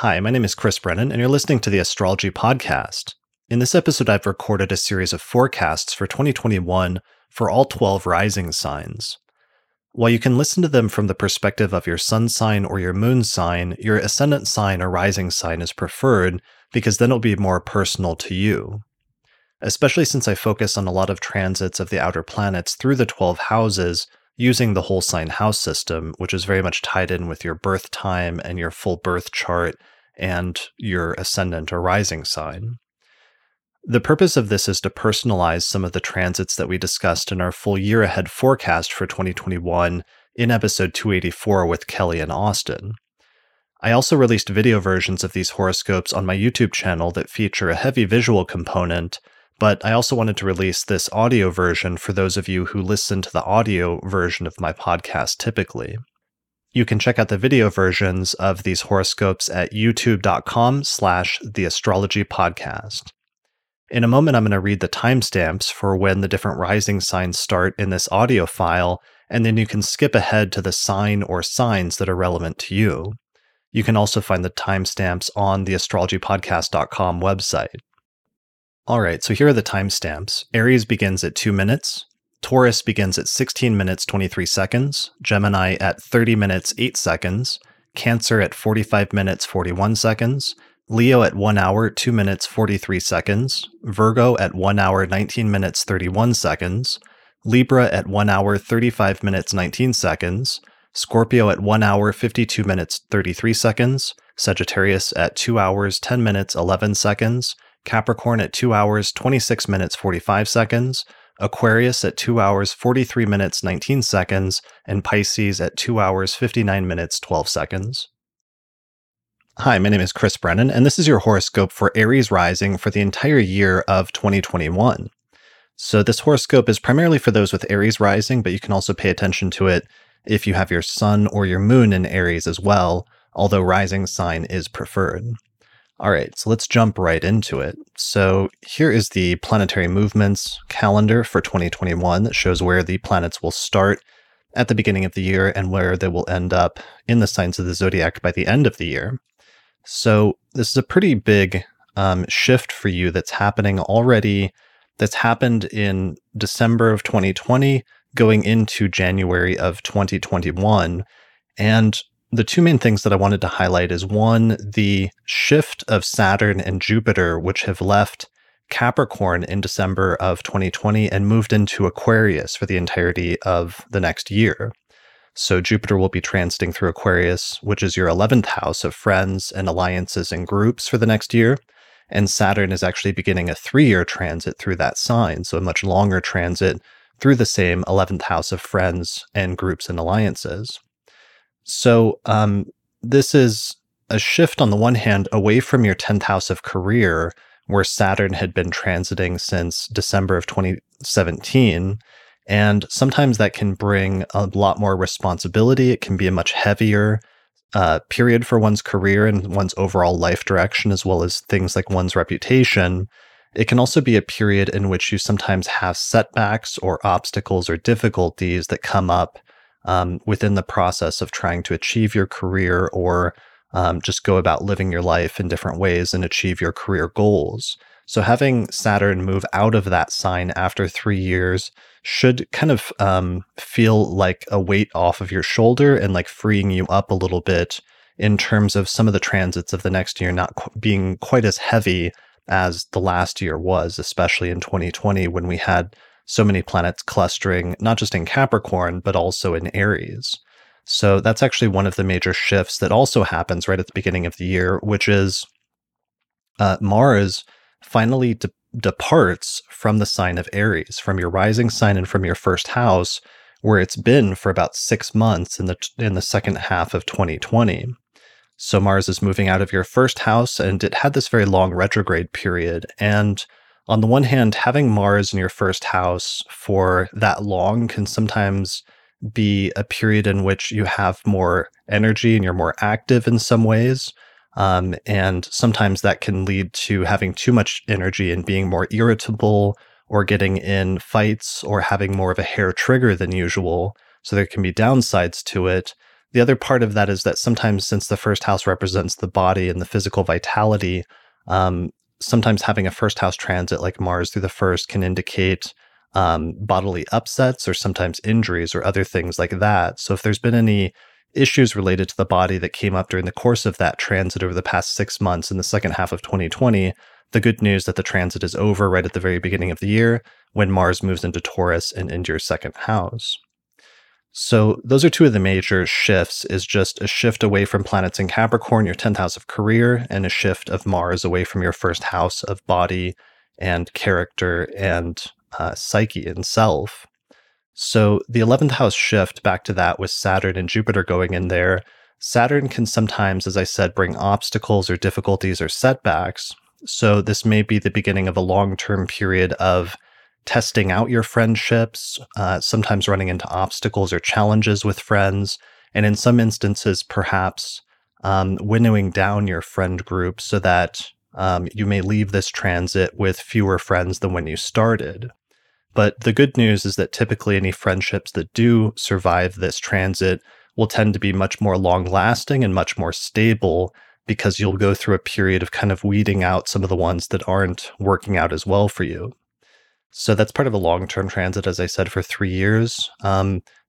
Hi, my name is Chris Brennan, and you're listening to The Astrology Podcast. In this episode, I've recorded a series of forecasts for 2021 for all 12 rising signs. While you can listen to them from the perspective of your sun sign or your moon sign, your ascendant sign or rising sign is preferred because then it'll be more personal to you. Especially since I focus on a lot of transits of the outer planets through the 12 houses, using the whole sign house system, which is very much tied in with your birth time and your full birth chart and your ascendant or rising sign. The purpose of this is to personalize some of the transits that we discussed in our full year ahead forecast for 2021 in episode 284 with Kelly and Austin. I also released video versions of these horoscopes on my YouTube channel that feature a heavy visual component, but I also wanted to release this audio version for those of you who listen to the audio version of my podcast typically. You can check out the video versions of these horoscopes at youtube.com/theastrologypodcast. In a moment, I'm going to read the timestamps for when the different rising signs start in this audio file, and then you can skip ahead to the sign or signs that are relevant to you. You can also find the timestamps on the astrologypodcast.com website. All right, so here are the timestamps. Aries begins at 2 minutes. Taurus begins at 16 minutes, 23 seconds. Gemini at 30 minutes, 8 seconds. Cancer at 45 minutes, 41 seconds. Leo at 1 hour, 2 minutes, 43 seconds. Virgo at 1 hour, 19 minutes, 31 seconds. Libra at 1 hour, 35 minutes, 19 seconds. Scorpio at 1 hour, 52 minutes, 33 seconds. Sagittarius at 2 hours, 10 minutes, 11 seconds. Capricorn at 2 hours, 26 minutes, 45 seconds, Aquarius at 2 hours, 43 minutes, 19 seconds, and Pisces at 2 hours, 59 minutes, 12 seconds. Hi, my name is Chris Brennan, and this is your horoscope for Aries rising for the entire year of 2021. So this horoscope is primarily for those with Aries rising, but you can also pay attention to it if you have your sun or your moon in Aries as well, although rising sign is preferred. All right, so let's jump right into it. So here is the planetary movements calendar for 2021 that shows where the planets will start at the beginning of the year and where they will end up in the signs of the zodiac by the end of the year. So this is a pretty big shift for you that's happening already, that's happened in December of 2020 going into January of 2021. And the two main things that I wanted to highlight is one, the shift of Saturn and Jupiter, which have left Capricorn in December of 2020 and moved into Aquarius for the entirety of the next year. So Jupiter will be transiting through Aquarius, which is your 11th house of friends and alliances and groups for the next year. And Saturn is actually beginning a 3-year transit through that sign, so a much longer transit through the same 11th house of friends and groups and alliances. So this is a shift on the one hand away from your 10th house of career, where Saturn had been transiting since December of 2017. And sometimes that can bring a lot more responsibility. It can be a much heavier period for one's career and one's overall life direction, as well as things like one's reputation. It can also be a period in which you sometimes have setbacks or obstacles or difficulties that come up within the process of trying to achieve your career or just go about living your life in different ways and achieve your career goals. So having Saturn move out of that sign after 3 years should kind of feel like a weight off of your shoulder and like freeing you up a little bit in terms of some of the transits of the next year not being quite as heavy as the last year was, especially in 2020 when we had so many planets clustering, not just in Capricorn, but also in Aries. So that's actually one of the major shifts that also happens right at the beginning of the year, which is Mars finally departs from the sign of Aries, from your rising sign and from your first house, where it's been for about 6 months in the second half of 2020. So Mars is moving out of your first house, and it had this very long retrograde period. And on the one hand, having Mars in your first house for that long can sometimes be a period in which you have more energy and you're more active in some ways. And sometimes that can lead to having too much energy and being more irritable or getting in fights or having more of a hair trigger than usual. So there can be downsides to it. The other part of that is that sometimes, since the first house represents the body and the physical vitality, sometimes having a first house transit like Mars through the first can indicate bodily upsets or sometimes injuries or other things like that. So if there's been any issues related to the body that came up during the course of that transit over the past 6 months in the second half of 2020, the good news that the transit is over right at the very beginning of the year when Mars moves into Taurus and into your second house. So those are two of the major shifts, is just a shift away from planets in Capricorn, your 10th house of career, and a shift of Mars away from your first house of body and character and psyche and self. So the 11th house shift, back to that, with Saturn and Jupiter going in there. Saturn can sometimes, as I said, bring obstacles or difficulties or setbacks. So this may be the beginning of a long-term period of testing out your friendships, sometimes running into obstacles or challenges with friends, and in some instances, perhaps winnowing down your friend group so that you may leave this transit with fewer friends than when you started. But the good news is that typically any friendships that do survive this transit will tend to be much more long-lasting and much more stable, because you'll go through a period of kind of weeding out some of the ones that aren't working out as well for you. So that's part of a long-term transit, as I said, for 3 years.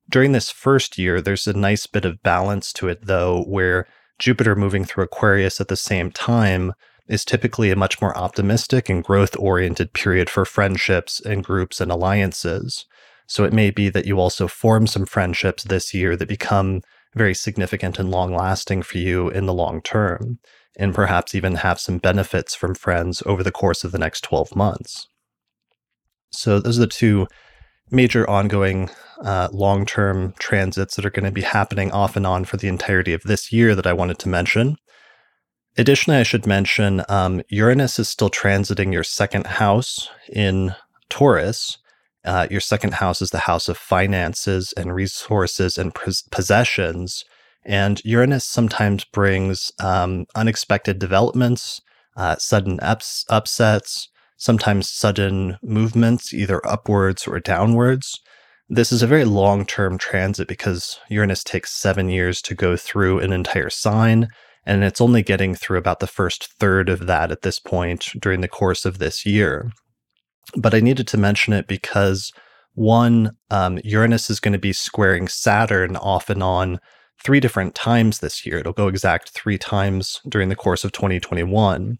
During this first year, there's a nice bit of balance to it, though, where Jupiter moving through Aquarius at the same time is typically a much more optimistic and growth-oriented period for friendships and groups and alliances. So it may be that you also form some friendships this year that become very significant and long-lasting for you in the long term, and perhaps even have some benefits from friends over the course of the next 12 months. So those are the two major ongoing long-term transits that are going to be happening off and on for the entirety of this year that I wanted to mention. Additionally, I should mention Uranus is still transiting your second house in Taurus. Your second house is the house of finances and resources and possessions. And Uranus sometimes brings unexpected developments, sudden upsets, sometimes sudden movements, either upwards or downwards. This is a very long-term transit because Uranus takes 7 years to go through an entire sign, and it's only getting through about the first third of that at this point during the course of this year. But I needed to mention it because, one, Uranus is going to be squaring Saturn off and on 3 different times this year. It'll go exact 3 times during the course of 2021.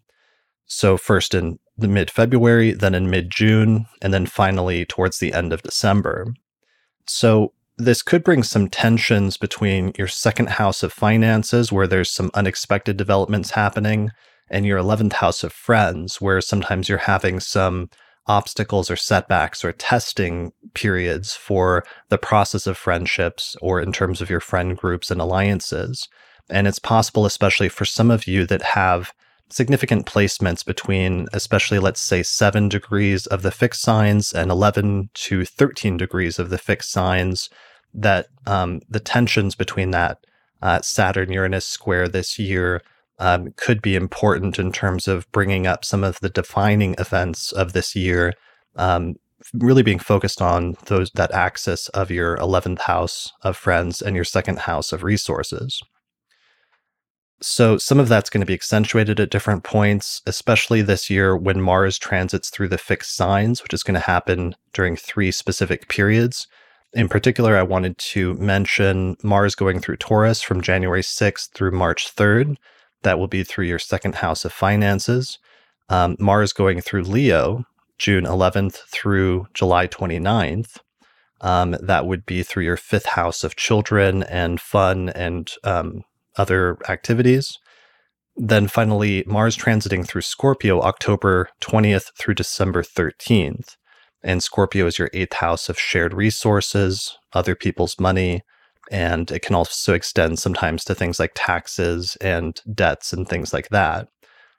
So first in the mid-February, then in mid-June, and then finally towards the end of December. So this could bring some tensions between your second house of finances, where there's some unexpected developments happening, and your 11th house of friends, where sometimes you're having some obstacles or setbacks or testing periods for the process of friendships or in terms of your friend groups and alliances. And it's possible, especially for some of you that have significant placements between, especially, let's say, 7 degrees of the fixed signs and 11 to 13 degrees of the fixed signs, that the tensions between that Saturn-Uranus square this year could be important in terms of bringing up some of the defining events of this year, really being focused on those, that axis of your 11th house of friends and your second house of resources. So some of that's going to be accentuated at different points, especially this year when Mars transits through the fixed signs, which is going to happen during 3 specific periods. In particular, I wanted to mention Mars going through Taurus from January 6th through March 3rd. That will be through your second house of finances. Mars going through Leo, June 11th through July 29th. That would be through your 5th house of children and fun and other activities. Then finally, Mars transiting through Scorpio, October 20th through December 13th. And Scorpio is your 8th house of shared resources, other people's money, and it can also extend sometimes to things like taxes and debts and things like that.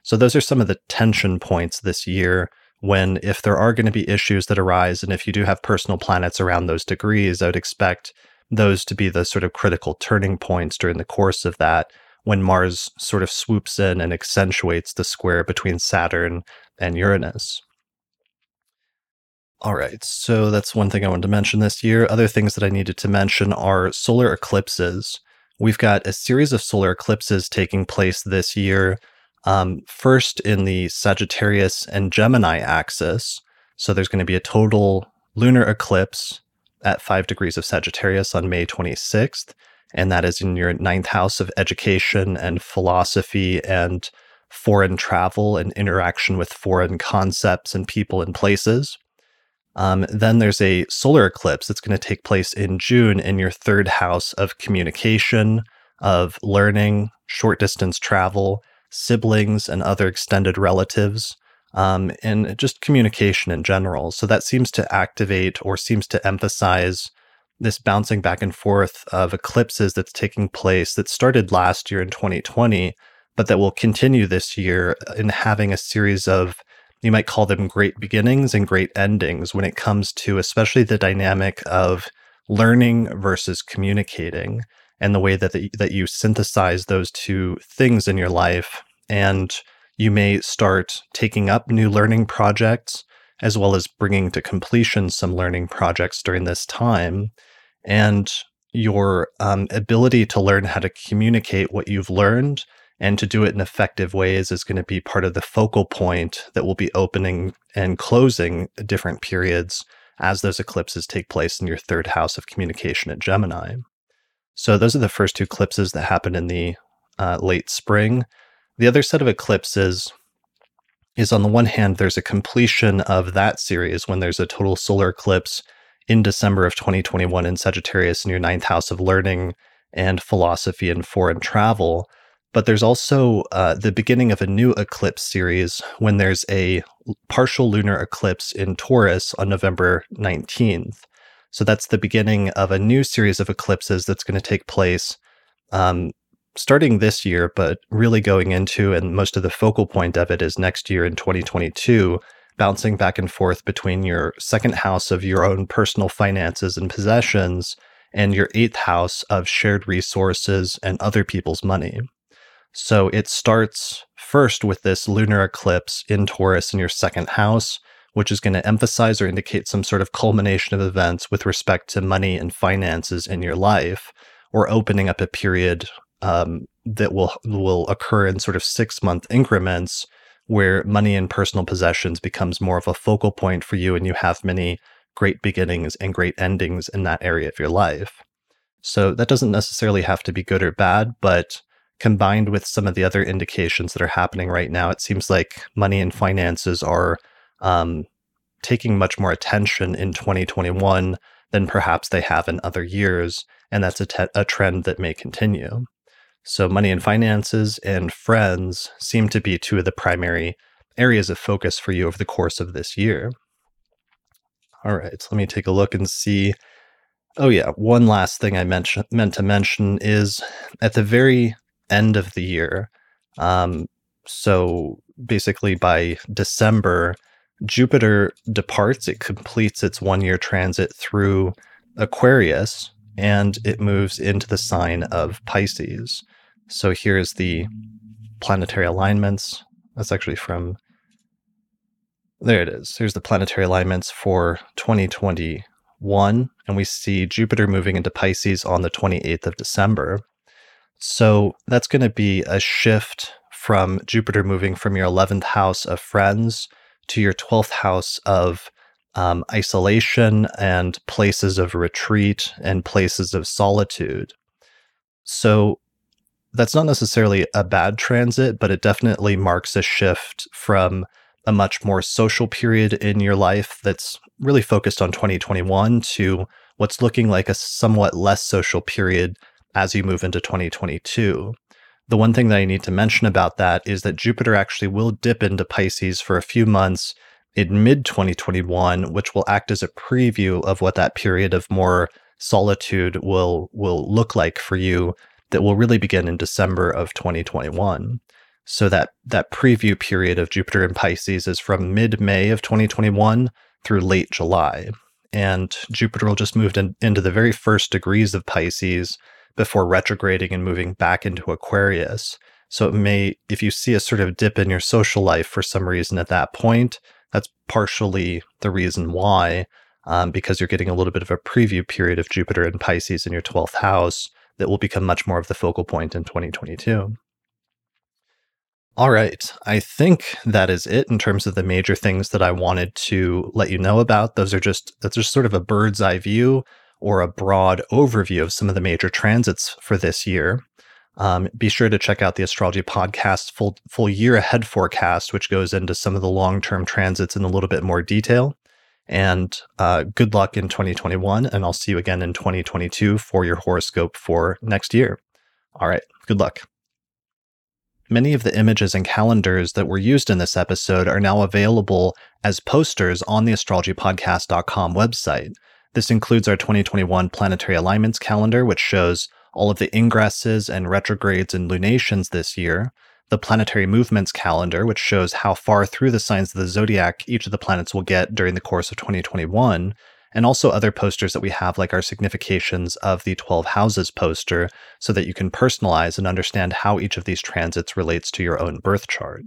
So those are some of the tension points this year when, if there are going to be issues that arise, and if you do have personal planets around those degrees, I would expect those to be the sort of critical turning points during the course of that, when Mars sort of swoops in and accentuates the square between Saturn and Uranus. All right, so that's one thing I wanted to mention this year. Other things that I needed to mention are solar eclipses, We've got a series of solar eclipses taking place this year, first in the Sagittarius and Gemini axis. So there's going to be a total lunar eclipse at 5 degrees of Sagittarius on May 26th, and that is in your 9th house of education and philosophy and foreign travel and interaction with foreign concepts and people and places. Then there's a solar eclipse that's going to take place in June in your 3rd house of communication, of learning, short distance travel, siblings and other extended relatives, and just communication in general. So that seems to activate or seems to emphasize this bouncing back and forth of eclipses that's taking place that started last year in 2020, but that will continue this year in having a series of, you might call them great beginnings and great endings when it comes to especially the dynamic of learning versus communicating and the way that that you synthesize those two things in your life. And you may start taking up new learning projects as well as bringing to completion some learning projects during this time. And your ability to learn how to communicate what you've learned and to do it in effective ways is going to be part of the focal point that will be opening and closing different periods as those eclipses take place in your 3rd house of communication at Gemini. So those are the first two eclipses that happened in the late spring. The other set of eclipses is, on the one hand, there's a completion of that series when there's a total solar eclipse in December of 2021 in Sagittarius in your 9th house of learning and philosophy and foreign travel. But there's also the beginning of a new eclipse series when there's a partial lunar eclipse in Taurus on November 19th. So that's the beginning of a new series of eclipses that's going to take place starting this year, but really going into, and most of the focal point of it is next year in 2022, bouncing back and forth between your 2nd house of your own personal finances and possessions and your 8th house of shared resources and other people's money. So it starts first with this lunar eclipse in Taurus in your 2nd house, which is going to emphasize or indicate some sort of culmination of events with respect to money and finances in your life, or opening up a period that will occur in sort of 6-month increments where money and personal possessions becomes more of a focal point for you, and you have many great beginnings and great endings in that area of your life. So that doesn't necessarily have to be good or bad, but combined with some of the other indications that are happening right now, it seems like money and finances are taking much more attention in 2021 than perhaps they have in other years, and that's a trend that may continue. So money and finances and friends seem to be two of the primary areas of focus for you over the course of this year. All right, so let me take a look and see. Oh yeah, one last thing I meant to mention is at the very end of the year, so basically by December, Jupiter departs. It completes its 1-year transit through Aquarius, and it moves into the sign of Pisces. So here's the planetary alignments. That's actually from, there it is. Here's the planetary alignments for 2021, and we see Jupiter moving into Pisces on the 28th of December. So that's going to be a shift from Jupiter moving from your 11th house of friends to your 12th house of isolation and places of retreat and places of solitude. So that's not necessarily a bad transit, but it definitely marks a shift from a much more social period in your life that's really focused on 2021 to what's looking like a somewhat less social period as you move into 2022. The one thing that I need to mention about that is that Jupiter actually will dip into Pisces for a few months in mid-2021, which will act as a preview of what that period of more solitude will look like for you that will really begin in December of 2021. So that preview period of Jupiter in Pisces is from mid-May of 2021 through late July. And Jupiter will just move into the very first degrees of Pisces before retrograding and moving back into Aquarius. So it may, if you see a sort of dip in your social life for some reason at that point, that's partially the reason why, because you're getting a little bit of a preview period of Jupiter and Pisces in your 12th house that will become much more of the focal point in 2022. All right, I think that is it in terms of the major things that I wanted to let you know about. That's just sort of a bird's eye view or a broad overview of some of the major transits for this year. Be sure to check out the Astrology Podcast full year ahead forecast, which goes into some of the long-term transits in a little bit more detail. And good luck in 2021, and I'll see you again in 2022 for your horoscope for next year. All right, good luck. Many of the images and calendars that were used in this episode are now available as posters on the astrologypodcast.com website. This includes our 2021 planetary alignments calendar, which shows all of the ingresses and retrogrades and lunations this year, the planetary movements calendar, which shows how far through the signs of the zodiac each of the planets will get during the course of 2021, and also other posters that we have, like our significations of the 12 houses poster, so that you can personalize and understand how each of these transits relates to your own birth chart.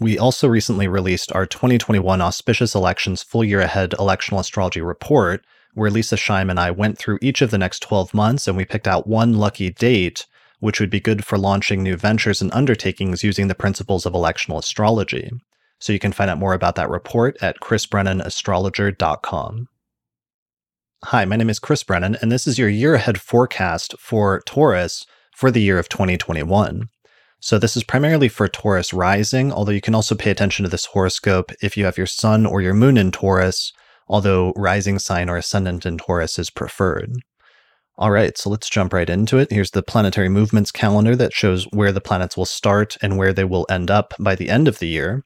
We also recently released our 2021 Auspicious Elections Full Year Ahead Electional Astrology Report, where Lisa Scheim and I went through each of the next 12 months and we picked out one lucky date, which would be good for launching new ventures and undertakings using the principles of electional astrology. So you can find out more about that report at chrisbrennanastrologer.com. Hi, my name is Chris Brennan, and this is your year-ahead forecast for Taurus for the year of 2021. So this is primarily for Taurus rising, although you can also pay attention to this horoscope if you have your sun or your moon in Taurus, although rising sign or ascendant in Taurus is preferred. All right, so let's jump right into it. Here's the planetary movements calendar that shows where the planets will start and where they will end up by the end of the year.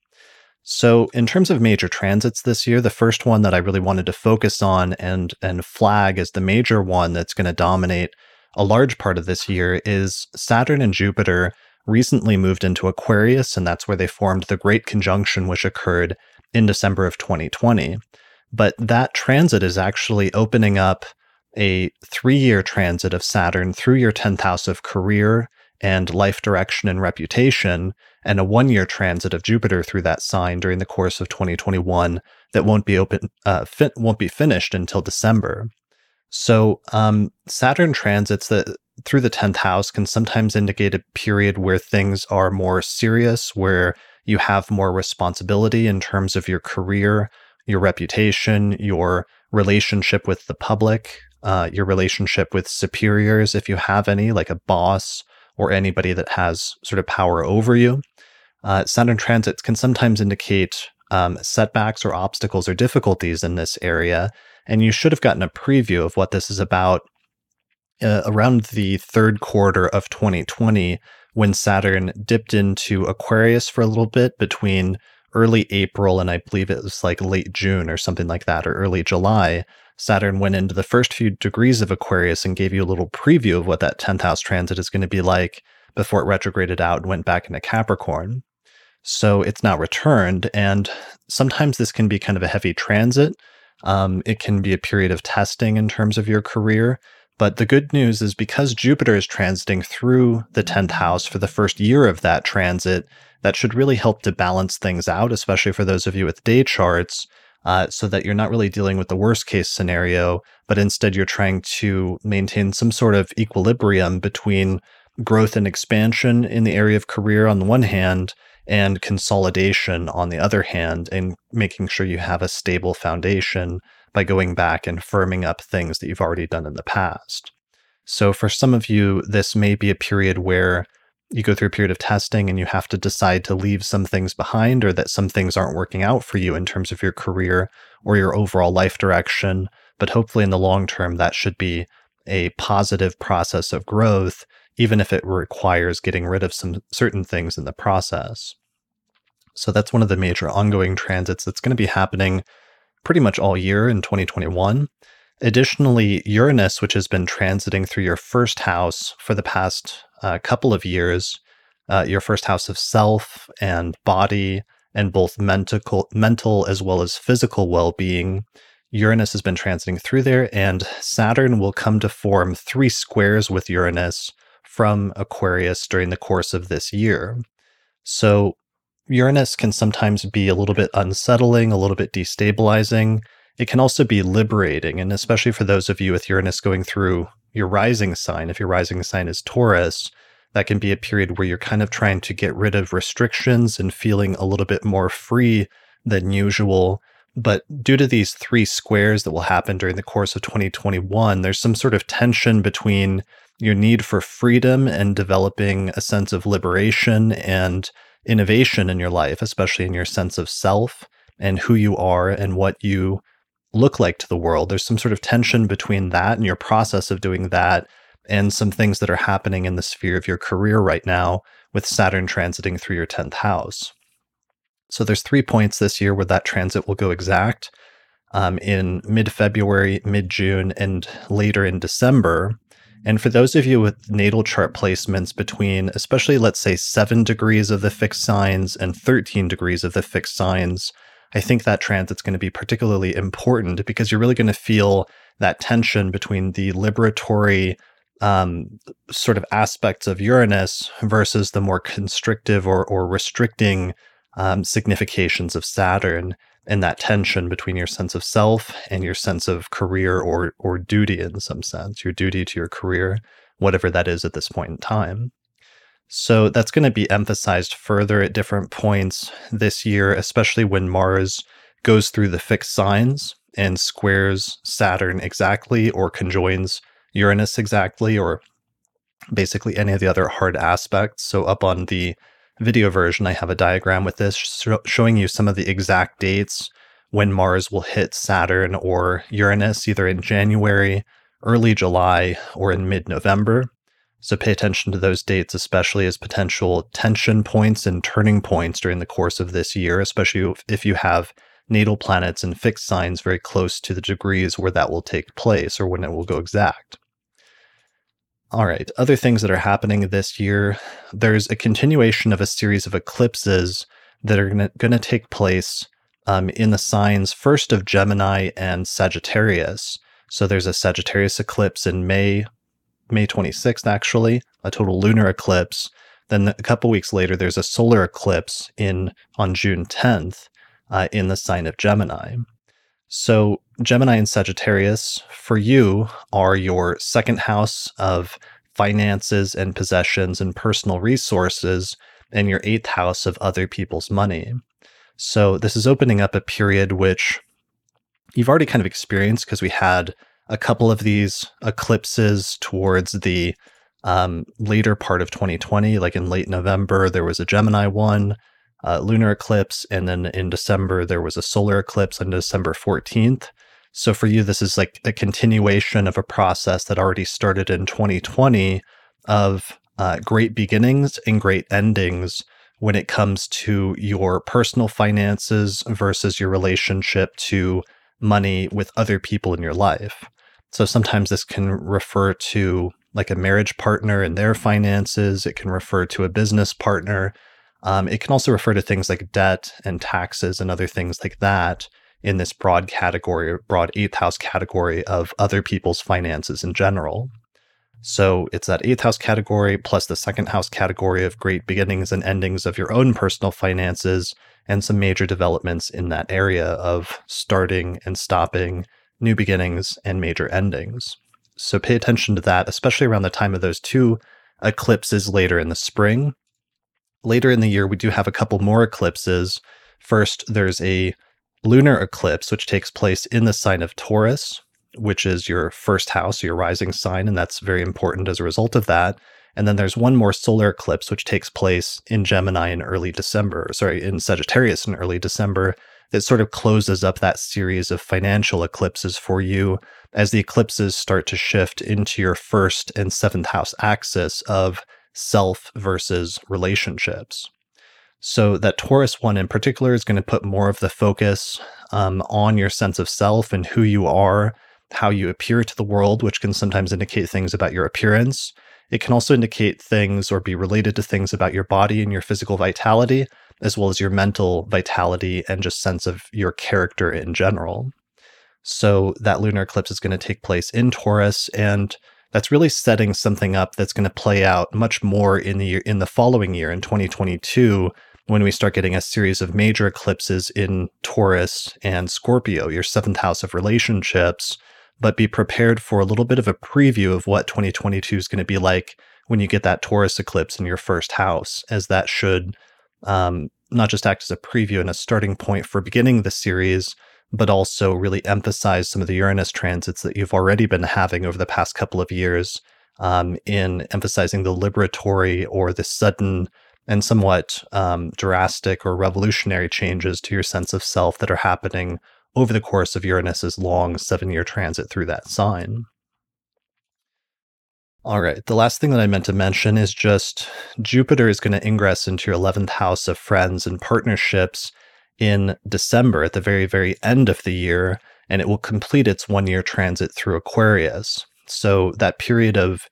So in terms of major transits this year, the first one that I really wanted to focus on and flag as the major one that's going to dominate a large part of this year is Saturn and Jupiter recently moved into Aquarius, and that's where they formed the Great Conjunction, which occurred in December of 2020. But that transit is actually opening up a 3-year transit of Saturn through your 10th house of career and life direction and reputation, and a 1-year transit of Jupiter through that sign during the course of 2021 that won't be finished until December. So Saturn transits through the 10th house can sometimes indicate a period where things are more serious, where you have more responsibility in terms of your career, your reputation, your relationship with the public, your relationship with superiors, if you have any, like a boss or anybody that has sort of power over you. Saturn transits can sometimes indicate setbacks or obstacles or difficulties in this area, and you should have gotten a preview of what this is about around the third quarter of 2020, when Saturn dipped into Aquarius for a little bit between early April, and I believe it was like late June or something like that, or early July. Saturn went into the first few degrees of Aquarius and gave you a little preview of what that 10th house transit is going to be like before it retrograded out and went back into Capricorn. So it's now returned, and sometimes this can be kind of a heavy transit. It can be a period of testing in terms of your career. But the good news is, because Jupiter is transiting through the 10th house for the first year of that transit, that should really help to balance things out, especially for those of you with day charts, so that you're not really dealing with the worst case scenario, but instead you're trying to maintain some sort of equilibrium between growth and expansion in the area of career on the one hand, and consolidation on the other hand, and making sure you have a stable foundation by going back and firming up things that you've already done in the past. So for some of you, this may be a period where you go through a period of testing and you have to decide to leave some things behind, or that some things aren't working out for you in terms of your career or your overall life direction. But hopefully in the long term, that should be a positive process of growth, even if it requires getting rid of some certain things in the process. So that's one of the major ongoing transits that's going to be happening pretty much all year in 2021. Additionally, Uranus, which has been transiting through your first house for the past couple of years, your first house of self and body and both mental as well as physical well-being, Uranus has been transiting through there, and Saturn will come to form 3 squares with Uranus from Aquarius during the course of this year. So Uranus can sometimes be a little bit unsettling, a little bit destabilizing. It can also be liberating, and especially for those of you with Uranus going through your rising sign, if your rising sign is Taurus, that can be a period where you're kind of trying to get rid of restrictions and feeling a little bit more free than usual. But due to these three squares that will happen during the course of 2021, there's some sort of tension between your need for freedom and developing a sense of liberation and innovation in your life, especially in your sense of self and who you are and what you look like to the world. There's some sort of tension between that and your process of doing that and some things that are happening in the sphere of your career right now with Saturn transiting through your 10th house. So there's 3 points this year where that transit will go exact in mid-February, mid-June, and later in December. And for those of you with natal chart placements between, especially, let's say, 7 degrees of the fixed signs and 13 degrees of the fixed signs, I think that transit's going to be particularly important because you're really going to feel that tension between the liberatory sort of aspects of Uranus versus the more constrictive or restricting significations of Saturn, and that tension between your sense of self and your sense of career or duty in some sense, your duty to your career, whatever that is at this point in time. So that's going to be emphasized further at different points this year, especially when Mars goes through the fixed signs and squares Saturn exactly or conjoins Uranus exactly or basically any of the other hard aspects. So up on the video version, I have a diagram with this showing you some of the exact dates when Mars will hit Saturn or Uranus, either in January, early July, or in mid-November. So pay attention to those dates, especially as potential tension points and turning points during the course of this year, especially if you have natal planets and fixed signs very close to the degrees where that will take place or when it will go exact. All right, other things that are happening this year, there's a continuation of a series of eclipses that are going to take place in the signs first of Gemini and Sagittarius. So there's a Sagittarius eclipse in May 26th, actually, a total lunar eclipse. Then a couple weeks later, there's a solar eclipse on June 10th in the sign of Gemini. So Gemini and Sagittarius, for you, are your second house of finances and possessions and personal resources, and your 8th house of other people's money. So this is opening up a period which you've already kind of experienced because we had a couple of these eclipses towards the later part of 2020, like in late November, there was a Gemini one, lunar eclipse, and then in December, there was a solar eclipse on December 14th. So for you, this is like a continuation of a process that already started in 2020 of great beginnings and great endings when it comes to your personal finances versus your relationship to money with other people in your life. So sometimes this can refer to like a marriage partner and their finances. It can refer to a business partner. It can also refer to things like debt and taxes and other things like that in this broad category, or broad 8th house category of other people's finances in general. So it's that 8th house category plus the 2nd house category of great beginnings and endings of your own personal finances and some major developments in that area of starting and stopping, new beginnings, and major endings. So pay attention to that, especially around the time of those two eclipses later in the spring. Later in the year, we do have a couple more eclipses. First, there's a lunar eclipse, which takes place in the sign of Taurus, which is your first house, your rising sign, and that's very important as a result of that. And then there's one more solar eclipse, which takes place in Gemini in early December, in Sagittarius in early December, that sort of closes up that series of financial eclipses for you as the eclipses start to shift into your 1st and 7th house axis of self versus relationships. So that Taurus one in particular is going to put more of the focus on your sense of self and who you are, how you appear to the world, which can sometimes indicate things about your appearance. It can also indicate things or be related to things about your body and your physical vitality, as well as your mental vitality and just sense of your character in general. So that lunar eclipse is going to take place in Taurus, and that's really setting something up that's going to play out much more in the following year, in 2022, when we start getting a series of major eclipses in Taurus and Scorpio, your seventh house of relationships, but be prepared for a little bit of a preview of what 2022 is going to be like when you get that Taurus eclipse in your first house, as that should not just act as a preview and a starting point for beginning the series, but also really emphasize some of the Uranus transits that you've already been having over the past couple of years, in emphasizing the liberatory or the sudden and somewhat drastic or revolutionary changes to your sense of self that are happening over the course of Uranus's long 7-year transit through that sign. All right, the last thing that I meant to mention is just Jupiter is going to ingress into your 11th house of friends and partnerships in December at the very, very end of the year, and it will complete its 1-year transit through Aquarius. So that period of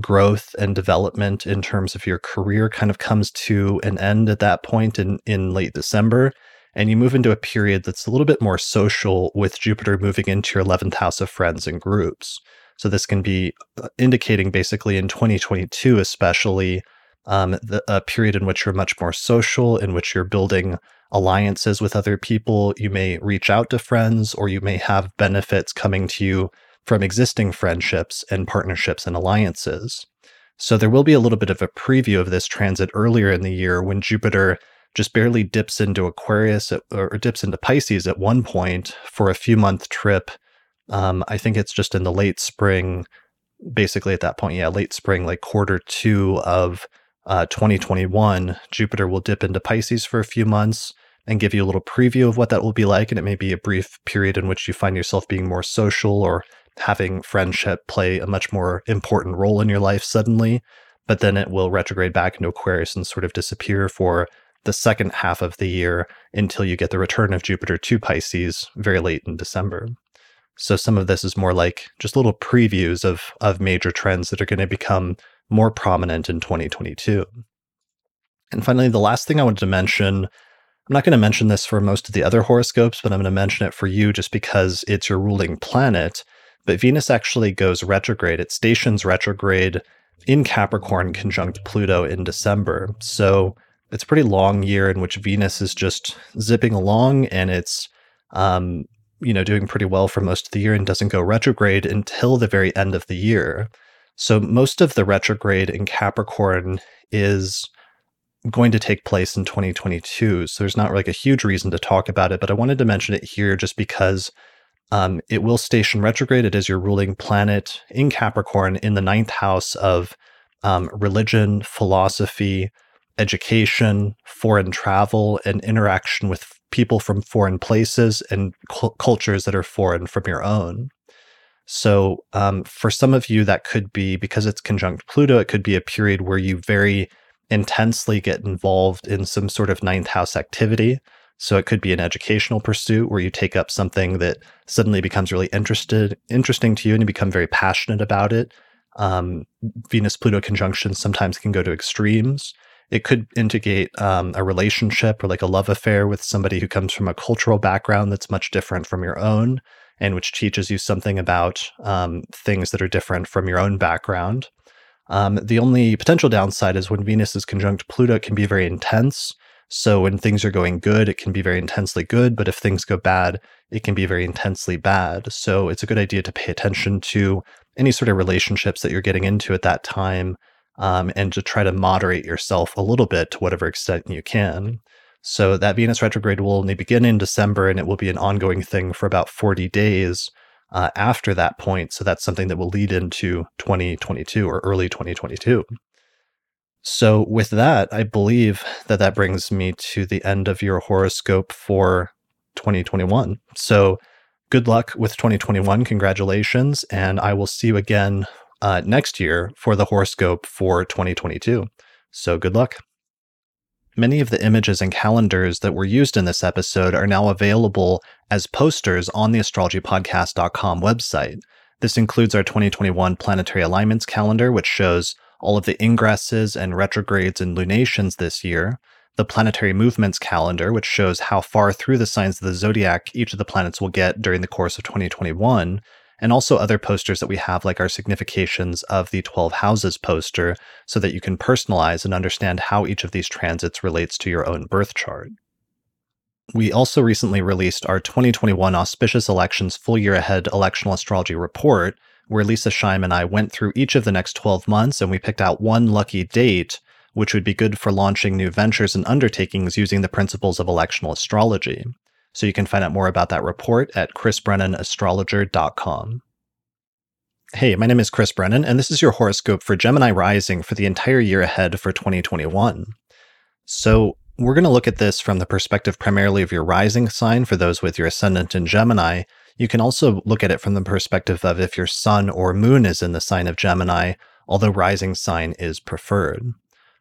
growth and development in terms of your career kind of comes to an end at that point in late December. And you move into a period that's a little bit more social, with Jupiter moving into your 11th house of friends and groups. So this can be indicating basically in 2022, especially a period in which you're much more social, in which you're building alliances with other people. You may reach out to friends, or you may have benefits coming to you from existing friendships and partnerships and alliances. So there will be a little bit of a preview of this transit earlier in the year when Jupiter just barely dips into Aquarius or dips into Pisces at one point for a few month trip. I think it's just in the late spring, basically at that point, late spring, like quarter two of 2021, Jupiter will dip into Pisces for a few months and give you a little preview of what that will be like. And it may be a brief period in which you find yourself being more social or having friendship play a much more important role in your life suddenly, but then it will retrograde back into Aquarius and sort of disappear for the second half of the year until you get the return of Jupiter to Pisces very late in December. So some of this is more like just little previews of major trends that are going to become more prominent in 2022. And finally, the last thing I wanted to mention, I'm not going to mention this for most of the other horoscopes, but I'm going to mention it for you just because it's your ruling planet. But Venus actually goes retrograde. It stations retrograde in Capricorn conjunct Pluto in December. So it's a pretty long year in which Venus is just zipping along, and it's doing pretty well for most of the year and doesn't go retrograde until the very end of the year. So most of the retrograde in Capricorn is going to take place in 2022. So there's not like a huge reason to talk about it, but I wanted to mention it here just because it will station retrograde. It is your ruling planet in Capricorn in the 9th house of religion, philosophy, education, foreign travel, and interaction with people from foreign places and cultures that are foreign from your own. So for some of you, that could be, because it's conjunct Pluto, it could be a period where you very intensely get involved in some sort of 9th house activity. So it could be an educational pursuit where you take up something that suddenly becomes really interesting to you and you become very passionate about it. Venus-Pluto conjunctions sometimes can go to extremes. It could indicate a relationship or like a love affair with somebody who comes from a cultural background that's much different from your own and which teaches you something about things that are different from your own background. The only potential downside is when Venus is conjunct Pluto, it can be very intense. So when things are going good, it can be very intensely good, but if things go bad, it can be very intensely bad. So it's a good idea to pay attention to any sort of relationships that you're getting into at that time, and to try to moderate yourself a little bit to whatever extent you can. So that Venus retrograde will only begin in December, and it will be an ongoing thing for about 40 days after that point. So that's something that will lead into 2022 or early 2022. So with that, I believe that brings me to the end of your horoscope for 2021. So good luck with 2021. Congratulations. And I will see you again next year for the horoscope for 2022. So good luck. Many of the images and calendars that were used in this episode are now available as posters on the astrologypodcast.com website. This includes our 2021 planetary alignments calendar, which shows all of the ingresses and retrogrades and lunations this year, the planetary movements calendar, which shows how far through the signs of the zodiac each of the planets will get during the course of 2021, and also other posters that we have, like our significations of the 12 houses poster, so that you can personalize and understand how each of these transits relates to your own birth chart. We also recently released our 2021 Auspicious Elections Full Year Ahead Electional Astrology Report, where Lisa Scheim and I went through each of the next 12 months and we picked out one lucky date, which would be good for launching new ventures and undertakings using the principles of electional astrology. So you can find out more about that report at chrisbrennanastrologer.com. Hey, my name is Chris Brennan, and this is your horoscope for Gemini rising for the entire year ahead for 2021. So we're going to look at this from the perspective primarily of your rising sign for those with your ascendant in Gemini. You can also look at it from the perspective of if your sun or moon is in the sign of Gemini, although rising sign is preferred.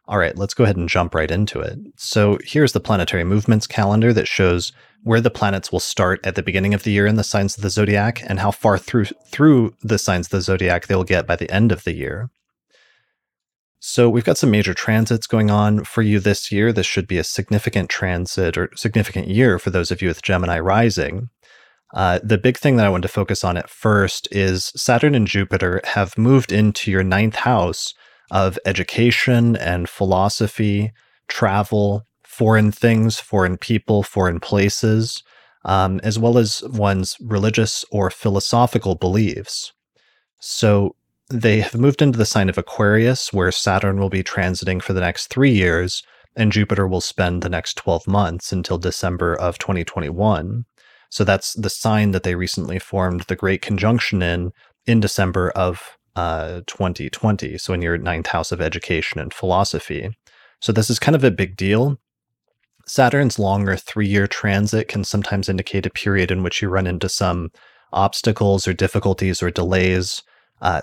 All right, let's go ahead and jump right into it. So here's the planetary movements calendar that shows where the planets will start at the beginning of the year in the signs of the zodiac and how far through the signs of the zodiac they'll get by the end of the year. So we've got some major transits going on for you this year. This should be a significant transit or significant year for those of you with Gemini rising. The big thing that I wanted to focus on at first is Saturn and Jupiter have moved into your ninth house of education and philosophy, travel, foreign things, foreign people, foreign places, as well as one's religious or philosophical beliefs. So they have moved into the sign of Aquarius, where Saturn will be transiting for the next 3 years, and Jupiter will spend the next 12 months until December of 2021. So that's the sign that they recently formed the Great Conjunction in December of 2020, so in your ninth house of education and philosophy. So this is kind of a big deal. Saturn's longer 3-year transit can sometimes indicate a period in which you run into some obstacles or difficulties or delays,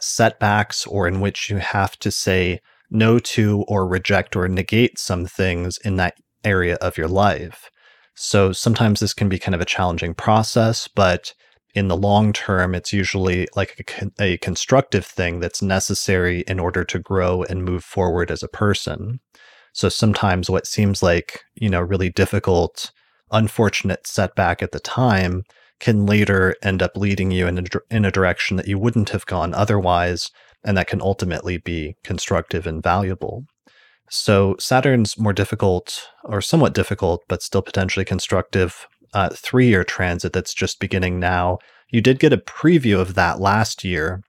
setbacks, or in which you have to say no to or reject or negate some things in that area of your life. So sometimes this can be kind of a challenging process, but in the long term, it's usually like a constructive thing that's necessary in order to grow and move forward as a person. So sometimes what seems like, really difficult, unfortunate setback at the time can later end up leading you in a direction that you wouldn't have gone otherwise, and that can ultimately be constructive and valuable. So Saturn's more difficult, or somewhat difficult, but still potentially constructive 3-year transit that's just beginning now. You did get a preview of that last year.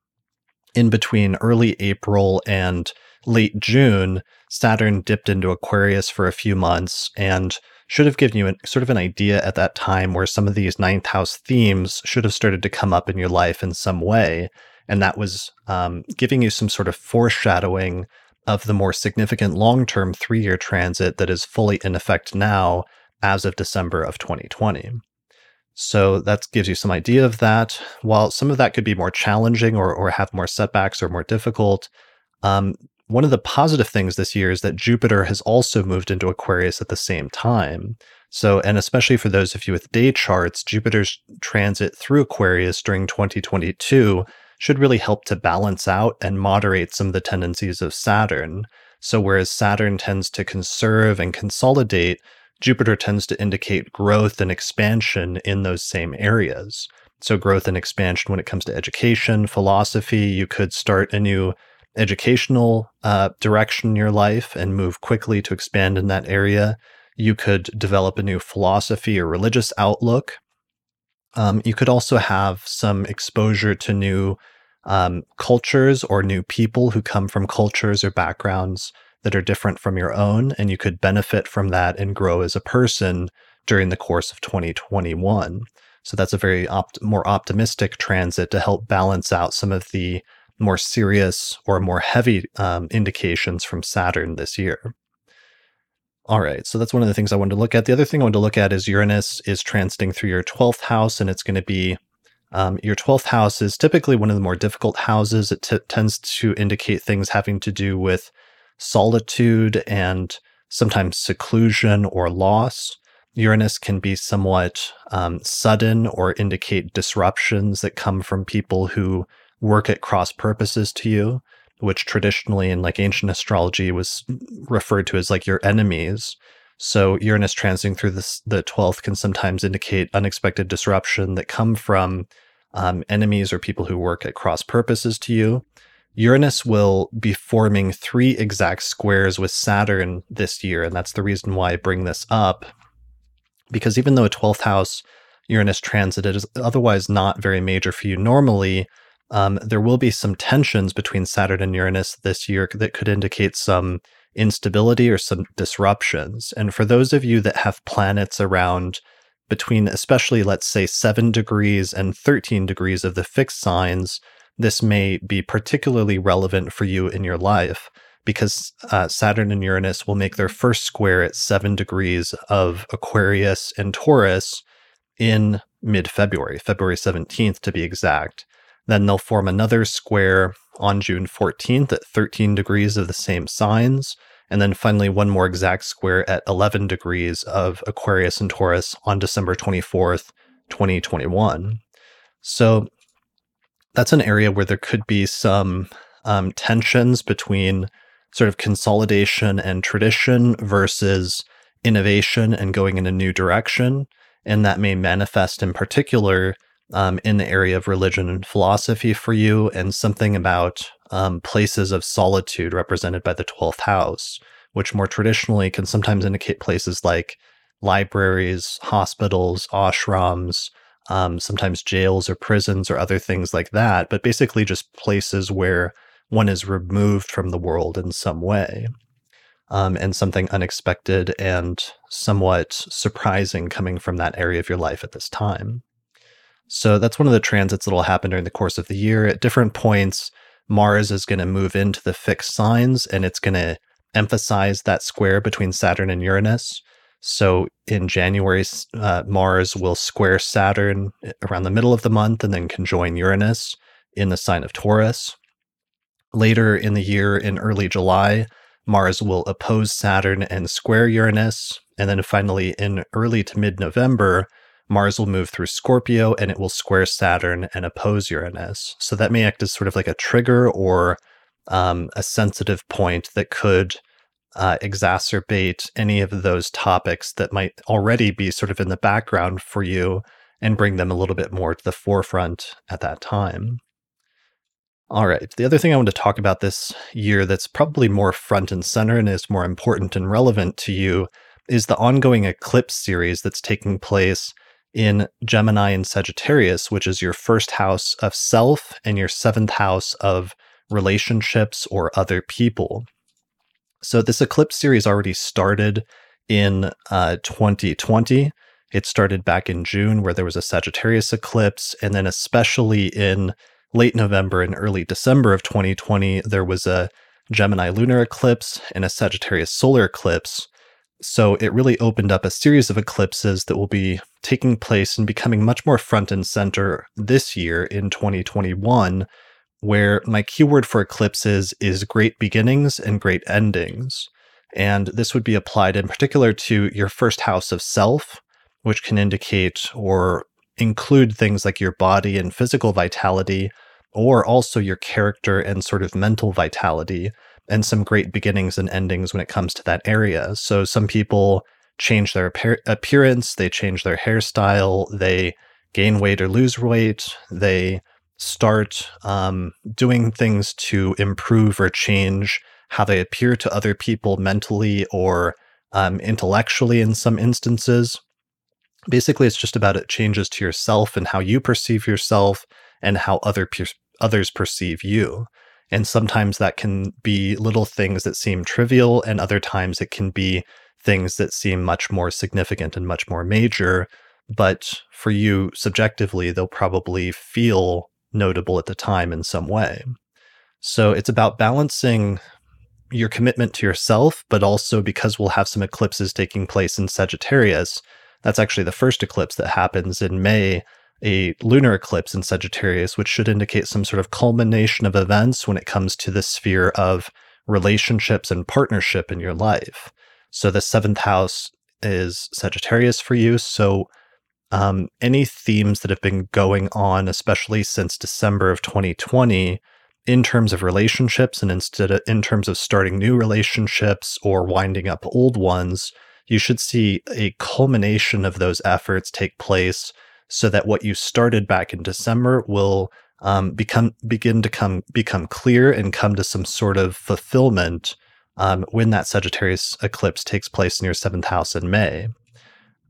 In between early April and late June, Saturn dipped into Aquarius for a few months and should have given you sort of an idea at that time where some of these ninth house themes should have started to come up in your life in some way. And that was giving you some sort of foreshadowing of the more significant long-term 3-year transit that is fully in effect now, as of December of 2020. So that gives you some idea of that. While some of that could be more challenging or have more setbacks or more difficult, one of the positive things this year is that Jupiter has also moved into Aquarius at the same time. So, and especially for those of you with day charts, Jupiter's transit through Aquarius during 2022 should really help to balance out and moderate some of the tendencies of Saturn. So whereas Saturn tends to conserve and consolidate, Jupiter tends to indicate growth and expansion in those same areas. So growth and expansion when it comes to education, philosophy, you could start a new educational direction in your life and move quickly to expand in that area. You could develop a new philosophy or religious outlook. You could also have some exposure to new cultures or new people who come from cultures or backgrounds that are different from your own, and you could benefit from that and grow as a person during the course of 2021. So that's a very more optimistic transit to help balance out some of the more serious or more heavy indications from Saturn this year. All right, so that's one of the things I wanted to look at. The other thing I wanted to look at is Uranus is transiting through your 12th house, and it's going to be your 12th house is typically one of the more difficult houses. It tends to indicate things having to do with solitude and sometimes seclusion or loss. Uranus can be somewhat sudden or indicate disruptions that come from people who work at cross purposes to you, which traditionally in like ancient astrology was referred to as like your enemies. So Uranus transiting through the 12th can sometimes indicate unexpected disruption that come from enemies or people who work at cross purposes to you. Uranus will be forming 3 exact squares with Saturn this year, and that's the reason why I bring this up, because even though a 12th house Uranus transit is otherwise not very major for you normally, there will be some tensions between Saturn and Uranus this year that could indicate some instability or some disruptions. And for those of you that have planets around between, especially, let's say 7 degrees and 13 degrees of the fixed signs, this may be particularly relevant for you in your life, because Saturn and Uranus will make their first square at 7 degrees of Aquarius and Taurus in mid-February, February 17th to be exact. Then they'll form another square on June 14th at 13 degrees of the same signs, and then finally one more exact square at 11 degrees of Aquarius and Taurus on December 24th, 2021. So that's an area where there could be some tensions between sort of consolidation and tradition versus innovation and going in a new direction, and that may manifest in particular in the area of religion and philosophy for you, and something about places of solitude represented by the 12th house, which more traditionally can sometimes indicate places like libraries, hospitals, ashrams, sometimes jails or prisons or other things like that, but basically just places where one is removed from the world in some way, and something unexpected and somewhat surprising coming from that area of your life at this time. So that's one of the transits that will happen during the course of the year. At different points, Mars is going to move into the fixed signs, and it's going to emphasize that square between Saturn and Uranus. So in January, Mars will square Saturn around the middle of the month and then conjoin Uranus in the sign of Taurus. Later in the year, in early July, Mars will oppose Saturn and square Uranus. And then finally, in early to mid-November, Mars will move through Scorpio, and it will square Saturn and oppose Uranus. So that may act as sort of like a trigger or a sensitive point that could exacerbate any of those topics that might already be sort of in the background for you and bring them a little bit more to the forefront at that time. All right. The other thing I want to talk about this year that's probably more front and center and is more important and relevant to you is the ongoing eclipse series that's taking place in Gemini and Sagittarius, which is your first house of self and your 7th house of relationships or other people. So this eclipse series already started in 2020. It started back in June, where there was a Sagittarius eclipse, and then especially in late November and early December of 2020, there was a Gemini lunar eclipse and a Sagittarius solar eclipse. So it really opened up a series of eclipses that will be taking place and becoming much more front and center this year in 2021, where my keyword for eclipses is great beginnings and great endings. And this would be applied in particular to your first house of self, which can indicate or include things like your body and physical vitality, or also your character and sort of mental vitality, and some great beginnings and endings when it comes to that area. So some people change their appearance, they change their hairstyle, they gain weight or lose weight, they start doing things to improve or change how they appear to other people mentally or intellectually in some instances. Basically, it's just about changes to yourself and how you perceive yourself and how others perceive you. And sometimes that can be little things that seem trivial, and other times it can be things that seem much more significant and much more major. But for you, subjectively, they'll probably feel notable at the time in some way. So it's about balancing your commitment to yourself, but also because we'll have some eclipses taking place in Sagittarius. That's actually the first eclipse that happens in May, a lunar eclipse in Sagittarius, which should indicate some sort of culmination of events when it comes to the sphere of relationships and partnership in your life. So the 7th house is Sagittarius for you. So any themes that have been going on, especially since December of 2020, in terms of relationships and in terms of starting new relationships or winding up old ones, you should see a culmination of those efforts take place so that what you started back in December will become clear and come to some sort of fulfillment when that Sagittarius eclipse takes place in your seventh house in May.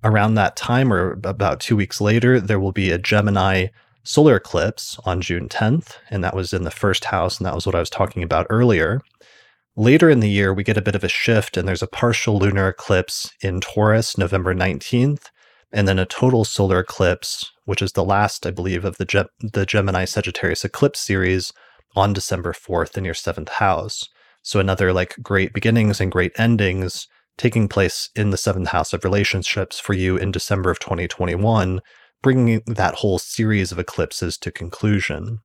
Around that time, or about 2 weeks later, there will be a Gemini solar eclipse on June 10th, and that was in the first house, and that was what I was talking about earlier. Later in the year, we get a bit of a shift, and there's a partial lunar eclipse in Taurus, November 19th, and then a total solar eclipse, which is the last, I believe, of the Gemini-Sagittarius eclipse series on December 4th in your seventh house. So another like great beginnings and great endings taking place in the seventh house of relationships for you in December of 2021, bringing that whole series of eclipses to conclusion.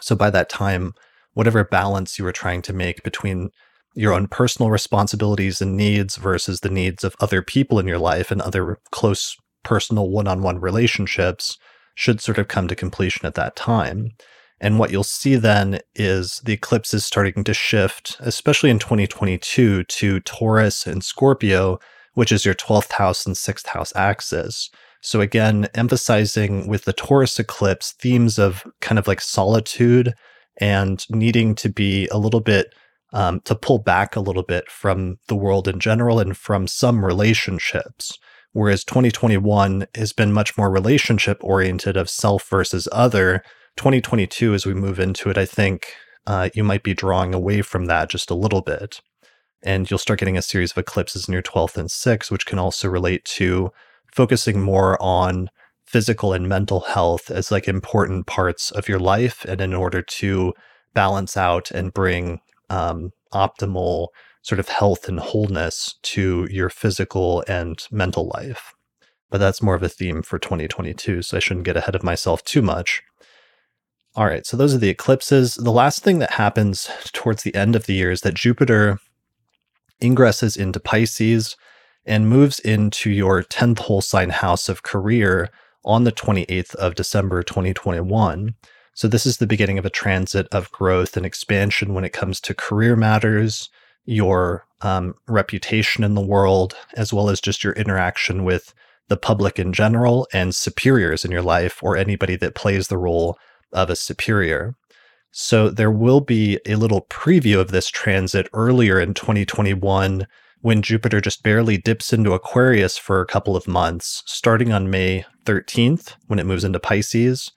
So by that time, whatever balance you were trying to make between your own personal responsibilities and needs versus the needs of other people in your life and other close personal one-on-one relationships should sort of come to completion at that time. And what you'll see then is the eclipse is starting to shift, especially in 2022, to Taurus and Scorpio, which is your 12th house and 6th house axis. So again, emphasizing with the Taurus eclipse themes of kind of like solitude and needing to be a little bit, to pull back a little bit from the world in general and from some relationships. Whereas 2021 has been much more relationship oriented of self versus other. 2022, as we move into it, I think you might be drawing away from that just a little bit. And you'll start getting a series of eclipses in your 12th and 6th, which can also relate to focusing more on physical and mental health as like important parts of your life, and in order to balance out and bring optimal sort of health and wholeness to your physical and mental life. But that's more of a theme for 2022, so I shouldn't get ahead of myself too much. All right, so those are the eclipses. The last thing that happens towards the end of the year is that Jupiter ingresses into Pisces and moves into your 10th whole sign house of career on the 28th of December, 2021. So this is the beginning of a transit of growth and expansion when it comes to career matters, your reputation in the world, as well as just your interaction with the public in general and superiors in your life, or anybody that plays the role of a superior. So there will be a little preview of this transit earlier in 2021 when Jupiter just barely dips into Aquarius for a couple of months, starting on May 13th when it moves into Pisces,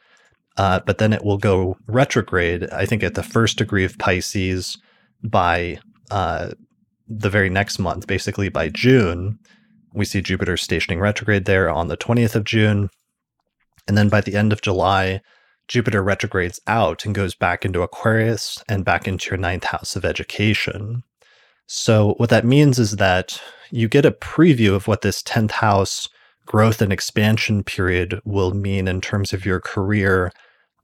but then it will go retrograde, I think, at the first degree of Pisces by the very next month, basically by June. We see Jupiter stationing retrograde there on the 20th of June. And then by the end of July, Jupiter retrogrades out and goes back into Aquarius and back into your ninth house of education. So what that means is that you get a preview of what this 10th house growth and expansion period will mean in terms of your career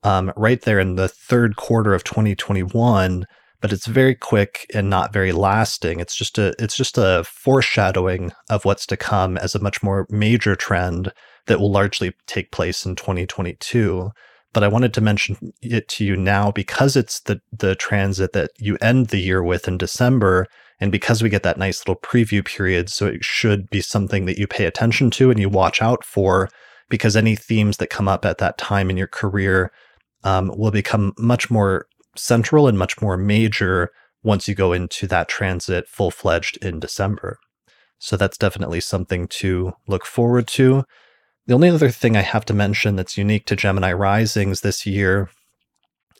right there in the third quarter of 2021, but it's very quick and not very lasting. It's just a foreshadowing of what's to come as a much more major trend that will largely take place in 2022. But I wanted to mention it to you now because it's the transit that you end the year with in December, and because we get that nice little preview period, so it should be something that you pay attention to and you watch out for, because any themes that come up at that time in your career will become much more central and much more major once you go into that transit full-fledged in December. So that's definitely something to look forward to. The only other thing I have to mention that's unique to Gemini risings this year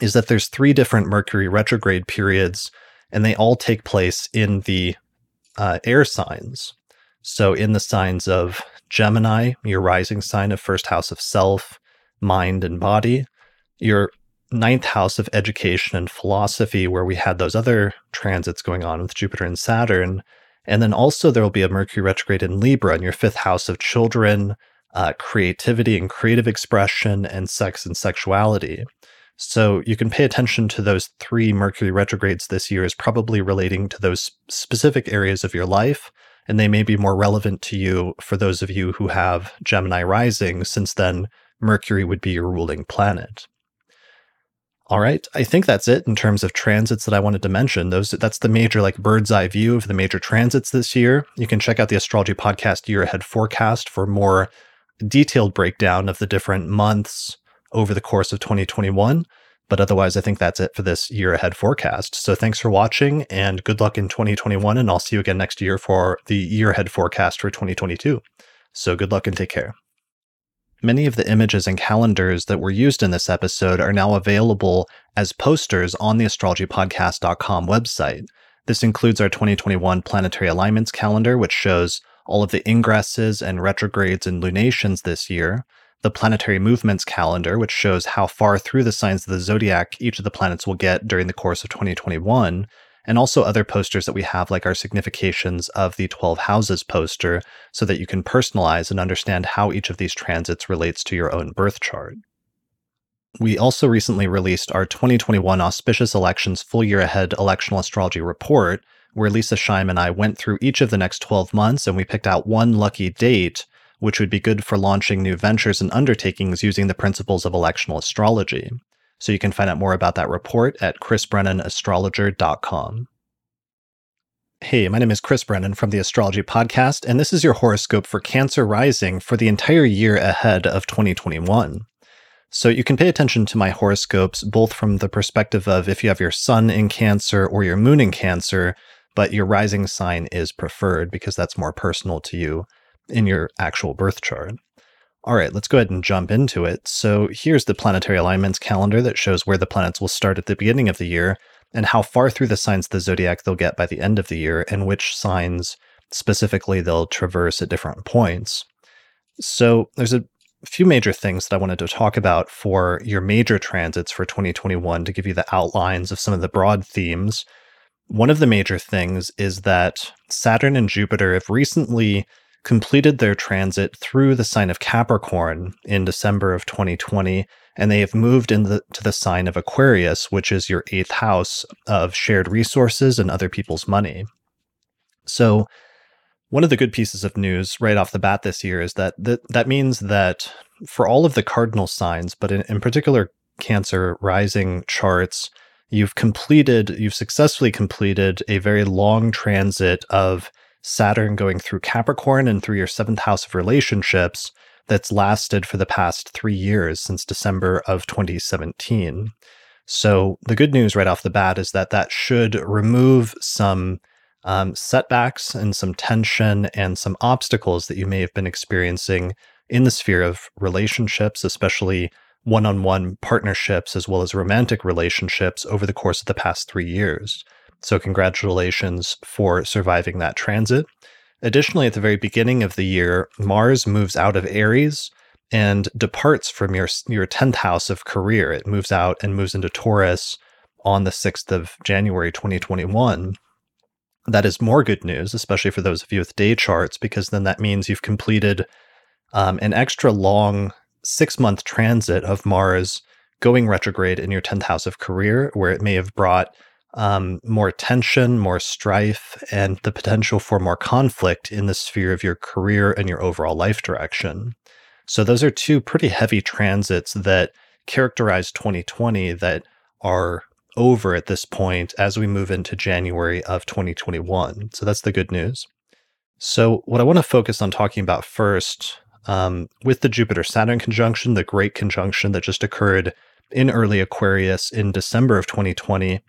is that there's three different Mercury retrograde periods, and they all take place in the air signs. So in the signs of Gemini, your rising sign of first house of self, mind, and body, your ninth house of education and philosophy, where we had those other transits going on with Jupiter and Saturn, and then also there will be a Mercury retrograde in Libra in your fifth house of children, creativity and creative expression, and sex and sexuality. So you can pay attention to those three Mercury retrogrades this year as probably relating to those specific areas of your life, and they may be more relevant to you for those of you who have Gemini rising, since then Mercury would be your ruling planet. All right, I think that's it in terms of transits that I wanted to mention. That's the major like bird's eye view of the major transits this year. You can check out the Astrology Podcast Year Ahead Forecast for more detailed breakdown of the different months over the course of 2021. But otherwise, I think that's it for this year ahead forecast. So thanks for watching and good luck in 2021. And I'll see you again next year for the year ahead forecast for 2022. So good luck and take care. Many of the images and calendars that were used in this episode are now available as posters on the astrologypodcast.com website. This includes our 2021 planetary alignments calendar, which shows all of the ingresses and retrogrades and lunations this year, the planetary movements calendar, which shows how far through the signs of the zodiac each of the planets will get during the course of 2021, and also other posters that we have, like our significations of the 12 houses poster, so that you can personalize and understand how each of these transits relates to your own birth chart. We also recently released our 2021 Auspicious Elections Full Year Ahead Electional Astrology Report, where Lisa Scheim and I went through each of the next 12 months and we picked out one lucky date, which would be good for launching new ventures and undertakings using the principles of electional astrology. So you can find out more about that report at chrisbrennanastrologer.com. Hey, my name is Chris Brennan from the Astrology Podcast, and this is your horoscope for Cancer Rising for the entire year ahead of 2021. So you can pay attention to my horoscopes both from the perspective of if you have your sun in Cancer or your moon in Cancer, but your rising sign is preferred because that's more personal to you in your actual birth chart. All right, let's go ahead and jump into it. So here's the planetary alignments calendar that shows where the planets will start at the beginning of the year and how far through the signs of the zodiac they'll get by the end of the year and which signs specifically they'll traverse at different points. So there's a few major things that I wanted to talk about for your major transits for 2021 to give you the outlines of some of the broad themes. One of the major things is that Saturn and Jupiter have recently completed their transit through the sign of Capricorn in December of 2020, and they have moved to the sign of Aquarius, which is your 8th house of shared resources and other people's money. So one of the good pieces of news right off the bat this year is that that means that for all of the cardinal signs, but in particular Cancer rising charts, you've successfully completed a very long transit of Saturn going through Capricorn and through your 7th house of relationships that's lasted for the past 3 years since December of 2017. So the good news right off the bat is that that should remove some setbacks and some tension and some obstacles that you may have been experiencing in the sphere of relationships, especially one-on-one partnerships as well as romantic relationships over the course of the past 3 years. So congratulations for surviving that transit. Additionally, at the very beginning of the year, Mars moves out of Aries and departs from your 10th house of career. It moves out and moves into Taurus on the 6th of January, 2021. That is more good news, especially for those of you with day charts, because then that means you've completed an extra long 6-month transit of Mars going retrograde in your 10th house of career, where it may have brought more tension, more strife, and the potential for more conflict in the sphere of your career and your overall life direction. So those are two pretty heavy transits that characterize 2020 that are over at this point as we move into January of 2021. So that's the good news. So what I want to focus on talking about first, with the Jupiter-Saturn conjunction, the great conjunction that just occurred in early Aquarius in December of 2020,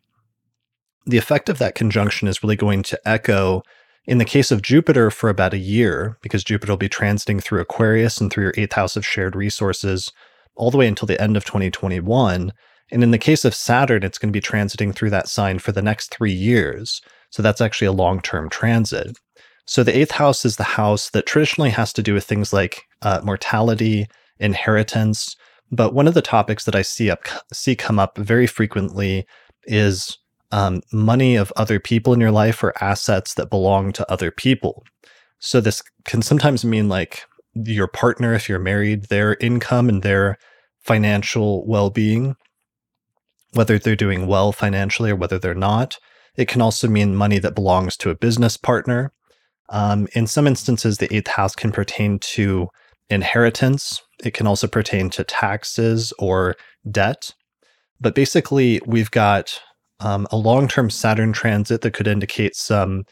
the effect of that conjunction is really going to echo in the case of Jupiter for about a year, because Jupiter will be transiting through Aquarius and through your 8th house of shared resources all the way until the end of 2021. And in the case of Saturn, it's going to be transiting through that sign for the next 3 years. So that's actually a long-term transit. So the 8th house is the house that traditionally has to do with things like mortality, inheritance. But one of the topics that I see come up very frequently is money of other people in your life or assets that belong to other people. So this can sometimes mean like your partner, if you're married, their income and their financial well-being, whether they're doing well financially or whether they're not. It can also mean money that belongs to a business partner. In some instances, the 8th house can pertain to inheritance. It can also pertain to taxes or debt. But basically, we've got a long-term Saturn transit that could indicate some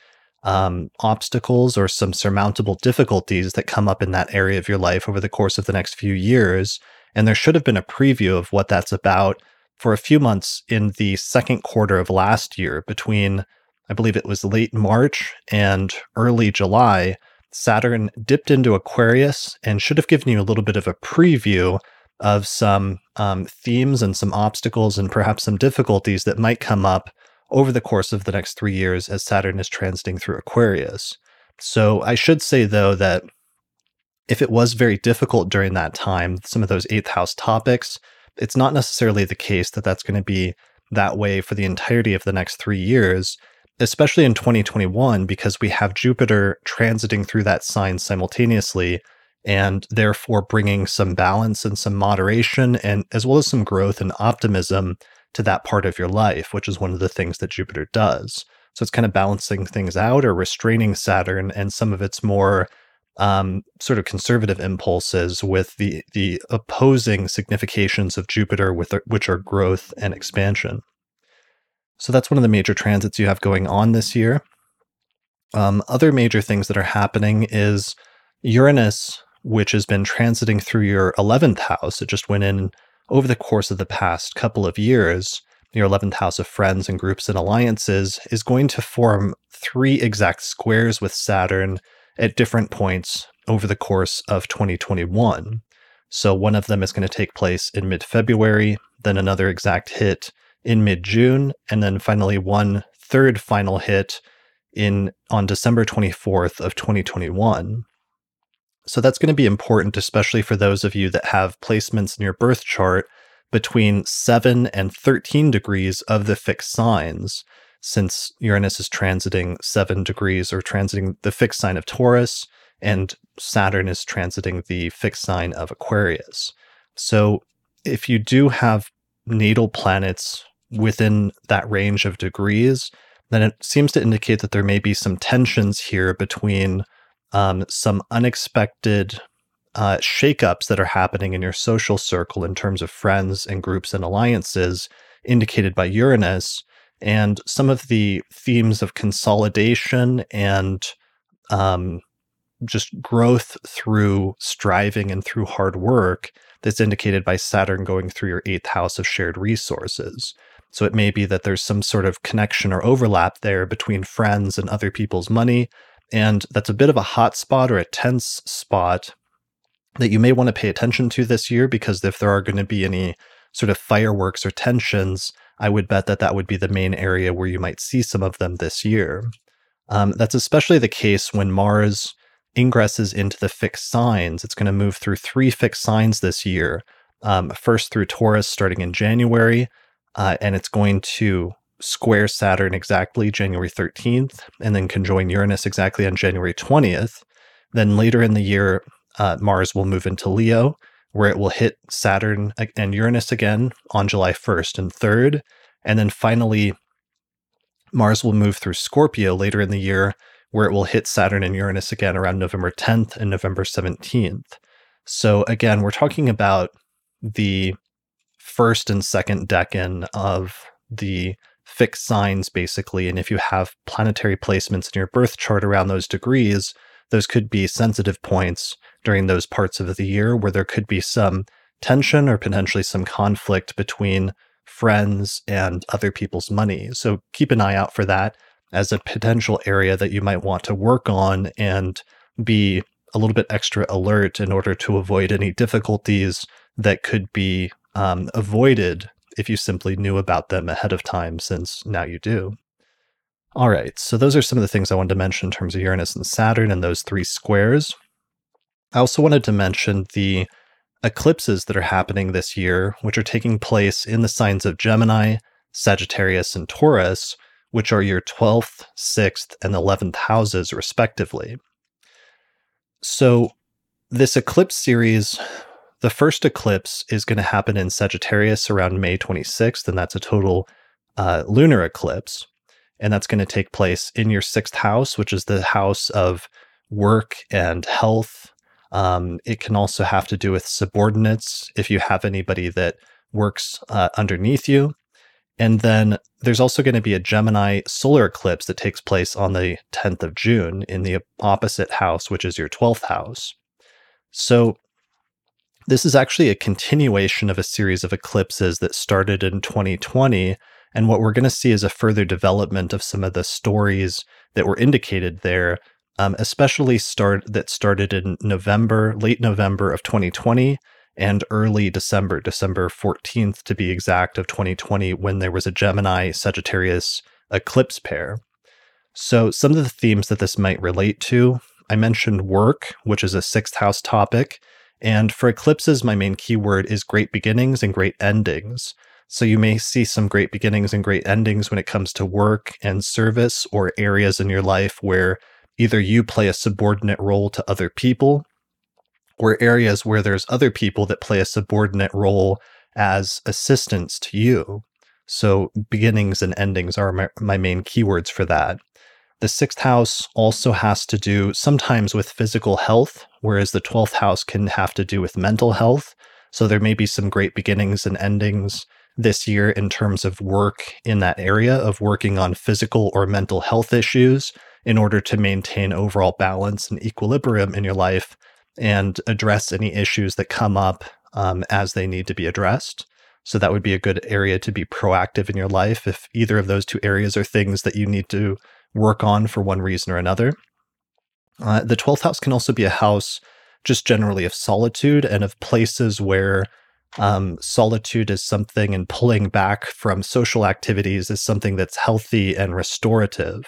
obstacles or some surmountable difficulties that come up in that area of your life over the course of the next few years. And there should have been a preview of what that's about for a few months in the second quarter of last year. Between, I believe it was late March and early July, Saturn dipped into Aquarius and should have given you a little bit of a preview of some themes and some obstacles and perhaps some difficulties that might come up over the course of the next 3 years as Saturn is transiting through Aquarius. So I should say, though, that if it was very difficult during that time, some of those eighth house topics, it's not necessarily the case that that's going to be that way for the entirety of the next 3 years, especially in 2021, because we have Jupiter transiting through that sign simultaneously, and therefore bringing some balance and some moderation, and as well as some growth and optimism to that part of your life, which is one of the things that Jupiter does. So it's kind of balancing things out or restraining Saturn and some of its more sort of conservative impulses with the opposing significations of Jupiter, which are growth and expansion. So that's one of the major transits you have going on this year. Other major things that are happening is Uranus, which has been transiting through your 11th house. It just went in over the course of the past couple of years. Your 11th house of friends and groups and alliances is going to form 3 exact squares with Saturn at different points over the course of 2021. So one of them is going to take place in mid-February, then another exact hit in mid-June, and then finally 1/3 final hit on December 24th of 2021. So that's going to be important, especially for those of you that have placements in your birth chart between 7 and 13 degrees of the fixed signs, since Uranus is transiting 7 degrees or transiting the fixed sign of Taurus, and Saturn is transiting the fixed sign of Aquarius. So if you do have natal planets within that range of degrees, then it seems to indicate that there may be some tensions here between some unexpected shakeups that are happening in your social circle in terms of friends and groups and alliances indicated by Uranus, and some of the themes of consolidation and just growth through striving and through hard work that's indicated by Saturn going through your 8th house of shared resources. So it may be that there's some sort of connection or overlap there between friends and other people's money. And that's a bit of a hot spot or a tense spot that you may want to pay attention to this year, because if there are going to be any sort of fireworks or tensions, I would bet that that would be the main area where you might see some of them this year. That's especially the case when Mars ingresses into the fixed signs. It's going to move through 3 fixed signs this year, first through Taurus starting in January, and it's going to square Saturn exactly January 13th, and then conjoin Uranus exactly on January 20th. Then later in the year, Mars will move into Leo, where it will hit Saturn and Uranus again on July 1st and 3rd. And then finally, Mars will move through Scorpio later in the year, where it will hit Saturn and Uranus again around November 10th and November 17th. So again, we're talking about the first and second decan of the fixed signs, basically. And if you have planetary placements in your birth chart around those degrees, those could be sensitive points during those parts of the year where there could be some tension or potentially some conflict between friends and other people's money. So keep an eye out for that as a potential area that you might want to work on and be a little bit extra alert in order to avoid any difficulties that could be avoided if you simply knew about them ahead of time, since now you do. All right, so those are some of the things I wanted to mention in terms of Uranus and Saturn and those 3 squares. I also wanted to mention the eclipses that are happening this year, which are taking place in the signs of Gemini, Sagittarius, and Taurus, which are your 12th, 6th, and 11th houses, respectively. So this eclipse series, the first eclipse is going to happen in Sagittarius around May 26th, and that's a total lunar eclipse. And that's going to take place in your 6th house, which is the house of work and health. It can also have to do with subordinates if you have anybody that works underneath you. And then there's also going to be a Gemini solar eclipse that takes place on the 10th of June in the opposite house, which is your 12th house. So this is actually a continuation of a series of eclipses that started in 2020. And what we're going to see is a further development of some of the stories that were indicated there, especially that started in November, late November of 2020. And early December 14th to be exact, of 2020, when there was a Gemini-Sagittarius eclipse pair. So some of the themes that this might relate to, I mentioned work, which is a sixth house topic. And for eclipses, my main keyword is great beginnings and great endings. So you may see some great beginnings and great endings when it comes to work and service, or areas in your life where either you play a subordinate role to other people, or areas where there's other people that play a subordinate role as assistants to you. So beginnings and endings are my main keywords for that. The sixth house also has to do sometimes with physical health, whereas the 12th house can have to do with mental health. So there may be some great beginnings and endings this year in terms of work in that area of working on physical or mental health issues in order to maintain overall balance and equilibrium in your life, and address any issues that come up as they need to be addressed. So that would be a good area to be proactive in your life if either of those two areas are things that you need to work on for one reason or another. The 12th house can also be a house just generally of solitude and of places where solitude is something, and pulling back from social activities is something that's healthy and restorative.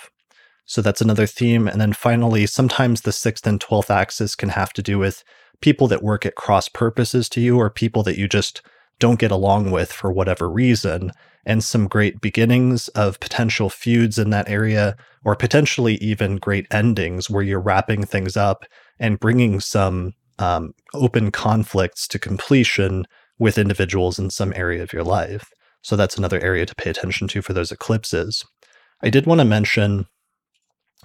So that's another theme. And then finally, sometimes the 6th and 12th axis can have to do with people that work at cross purposes to you, or people that you just don't get along with for whatever reason, and some great beginnings of potential feuds in that area, or potentially even great endings where you're wrapping things up and bringing some open conflicts to completion with individuals in some area of your life. So that's another area to pay attention to for those eclipses. I did want to mention...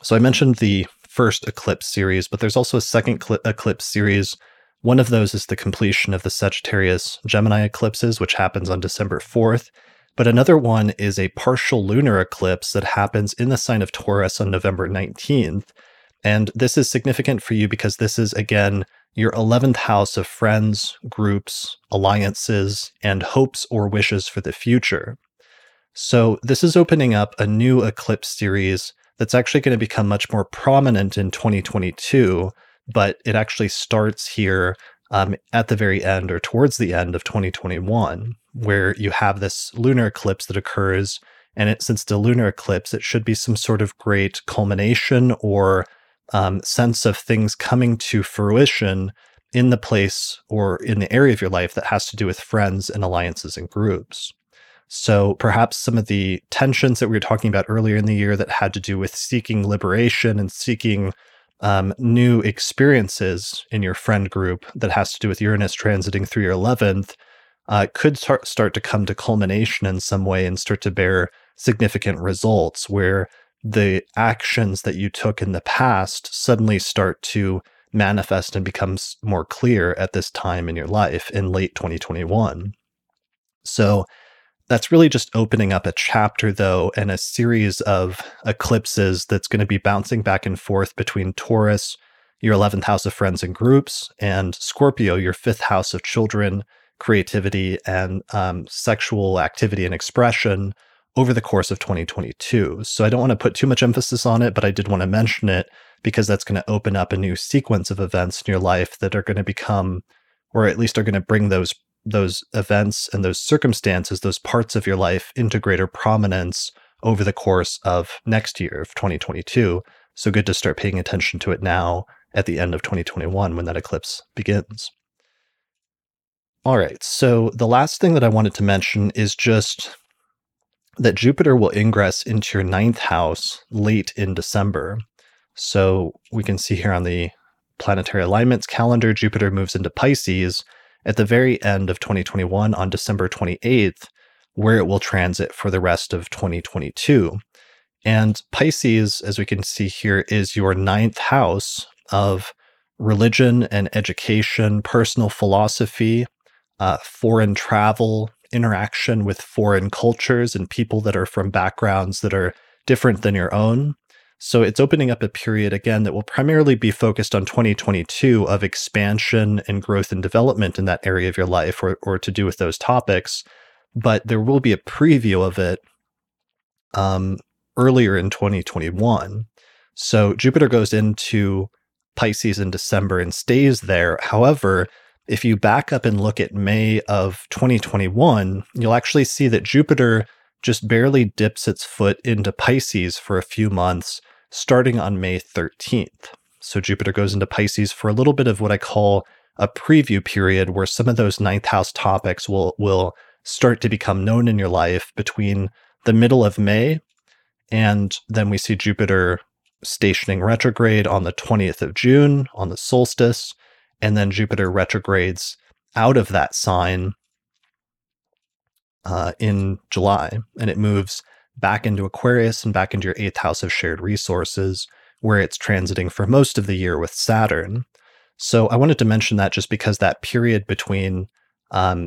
So I mentioned the first eclipse series, but there's also a second eclipse series. One of those is the completion of the Sagittarius-Gemini eclipses, which happens on December 4th. But another one is a partial lunar eclipse that happens in the sign of Taurus on November 19th. And this is significant for you because this is, again, your 11th house of friends, groups, alliances, and hopes or wishes for the future. So this is opening up a new eclipse series that's actually going to become much more prominent in 2022, but it actually starts here at the very end, or towards the end of 2021, where you have this lunar eclipse that occurs. And since the lunar eclipse, it should be some sort of great culmination or sense of things coming to fruition in the place or in the area of your life that has to do with friends and alliances and groups. So perhaps some of the tensions that we were talking about earlier in the year that had to do with seeking liberation and seeking new experiences in your friend group that has to do with Uranus transiting through your 11th could start to come to culmination in some way and start to bear significant results, where the actions that you took in the past suddenly start to manifest and becomes more clear at this time in your life in late 2021. So that's really just opening up a chapter, though, and a series of eclipses that's going to be bouncing back and forth between Taurus, your 11th house of friends and groups, and Scorpio, your 5th house of children, creativity, and sexual activity and expression over the course of 2022. So I don't want to put too much emphasis on it, but I did want to mention it because that's going to open up a new sequence of events in your life that are going to become, or at least are going to bring those events and those circumstances, those parts of your life, into greater prominence over the course of next year of 2022. So good to start paying attention to it now at the end of 2021 when that eclipse begins. All right, so the last thing that I wanted to mention is just that Jupiter will ingress into your 9th house late in December. So we can see here on the planetary alignments calendar, Jupiter moves into Pisces at the very end of 2021 on December 28th, where it will transit for the rest of 2022. And Pisces, as we can see here, is your 9th house of religion and education, personal philosophy, foreign travel, interaction with foreign cultures and people that are from backgrounds that are different than your own. So it's opening up a period, again, that will primarily be focused on 2022 of expansion and growth and development in that area of your life or to do with those topics. But there will be a preview of it earlier in 2021. So Jupiter goes into Pisces in December and stays there. However, if you back up and look at May of 2021, you'll actually see that Jupiter just barely dips its foot into Pisces for a few months, starting on May 13th. So Jupiter goes into Pisces for a little bit of what I call a preview period, where some of those ninth house topics will start to become known in your life between the middle of May, and then we see Jupiter stationing retrograde on the 20th of June on the solstice, and then Jupiter retrogrades out of that sign in July, and it moves back into Aquarius and back into your eighth house of shared resources, where it's transiting for most of the year with Saturn. So I wanted to mention that just because that period between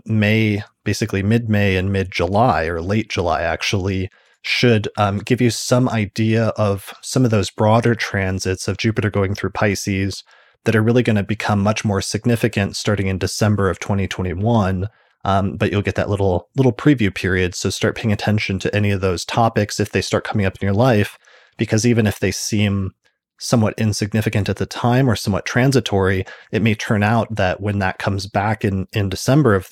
May, basically mid-May and mid-July, or late July actually, should give you some idea of some of those broader transits of Jupiter going through Pisces that are really going to become much more significant starting in December of 2021. But you'll get that little preview period. So start paying attention to any of those topics if they start coming up in your life, because even if they seem somewhat insignificant at the time or somewhat transitory, it may turn out that when that comes back in December of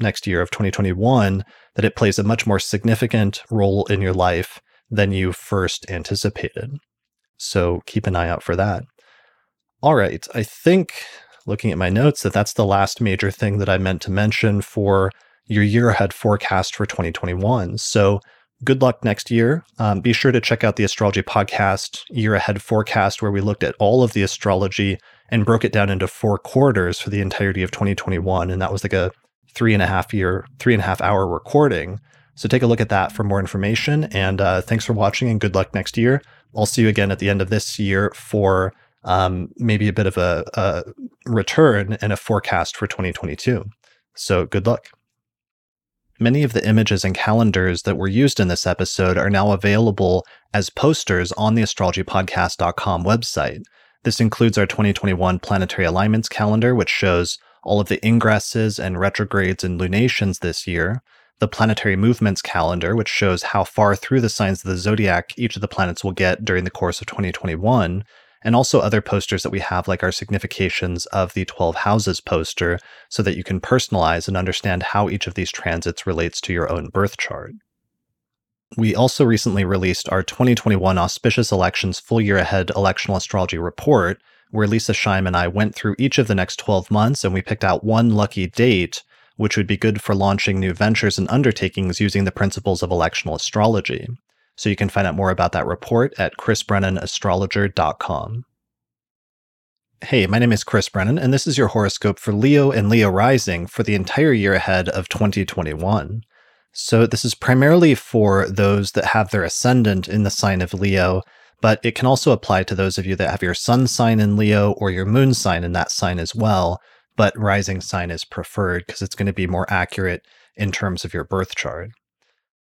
next year of 2021, that it plays a much more significant role in your life than you first anticipated. So keep an eye out for that. All right, I think, looking at my notes, that's the last major thing that I meant to mention for your year ahead forecast for 2021. So good luck next year. Be sure to check out the Astrology Podcast Year Ahead Forecast, where we looked at all of the astrology and broke it down into 4 quarters for the entirety of 2021. And that was like a 3.5-hour recording. So take a look at that for more information. And thanks for watching, and good luck next year. I'll see you again at the end of this year for maybe a bit of a return and a forecast for 2022. So good luck. Many of the images and calendars that were used in this episode are now available as posters on the astrologypodcast.com website. This includes our 2021 planetary alignments calendar, which shows all of the ingresses and retrogrades and lunations this year, the planetary movements calendar, which shows how far through the signs of the zodiac each of the planets will get during the course of 2021, and also other posters that we have, like our significations of the 12 houses poster, so that you can personalize and understand how each of these transits relates to your own birth chart. We also recently released our 2021 Auspicious Elections Full Year Ahead Electional Astrology Report, where Lisa Scheim and I went through each of the next 12 months, and we picked out one lucky date, which would be good for launching new ventures and undertakings using the principles of electional astrology. So you can find out more about that report at chrisbrennanastrologer.com. Hey, my name is Chris Brennan, and this is your horoscope for Leo and Leo rising for the entire year ahead of 2021. So this is primarily for those that have their ascendant in the sign of Leo, but it can also apply to those of you that have your sun sign in Leo or your moon sign in that sign as well, but rising sign is preferred because it's going to be more accurate in terms of your birth chart.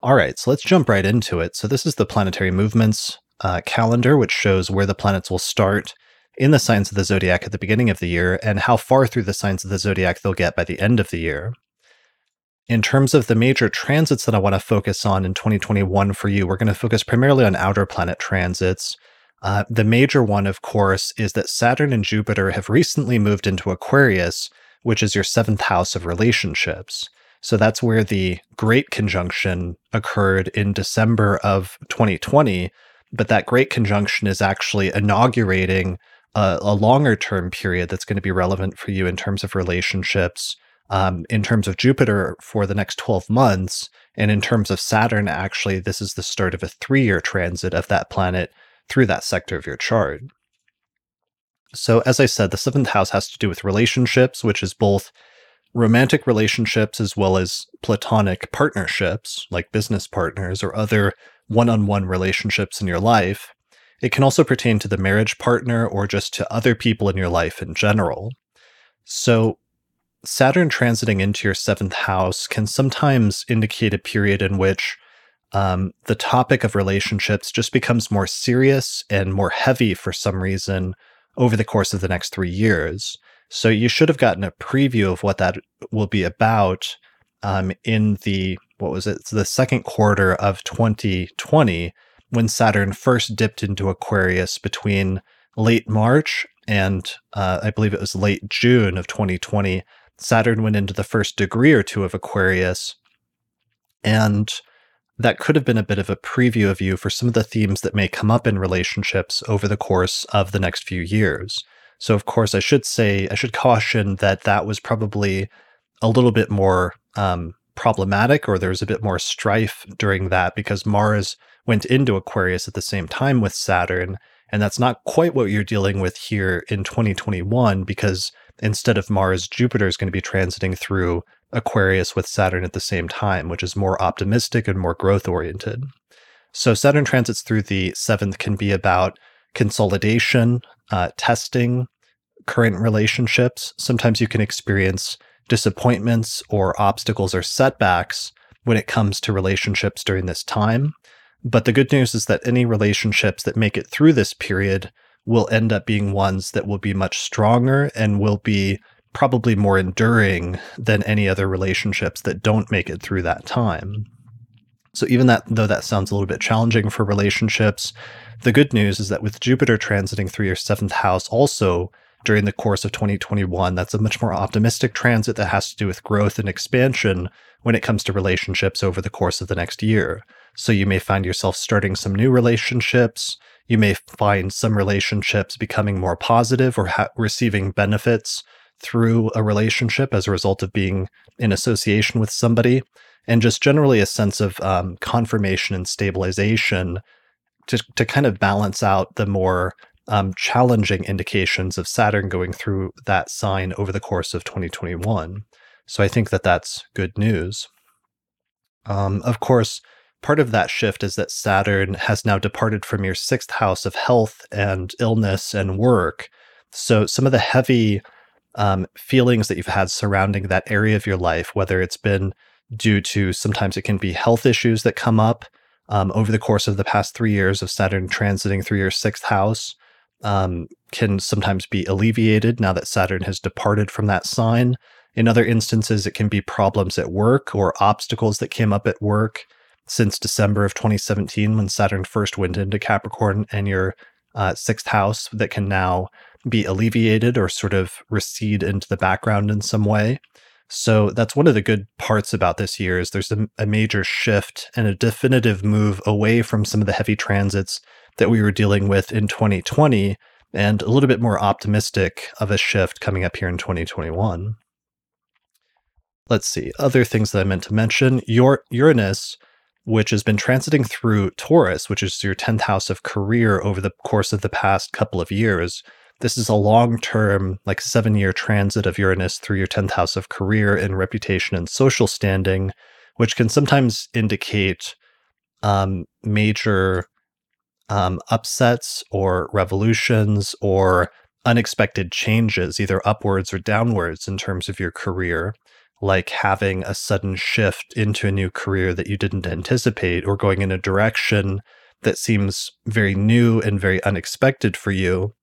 All right, so let's jump right into it. So this is the planetary movements calendar, which shows where the planets will start in the signs of the zodiac at the beginning of the year and how far through the signs of the zodiac they'll get by the end of the year. In terms of the major transits that I want to focus on in 2021 for you, we're going to focus primarily on outer planet transits. The major one, of course, is that Saturn and Jupiter have recently moved into Aquarius, which is your 7th house of relationships. So that's where the Great Conjunction occurred in December of 2020, but that Great Conjunction is actually inaugurating a longer-term period that's going to be relevant for you in terms of relationships, in terms of Jupiter for the next 12 months, and in terms of Saturn, actually, this is the start of a 3-year transit of that planet through that sector of your chart. So as I said, the 7th house has to do with relationships, which is both romantic relationships as well as platonic partnerships, like business partners or other one-on-one relationships in your life. It can also pertain to the marriage partner or just to other people in your life in general. So Saturn transiting into your seventh house can sometimes indicate a period in which the topic of relationships just becomes more serious and more heavy for some reason over the course of the next 3 years. So you should have gotten a preview of what that will be about in the, the second quarter of 2020, when Saturn first dipped into Aquarius between late March and I believe it was late June of 2020. Saturn went into the first degree or two of Aquarius, and that could have been a bit of a preview of you for some of the themes that may come up in relationships over the course of the next few years. So, of course, I should caution that that was probably a little bit more problematic, or there was a bit more strife during that because Mars went into Aquarius at the same time with Saturn, and that's not quite what you're dealing with here in 2021 because instead of Mars, Jupiter is going to be transiting through Aquarius with Saturn at the same time, which is more optimistic and more growth-oriented. So Saturn transits through the 7th can be about consolidation, testing, current relationships. Sometimes you can experience disappointments or obstacles or setbacks when it comes to relationships during this time. But the good news is that any relationships that make it through this period will end up being ones that will be much stronger and will be probably more enduring than any other relationships that don't make it through that time. So even though that sounds a little bit challenging for relationships, the good news is that with Jupiter transiting through your 7th house also during the course of 2021, that's a much more optimistic transit that has to do with growth and expansion when it comes to relationships over the course of the next year. So you may find yourself starting some new relationships. You may find some relationships becoming more positive or receiving benefits through a relationship as a result of being in association with somebody, and just generally a sense of confirmation and stabilization to kind of balance out the more challenging indications of Saturn going through that sign over the course of 2021. So I think that that's good news. Of course, part of that shift is that Saturn has now departed from your 6th house of health and illness and work. So some of the heavy feelings that you've had surrounding that area of your life, whether it's been due to sometimes it can be health issues that come up over the course of the past 3 years of Saturn transiting through your 6th house, can sometimes be alleviated now that Saturn has departed from that sign. In other instances, it can be problems at work or obstacles that came up at work since December of 2017 when Saturn first went into Capricorn and your 6th house that can now be alleviated or sort of recede into the background in some way. So that's one of the good parts about this year is there's a major shift and a definitive move away from some of the heavy transits that we were dealing with in 2020 and a little bit more optimistic of a shift coming up here in 2021. Let's see, other things that I meant to mention. Your Uranus, which has been transiting through Taurus, which is your 10th house of career over the course of the past couple of years. This is a long-term, like 7-year transit of Uranus through your 10th house of career and reputation and social standing, which can sometimes indicate major upsets or revolutions or unexpected changes, either upwards or downwards in terms of your career, like having a sudden shift into a new career that you didn't anticipate or going in a direction that seems very new and very unexpected for you.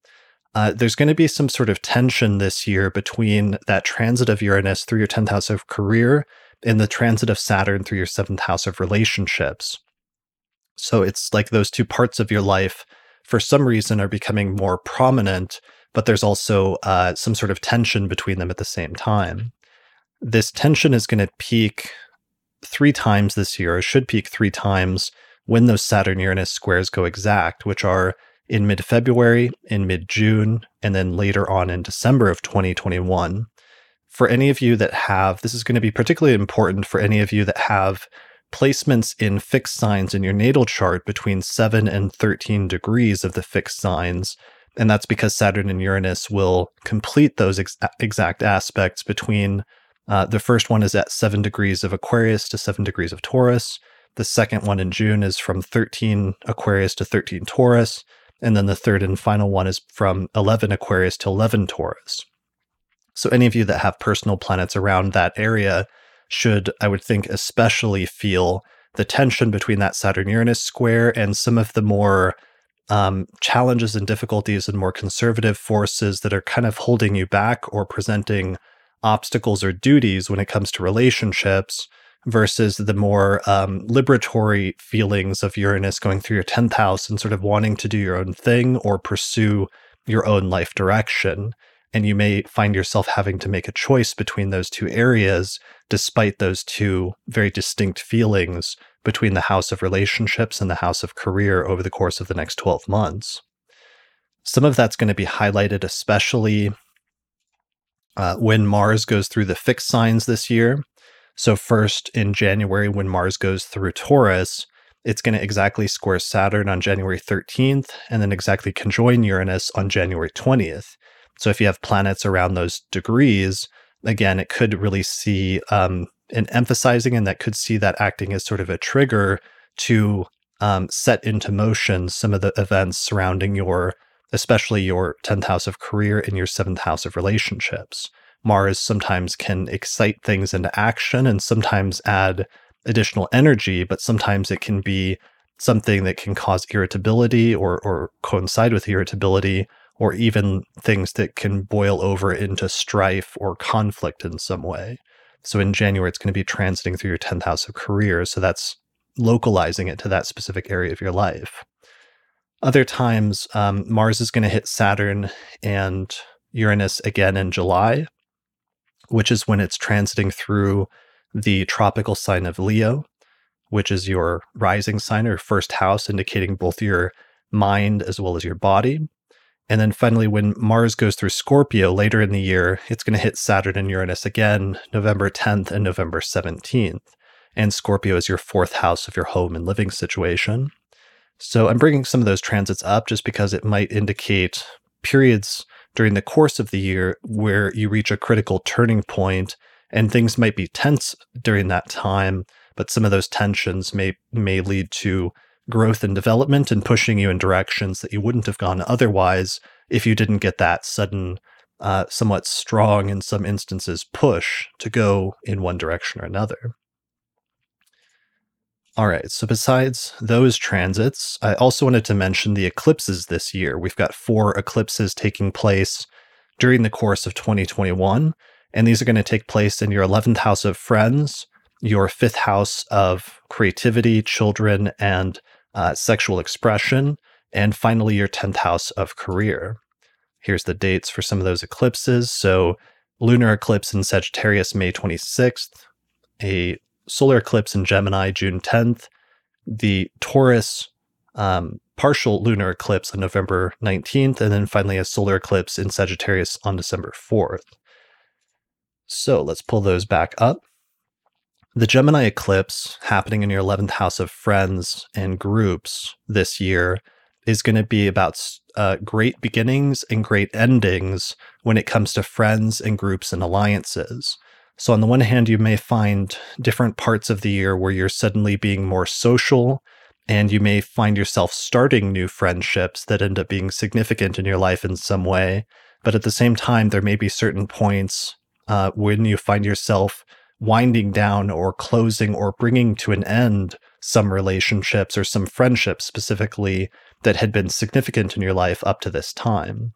There's going to be some sort of tension this year between that transit of Uranus through your 10th house of career and the transit of Saturn through your 7th house of relationships. So it's like those two parts of your life, for some reason, are becoming more prominent, but there's also some sort of tension between them at the same time. This tension is going to peak 3 times this year, or should peak 3 times when those Saturn-Uranus squares go exact, which are in mid-February, in mid-June, and then later on in December of 2021. For any of you that have, this is going to be particularly important for any of you that have placements in fixed signs in your natal chart between 7 and 13 degrees of the fixed signs, and that's because Saturn and Uranus will complete those exact aspects between, the first one is at 7 degrees of Aquarius to 7 degrees of Taurus, the second one in June is from 13 Aquarius to 13 Taurus, and then the third and final one is from 11 Aquarius to 11 Taurus. So any of you that have personal planets around that area should, I would think, especially feel the tension between that Saturn-Uranus square and some of the more challenges and difficulties and more conservative forces that are kind of holding you back or presenting obstacles or duties when it comes to relationships versus the more liberatory feelings of Uranus going through your 10th house and sort of wanting to do your own thing or pursue your own life direction. And you may find yourself having to make a choice between those two areas, despite those two very distinct feelings between the house of relationships and the house of career over the course of the next 12 months. Some of that's going to be highlighted, especially when Mars goes through the fixed signs this year. So first in January, when Mars goes through Taurus, it's going to exactly square Saturn on January 13th, and then exactly conjoin Uranus on January 20th. So if you have planets around those degrees, again, it could really see an emphasizing, and that could see that acting as sort of a trigger to set into motion some of the events surrounding your, especially your 10th house of career and your 7th house of relationships. Mars sometimes can excite things into action and sometimes add additional energy, but sometimes it can be something that can cause irritability or coincide with irritability, or even things that can boil over into strife or conflict in some way. So in January, it's going to be transiting through your 10th house of career, so that's localizing it to that specific area of your life. Other times, Mars is going to hit Saturn and Uranus again in July, which is when it's transiting through the tropical sign of Leo, which is your rising sign or first house, indicating both your mind as well as your body. And then finally, when Mars goes through Scorpio later in the year, it's going to hit Saturn and Uranus again, November 10th and November 17th. And Scorpio is your fourth house of your home and living situation. So I'm bringing some of those transits up just because it might indicate periods during the course of the year where you reach a critical turning point, and things might be tense during that time, but some of those tensions may lead to growth and development and pushing you in directions that you wouldn't have gone otherwise if you didn't get that sudden, somewhat strong in some instances, push to go in one direction or another. All right, so besides those transits, I also wanted to mention the eclipses this year. We've got 4 eclipses taking place during the course of 2021, and these are going to take place in your 11th house of friends, your 5th house of creativity, children, and sexual expression, and finally your 10th house of career. Here's the dates for some of those eclipses. So lunar eclipse in Sagittarius, May 26th, a solar eclipse in Gemini, June 10th, the Taurus partial lunar eclipse on November 19th, and then finally a solar eclipse in Sagittarius on December 4th. So let's pull those back up. The Gemini eclipse happening in your 11th house of friends and groups this year is going to be about great beginnings and great endings when it comes to friends and groups and alliances. So on the one hand, you may find different parts of the year where you're suddenly being more social, and you may find yourself starting new friendships that end up being significant in your life in some way. But at the same time, there may be certain points when you find yourself winding down or closing or bringing to an end some relationships or some friendships specifically that had been significant in your life up to this time.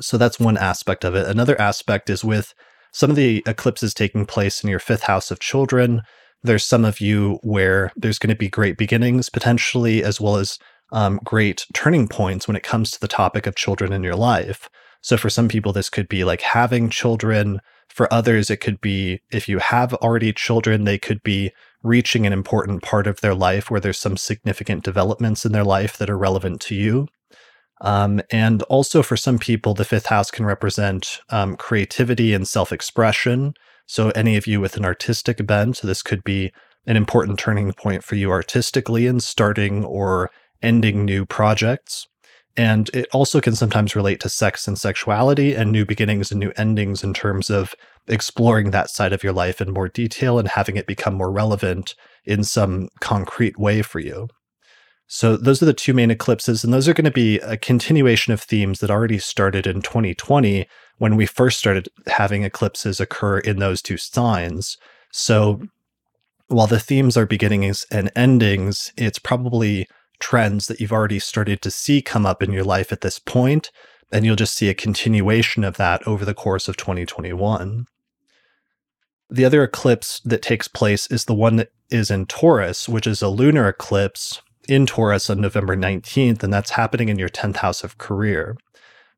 So that's one aspect of it. Another aspect is with some of the eclipses taking place in your 5th house of children. There's some of you where there's going to be great beginnings potentially, as well as great turning points when it comes to the topic of children in your life. So for some people, this could be like having children. For others, it could be if you have already children, they could be reaching an important part of their life where there's some significant developments in their life that are relevant to you. And also for some people, the 5th house can represent creativity and self-expression. So any of you with an artistic bent, so this could be an important turning point for you artistically in starting or ending new projects. And it also can sometimes relate to sex and sexuality and new beginnings and new endings in terms of exploring that side of your life in more detail and having it become more relevant in some concrete way for you. So those are the two main eclipses, and those are going to be a continuation of themes that already started in 2020 when we first started having eclipses occur in those two signs. So while the themes are beginnings and endings, it's probably trends that you've already started to see come up in your life at this point, and you'll just see a continuation of that over the course of 2021. The other eclipse that takes place is the one that is in Taurus, which is a lunar eclipse in Taurus on November 19th, and that's happening in your 10th house of career.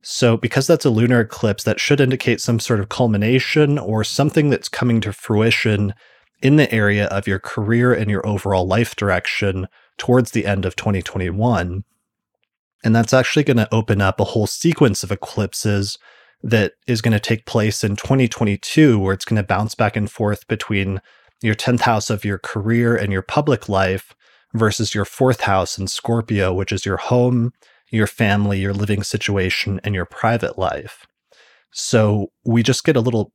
So because that's a lunar eclipse, that should indicate some sort of culmination or something that's coming to fruition in the area of your career and your overall life direction towards the end of 2021. And that's actually going to open up a whole sequence of eclipses that is going to take place in 2022, where it's going to bounce back and forth between your 10th house of your career and your public life versus your 4th house in Scorpio, which is your home, your family, your living situation, and your private life. So we just get a little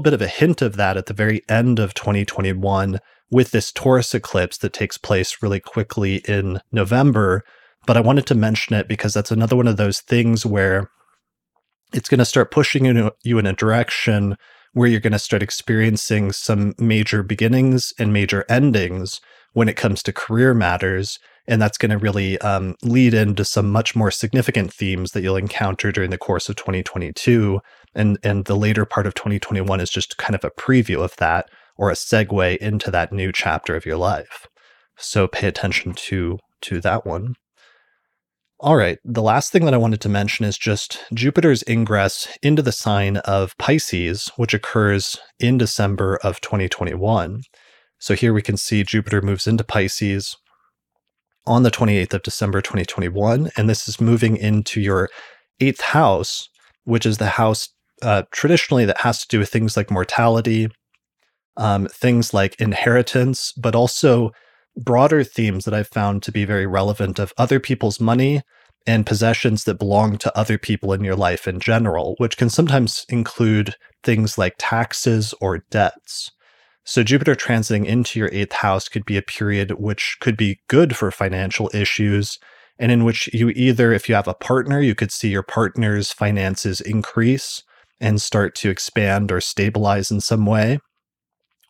bit of a hint of that at the very end of 2021 with this Taurus eclipse that takes place really quickly in November. But I wanted to mention it because that's another one of those things where it's going to start pushing you in a direction where you're going to start experiencing some major beginnings and major endings when it comes to career matters. And that's going to really lead into some much more significant themes that you'll encounter during the course of 2022. And the later part of 2021 is just kind of a preview of that, or a segue into that new chapter of your life. So pay attention to that one. All right, the last thing that I wanted to mention is just Jupiter's ingress into the sign of Pisces, which occurs in December of 2021. So here we can see Jupiter moves into Pisces on the 28th of December, 2021. And this is moving into your 8th house, which is the house traditionally that has to do with things like mortality, things like inheritance, but also broader themes that I've found to be very relevant of other people's money and possessions that belong to other people in your life in general, which can sometimes include things like taxes or debts. So Jupiter transiting into your 8th house could be a period which could be good for financial issues, and in which you either, if you have a partner, you could see your partner's finances increase and start to expand or stabilize in some way,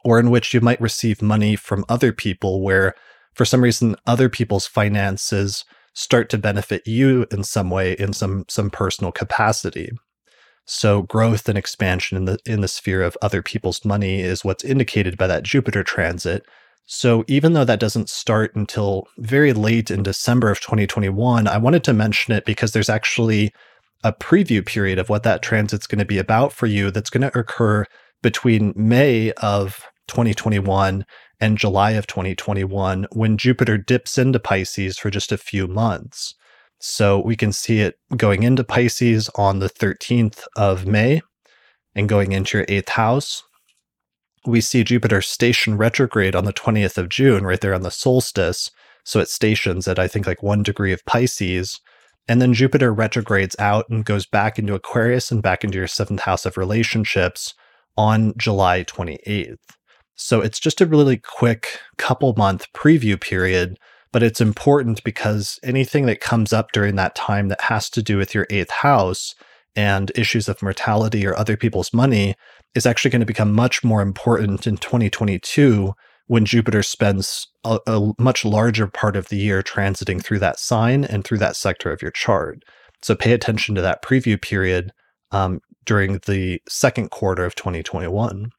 or in which you might receive money from other people where, for some reason, other people's finances start to benefit you in some way, in some personal capacity. So growth and expansion in the sphere of other people's money is what's indicated by that Jupiter transit. So even though that doesn't start until very late in December of 2021, I wanted to mention it because there's actually a preview period of what that transit's going to be about for you that's going to occur between May of 2021 and July of 2021, when Jupiter dips into Pisces for just a few months. So we can see it going into Pisces on the 13th of May and going into your 8th house. We see Jupiter station retrograde on the 20th of June, right there on the solstice. So it stations at, I think, like 1 degree of Pisces. And then Jupiter retrogrades out and goes back into Aquarius and back into your 7th house of relationships on July 28th. So it's just a really quick couple-month preview period, but it's important because anything that comes up during that time that has to do with your 8th house and issues of mortality or other people's money is actually going to become much more important in 2022 when Jupiter spends a much larger part of the year transiting through that sign and through that sector of your chart. So pay attention to that preview period during the second quarter of 2021.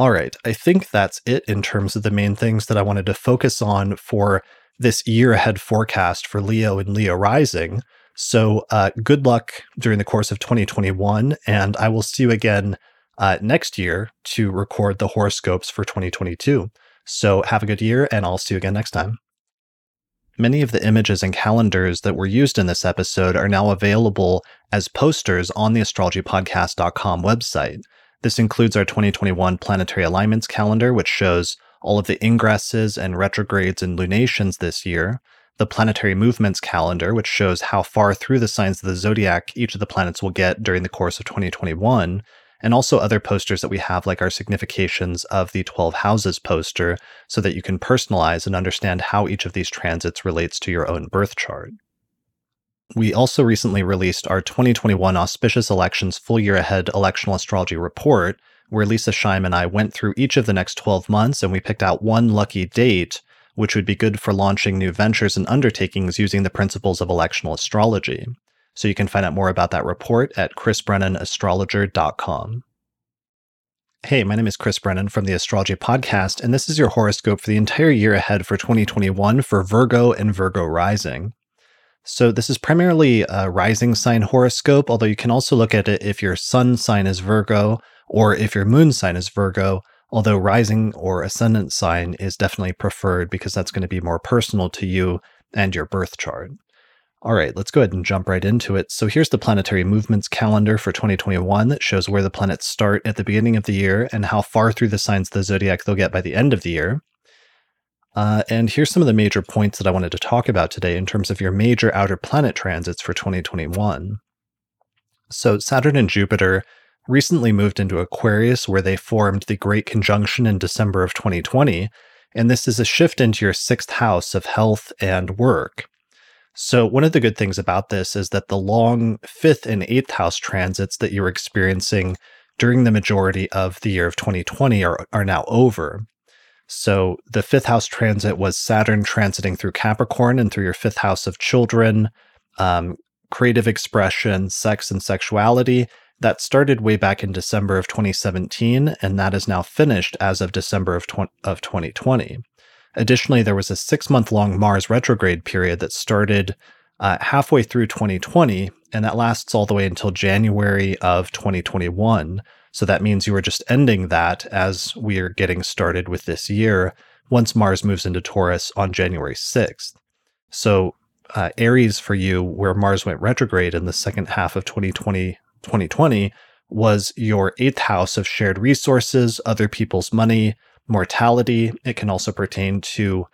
All right, I think that's it in terms of the main things that I wanted to focus on for this year-ahead forecast for Leo and Leo Rising. So good luck during the course of 2021, and I will see you again next year to record the horoscopes for 2022. So have a good year, and I'll see you again next time. Many of the images and calendars that were used in this episode are now available as posters on the astrologypodcast.com website. This includes our 2021 Planetary Alignments calendar, which shows all of the ingresses and retrogrades and lunations this year, the Planetary Movements calendar, which shows how far through the signs of the zodiac each of the planets will get during the course of 2021, and also other posters that we have, like our significations of the 12 houses poster, so that you can personalize and understand how each of these transits relates to your own birth chart. We also recently released our 2021 Auspicious Elections Full Year Ahead Electional Astrology Report, where Lisa Scheim and I went through each of the next 12 months and we picked out one lucky date, which would be good for launching new ventures and undertakings using the principles of electional astrology. So you can find out more about that report at chrisbrennanastrologer.com. Hey, my name is Chris Brennan from The Astrology Podcast, and this is your horoscope for the entire year ahead for 2021 for Virgo and Virgo rising. So this is primarily a rising sign horoscope, although you can also look at it if your sun sign is Virgo or if your moon sign is Virgo, although rising or ascendant sign is definitely preferred because that's going to be more personal to you and your birth chart. All right, let's go ahead and jump right into it. So here's the planetary movements calendar for 2021 that shows where the planets start at the beginning of the year and how far through the signs of the zodiac they'll get by the end of the year. And here's some of the major points that I wanted to talk about today in terms of your major outer planet transits for 2021. So Saturn and Jupiter recently moved into Aquarius, where they formed the Great Conjunction in December of 2020, and this is a shift into your sixth house of health and work. So one of the good things about this is that the long 5th and 8th house transits that you were experiencing during the majority of the year of 2020 are now over. So the 5th house transit was Saturn transiting through Capricorn and through your 5th house of children, creative expression, sex, and sexuality. That started way back in December of 2017, and that is now finished as of December of 2020. Additionally, there was a 6-month-long Mars retrograde period that started halfway through 2020, and that lasts all the way until January of 2021. So that means you are just ending that as we are getting started with this year once Mars moves into Taurus on January 6th. So Aries for you, where Mars went retrograde in the second half of 2020 was your 8th house of shared resources, other people's money, mortality. It can also pertain to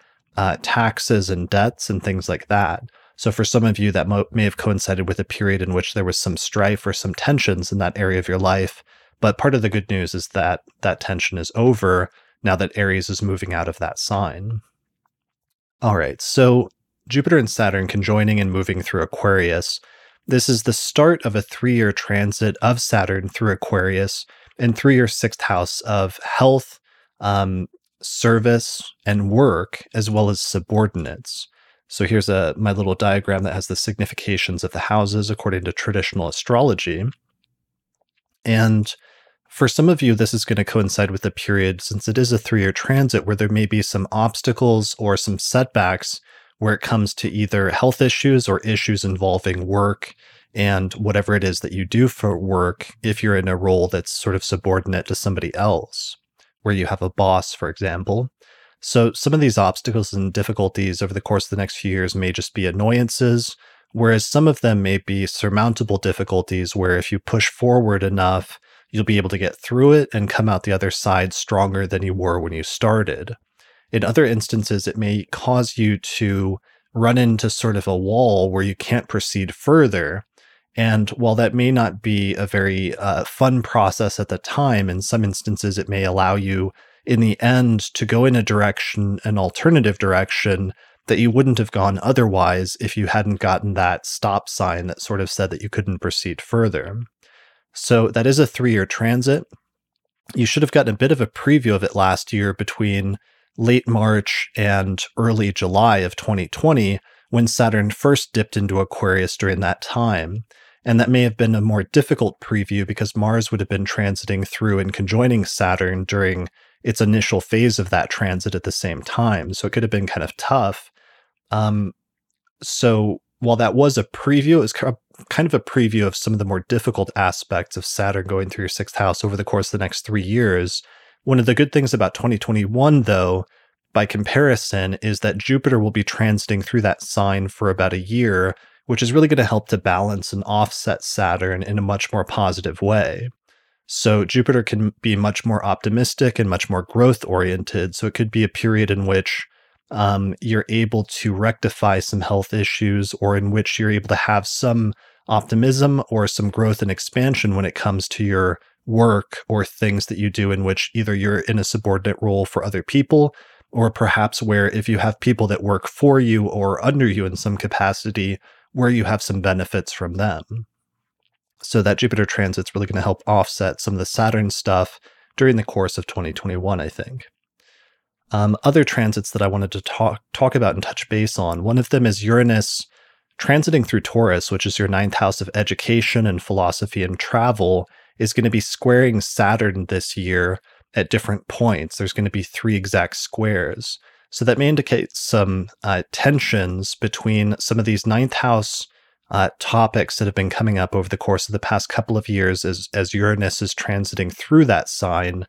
taxes and debts and things like that. So for some of you, that may have coincided with a period in which there was some strife or some tensions in that area of your life. But part of the good news is that that tension is over now that Aries is moving out of that sign. All right, so Jupiter and Saturn conjoining and moving through Aquarius. This is the start of a 3-year transit of Saturn through Aquarius and through your 6th house of health, service, and work, as well as subordinates. So here's my little diagram that has the significations of the houses according to traditional astrology. And for some of you, this is going to coincide with the period, since it is a 3-year transit, where there may be some obstacles or some setbacks where it comes to either health issues or issues involving work and whatever it is that you do for work, if you're in a role that's sort of subordinate to somebody else, where you have a boss, for example. So some of these obstacles and difficulties over the course of the next few years may just be annoyances, whereas some of them may be surmountable difficulties where if you push forward enough, you'll be able to get through it and come out the other side stronger than you were when you started. In other instances, it may cause you to run into sort of a wall where you can't proceed further. And while that may not be a very fun process at the time, in some instances, it may allow you in the end to go in a direction, an alternative direction that you wouldn't have gone otherwise if you hadn't gotten that stop sign that sort of said that you couldn't proceed further. So that is a 3-year transit. You should have gotten a bit of a preview of it last year between late March and early July of 2020, when Saturn first dipped into Aquarius during that time. And that may have been a more difficult preview because Mars would have been transiting through and conjoining Saturn during its initial phase of that transit at the same time. So it could have been kind of tough. So while that was a preview, it was kind of a preview of some of the more difficult aspects of Saturn going through your 6th house over the course of the next 3 years. One of the good things about 2021, though, by comparison, is that Jupiter will be transiting through that sign for about a year, which is really going to help to balance and offset Saturn in a much more positive way. So Jupiter can be much more optimistic and much more growth-oriented. So it could be a period in which you're able to rectify some health issues, or in which you're able to have some optimism or some growth and expansion when it comes to your work or things that you do in which either you're in a subordinate role for other people, or perhaps where if you have people that work for you or under you in some capacity, where you have some benefits from them. So that Jupiter transit's really going to help offset some of the Saturn stuff during the course of 2021, I think. Other transits that I wanted to talk about and touch base on, one of them is Uranus transiting through Taurus, which is your ninth house of education and philosophy and travel, is going to be squaring Saturn this year at different points. There's going to be 3 exact squares. So that may indicate some tensions between some of these ninth house topics that have been coming up over the course of the past couple of years as Uranus is transiting through that sign,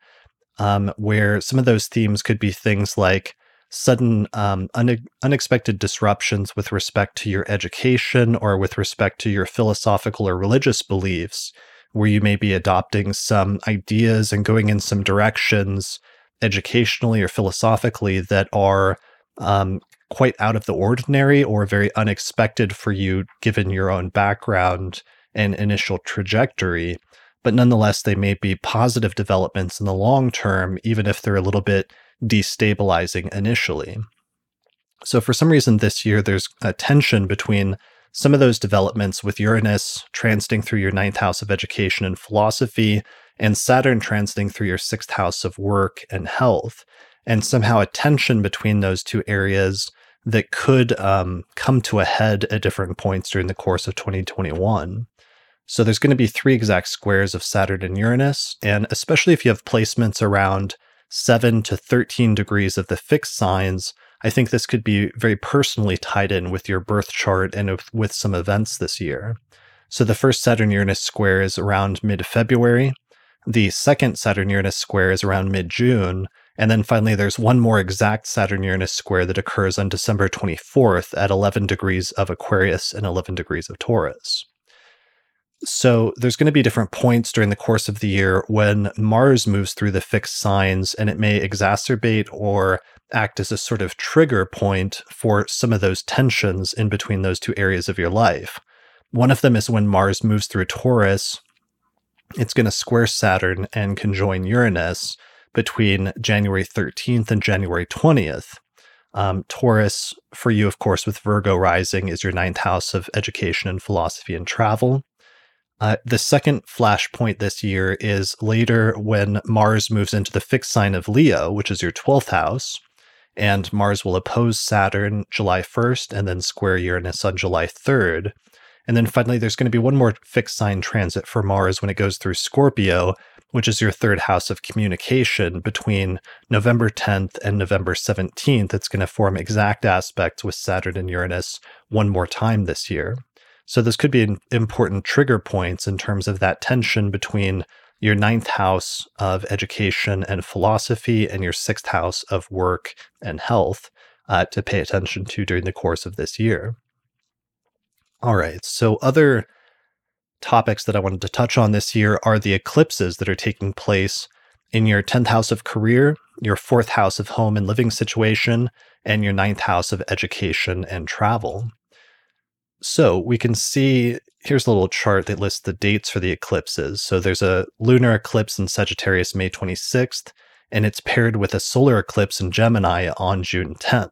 where some of those themes could be things like sudden unexpected disruptions with respect to your education or with respect to your philosophical or religious beliefs, where you may be adopting some ideas and going in some directions educationally or philosophically that are quite out of the ordinary or very unexpected for you given your own background and initial trajectory. But nonetheless, they may be positive developments in the long term, even if they're a little bit destabilizing initially. So for some reason this year, there's a tension between some of those developments with Uranus transiting through your ninth house of education and philosophy and Saturn transiting through your sixth house of work and health, and somehow a tension between those two areas that could come to a head at different points during the course of 2021. So there's going to be 3 exact squares of Saturn and Uranus, and especially if you have placements around 7 to 13 degrees of the fixed signs, I think this could be very personally tied in with your birth chart and with some events this year. So the first Saturn-Uranus square is around mid-February, the second Saturn-Uranus square is around mid-June, and then finally there's one more exact Saturn-Uranus square that occurs on December 24th at 11 degrees of Aquarius and 11 degrees of Taurus. So there's going to be different points during the course of the year when Mars moves through the fixed signs, and it may exacerbate or act as a sort of trigger point for some of those tensions in between those two areas of your life. One of them is when Mars moves through Taurus, it's going to square Saturn and conjoin Uranus between January 13th and January 20th. Taurus, for you, of course, with Virgo rising, is your ninth house of education and philosophy and travel. The second flashpoint this year is later when Mars moves into the fixed sign of Leo, which is your 12th house, and Mars will oppose Saturn July 1st and then square Uranus on July 3rd. And then finally, there's going to be one more fixed sign transit for Mars when it goes through Scorpio, which is your third house of communication, between November 10th and November 17th. It's going to form exact aspects with Saturn and Uranus one more time this year. So this could be important trigger points in terms of that tension between your ninth house of education and philosophy and your sixth house of work and health to pay attention to during the course of this year. All right, so other topics that I wanted to touch on this year are the eclipses that are taking place in your 10th house of career, your 4th house of home and living situation, and your 9th house of education and travel. So we can see, here's a little chart that lists the dates for the eclipses. So there's a lunar eclipse in Sagittarius, May 26th, and it's paired with a solar eclipse in Gemini on June 10th.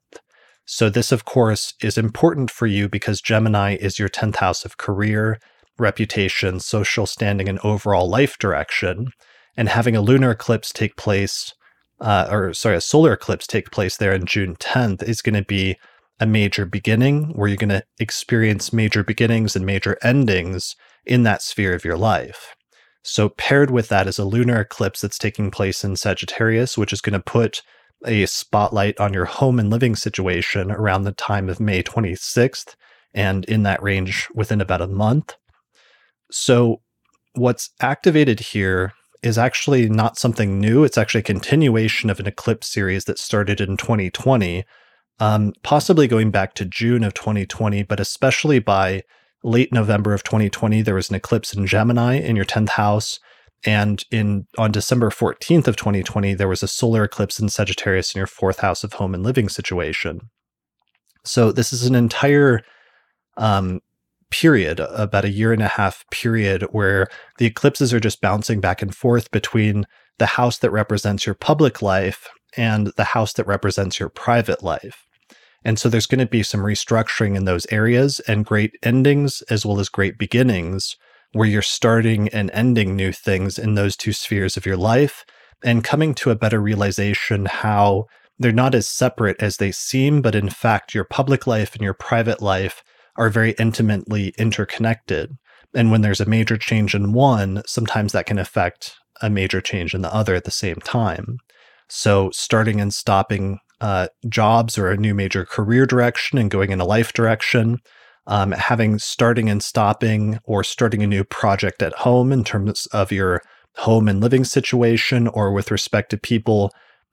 So this, of course, is important for you because Gemini is your 10th house of career, reputation, social standing, and overall life direction. And having a lunar eclipse take place, a solar eclipse take place there on June 10th is going to be a major beginning, where you're going to experience major beginnings and major endings in that sphere of your life. So paired with that is a lunar eclipse that's taking place in Sagittarius, which is going to put a spotlight on your home and living situation around the time of May 26th, and in that range within about a month. So what's activated here is actually not something new. It's actually a continuation of an eclipse series that started in 2020, possibly going back to June of 2020, but especially by late November of 2020, there was an eclipse in Gemini in your 10th house. And on December 14th of 2020, there was a solar eclipse in Sagittarius in your 4th house of home and living situation. So this is an entire period, about a year and a half period, where the eclipses are just bouncing back and forth between the house that represents your public life and the house that represents your private life. And so there's going to be some restructuring in those areas, and great endings as well as great beginnings, where you're starting and ending new things in those two spheres of your life and coming to a better realization how they're not as separate as they seem, but in fact, your public life and your private life are very intimately interconnected. And when there's a major change in one, sometimes that can affect a major change in the other at the same time. So starting and stopping jobs or a new major career direction and going in a life direction, having starting and stopping or starting a new project at home in terms of your home and living situation, or with respect to people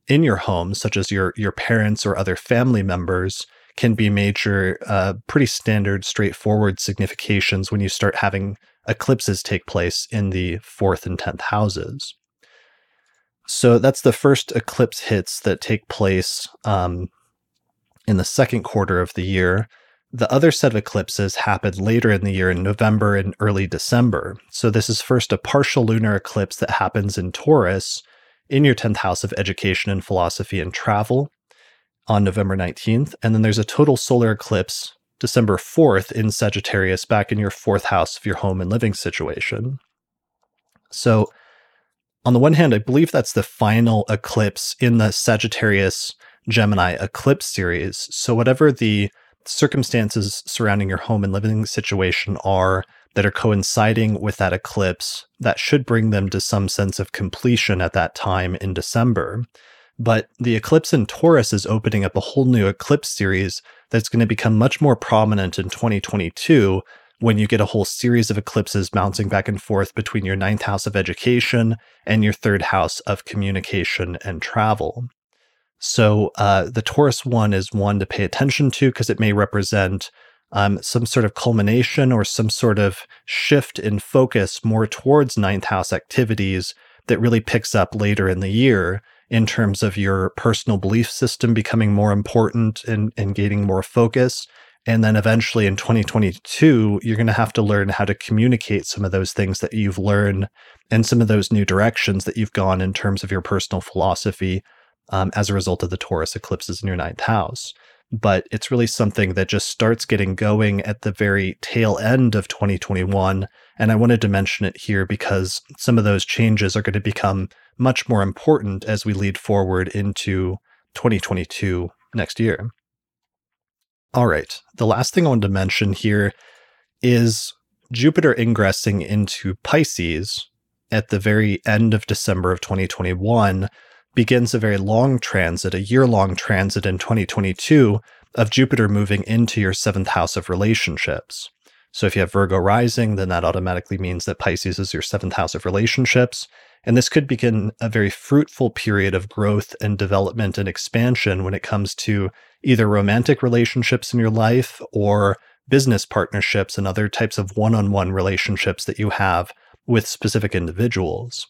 in your home, such as your parents or other family members, can be major, pretty standard, straightforward significations when you start having eclipses take place in the 4th and 10th houses. So that's the first eclipse hits that take place in the second quarter of the year. The other set of eclipses happened later in the year in November and early December. So this is first a partial lunar eclipse that happens in Taurus in your 10th house of education and philosophy and travel on November 19th. And then there's a total solar eclipse December 4th in Sagittarius back in your 4th house of your home and living situation. So on the one hand, I believe that's the final eclipse in the Sagittarius Gemini eclipse series. So whatever the circumstances surrounding your home and living situation are that are coinciding with that eclipse, that should bring them to some sense of completion at that time in December. But the eclipse in Taurus is opening up a whole new eclipse series that's going to become much more prominent in 2022, when you get a whole series of eclipses bouncing back and forth between your 9th house of education and your 3rd house of communication and travel. So the Taurus one is one to pay attention to, because it may represent some sort of culmination or some sort of shift in focus more towards 9th house activities that really picks up later in the year in terms of your personal belief system becoming more important and gaining more focus. And then eventually in 2022, you're going to have to learn how to communicate some of those things that you've learned and some of those new directions that you've gone in terms of your personal philosophy as a result of the Taurus eclipses in your 9th house. But it's really something that just starts getting going at the very tail end of 2021. And I wanted to mention it here because some of those changes are going to become much more important as we lead forward into 2022 next year. All right. The last thing I wanted to mention here is Jupiter ingressing into Pisces at the very end of December of 2021 begins a very long transit, a year-long transit in 2022 of Jupiter moving into your 7th house of relationships. So if you have Virgo rising, then that automatically means that Pisces is your 7th house of relationships. And this could begin a very fruitful period of growth and development and expansion when it comes to either romantic relationships in your life or business partnerships and other types of one-on-one relationships that you have with specific individuals.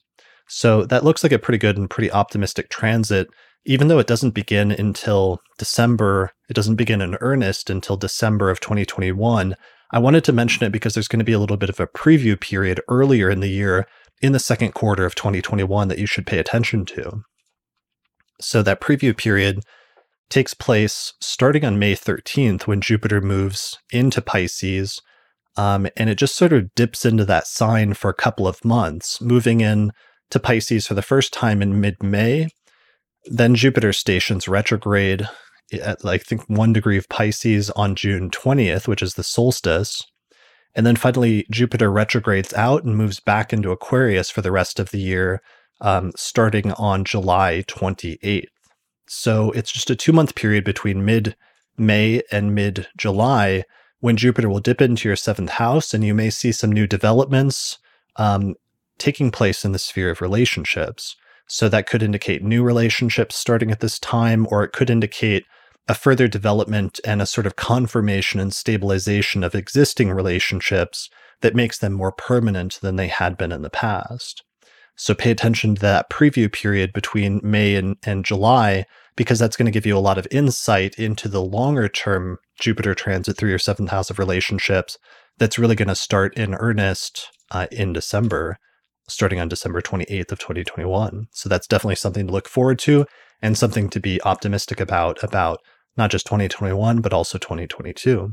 So that looks like a pretty good and pretty optimistic transit, even though it doesn't begin until December. It doesn't begin in earnest until December of 2021. I wanted to mention it because there's going to be a little bit of a preview period earlier in the year in the second quarter of 2021 that you should pay attention to. So that preview period takes place starting on May 13th when Jupiter moves into Pisces, and it just sort of dips into that sign for a couple of months, moving in to Pisces for the first time in mid-May. Then Jupiter stations retrograde at, I think, 1 degree of Pisces on June 20th, which is the solstice. And then finally, Jupiter retrogrades out and moves back into Aquarius for the rest of the year, starting on July 28th. So it's just a 2-month period between mid-May and mid-July when Jupiter will dip into your 7th house, and you may see some new developments taking place in the sphere of relationships. So that could indicate new relationships starting at this time, or it could indicate a further development and a sort of confirmation and stabilization of existing relationships that makes them more permanent than they had been in the past. So pay attention to that preview period between May and July, because that's going to give you a lot of insight into the longer term Jupiter transit through your 7th house of relationships that's really going to start in earnest in December, starting on December 28th of 2021. So that's definitely something to look forward to and something to be optimistic about not just 2021, but also 2022.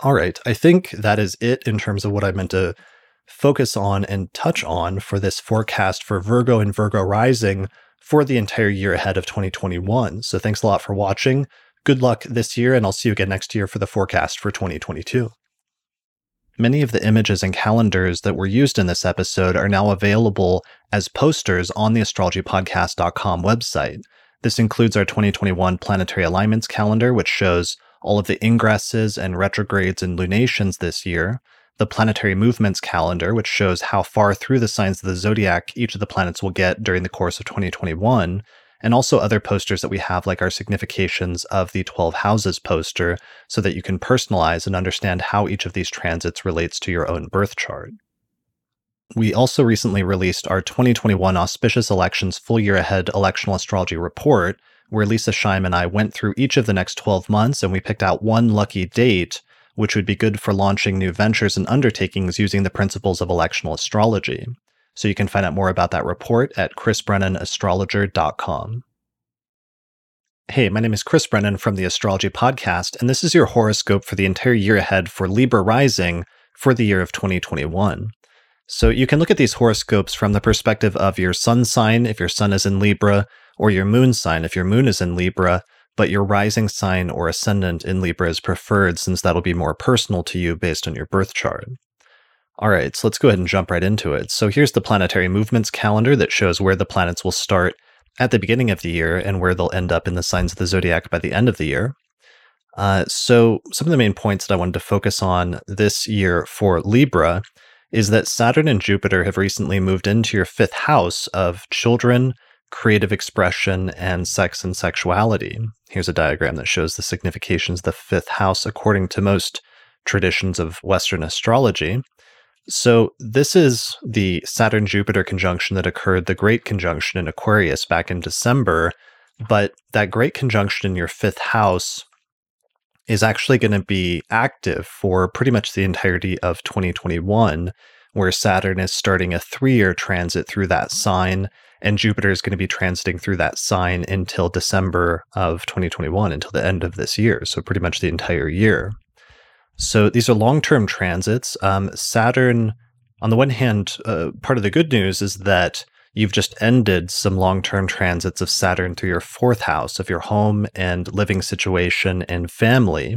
All right, I think that is it in terms of what I meant to focus on and touch on for this forecast for Virgo and Virgo rising for the entire year ahead of 2021. So thanks a lot for watching. Good luck this year, and I'll see you again next year for the forecast for 2022. Many of the images and calendars that were used in this episode are now available as posters on the astrologypodcast.com website. This includes our 2021 planetary alignments calendar, which shows all of the ingresses and retrogrades and lunations this year, the planetary movements calendar, which shows how far through the signs of the zodiac each of the planets will get during the course of 2021, and also other posters that we have, like our significations of the 12 houses poster, so that you can personalize and understand how each of these transits relates to your own birth chart. We also recently released our 2021 Auspicious Elections Full Year Ahead Electional Astrology Report, where Lisa Scheim and I went through each of the next 12 months and we picked out one lucky date, which would be good for launching new ventures and undertakings using the principles of electional astrology. So you can find out more about that report at chrisbrennanastrologer.com. Hey, my name is Chris Brennan from the Astrology Podcast, and this is your horoscope for the entire year ahead for Libra rising for the year of 2021. So you can look at these horoscopes from the perspective of your sun sign, if your sun is in Libra, or your moon sign, if your moon is in Libra, but your rising sign or ascendant in Libra is preferred, since that'll be more personal to you based on your birth chart. All right, so let's go ahead and jump right into it. So here's the planetary movements calendar that shows where the planets will start at the beginning of the year and where they'll end up in the signs of the zodiac by the end of the year. So some of the main points that I wanted to focus on this year for Libra is that Saturn and Jupiter have recently moved into your fifth house of children, creative expression, and sex and sexuality. Here's a diagram that shows the significations of the fifth house according to most traditions of Western astrology. So this is the Saturn-Jupiter conjunction that occurred, the Great Conjunction in Aquarius back in December, but that Great Conjunction in your fifth house is actually going to be active for pretty much the entirety of 2021, where Saturn is starting a three-year transit through that sign, and Jupiter is going to be transiting through that sign until December of 2021, until the end of this year, so pretty much the entire year. So these are long-term transits. Saturn, on the one hand, part of the good news is that you've just ended some long-term transits of Saturn through your fourth house of your home and living situation and family.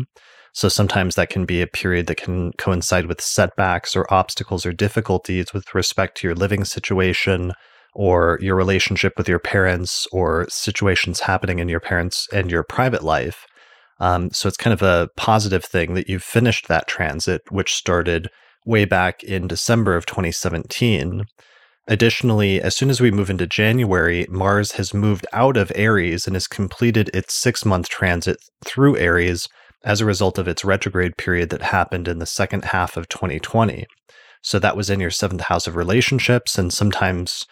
So sometimes that can be a period that can coincide with setbacks or obstacles or difficulties with respect to your living situation or your relationship with your parents or situations happening in your parents and your private life. So it's kind of a positive thing that you've finished that transit, which started way back in December of 2017. Additionally, as soon as we move into January, Mars has moved out of Aries and has completed its 6-month transit through Aries as a result of its retrograde period that happened in the second half of 2020. So that was in your 7th house of relationships, and sometimes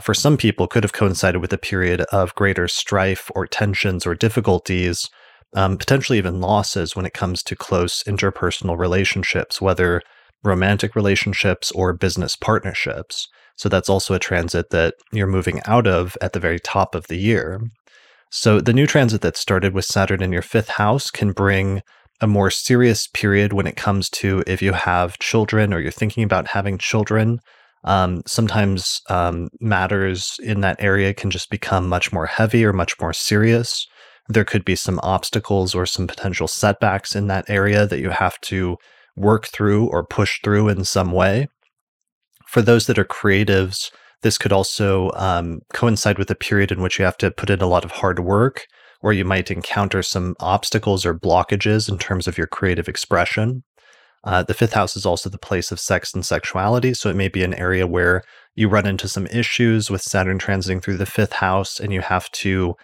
for some people could have coincided with a period of greater strife or tensions or difficulties, potentially even losses when it comes to close interpersonal relationships, whether romantic relationships or business partnerships. So that's also a transit that you're moving out of at the very top of the year. So the new transit that started with Saturn in your fifth house can bring a more serious period when it comes to if you have children or you're thinking about having children. Sometimes matters in that area can just become much more heavy or much more serious. There could be some obstacles or some potential setbacks in that area that you have to work through or push through in some way. For those that are creatives, this could also coincide with a period in which you have to put in a lot of hard work, or you might encounter some obstacles or blockages in terms of your creative expression. The fifth house is also the place of sex and sexuality, so it may be an area where you run into some issues with Saturn transiting through the fifth house, and you have to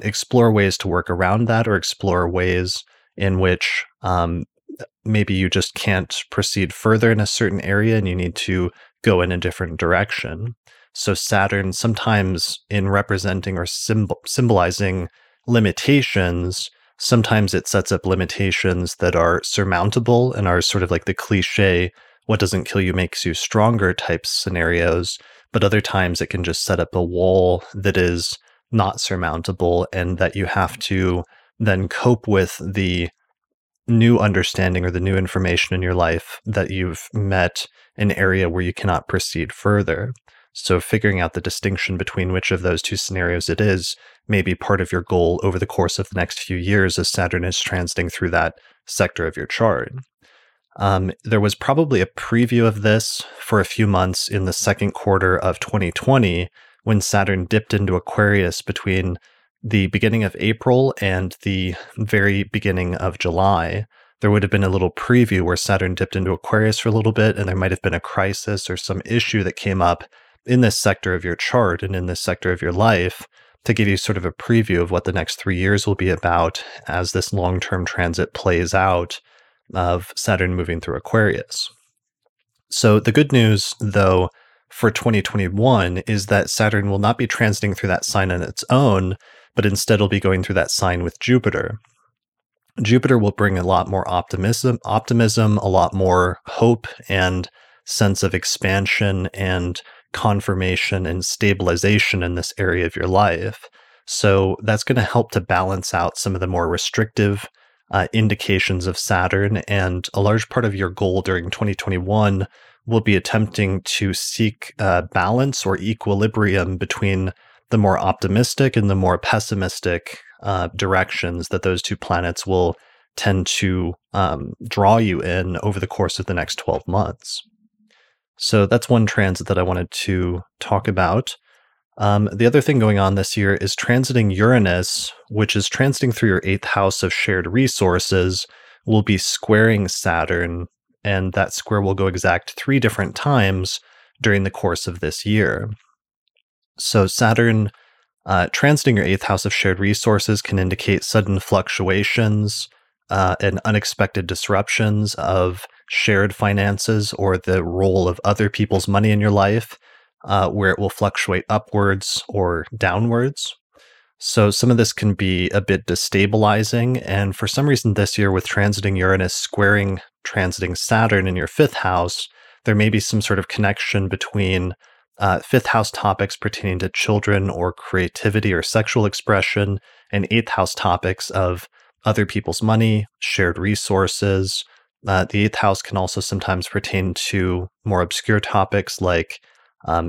explore ways to work around that, or explore ways in which maybe you just can't proceed further in a certain area and you need to go in a different direction. So Saturn, sometimes in representing or symbolizing limitations, sometimes it sets up limitations that are surmountable and are sort of like the cliche, what doesn't kill you makes you stronger type scenarios. But other times it can just set up a wall that is not surmountable and that you have to then cope with the new understanding or the new information in your life that you've met an area where you cannot proceed further. So figuring out the distinction between which of those two scenarios it is may be part of your goal over the course of the next few years as Saturn is transiting through that sector of your chart. There was probably a preview of this for a few months in the second quarter of 2020 when Saturn dipped into Aquarius between the beginning of April and the very beginning of July. There would have been a little preview where Saturn dipped into Aquarius for a little bit, and there might have been a crisis or some issue that came up in this sector of your chart and in this sector of your life to give you sort of a preview of what the next 3 years will be about as this long-term transit plays out of Saturn moving through Aquarius. So the good news, though, for 2021 is that Saturn will not be transiting through that sign on its own, but instead it'll be going through that sign with Jupiter. Jupiter will bring a lot more optimism, a lot more hope and sense of expansion and confirmation and stabilization in this area of your life. So that's going to help to balance out some of the more restrictive indications of Saturn. And a large part of your goal during 2021 will be attempting to seek balance or equilibrium between the more optimistic and the more pessimistic directions that those two planets will tend to draw you in over the course of the next 12 months. So that's one transit that I wanted to talk about. The other thing going on this year is transiting Uranus, which is transiting through your 8th house of shared resources, will be squaring Saturn, and that square will go exact 3 different times during the course of this year. So Saturn transiting your 8th house of shared resources can indicate sudden fluctuations and unexpected disruptions of shared finances or the role of other people's money in your life, where it will fluctuate upwards or downwards. So some of this can be a bit destabilizing. And for some reason this year with transiting Uranus squaring transiting Saturn in your 5th house, there may be some sort of connection between 5th house topics pertaining to children or creativity or sexual expression, and 8th house topics of other people's money, shared resources. The 8th house can also sometimes pertain to more obscure topics like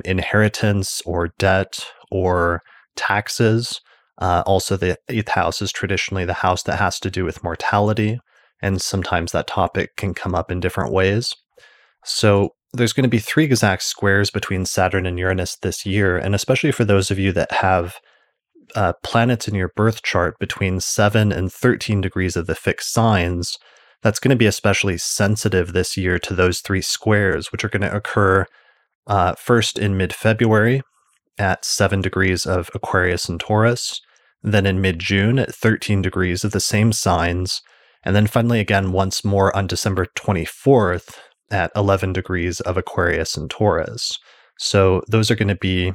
inheritance or debt or taxes. Also, the 8th house is traditionally the house that has to do with mortality, and sometimes that topic can come up in different ways. So there's going to be 3 exact squares between Saturn and Uranus this year, and especially for those of you that have planets in your birth chart between 7 and 13 degrees of the fixed signs, that's going to be especially sensitive this year to those 3 squares, which are going to occur first in mid-February at 7 degrees of Aquarius and Taurus, then in mid-June at 13 degrees of the same signs, and then finally again once more on December 24th at 11 degrees of Aquarius and Taurus. So those are going to be,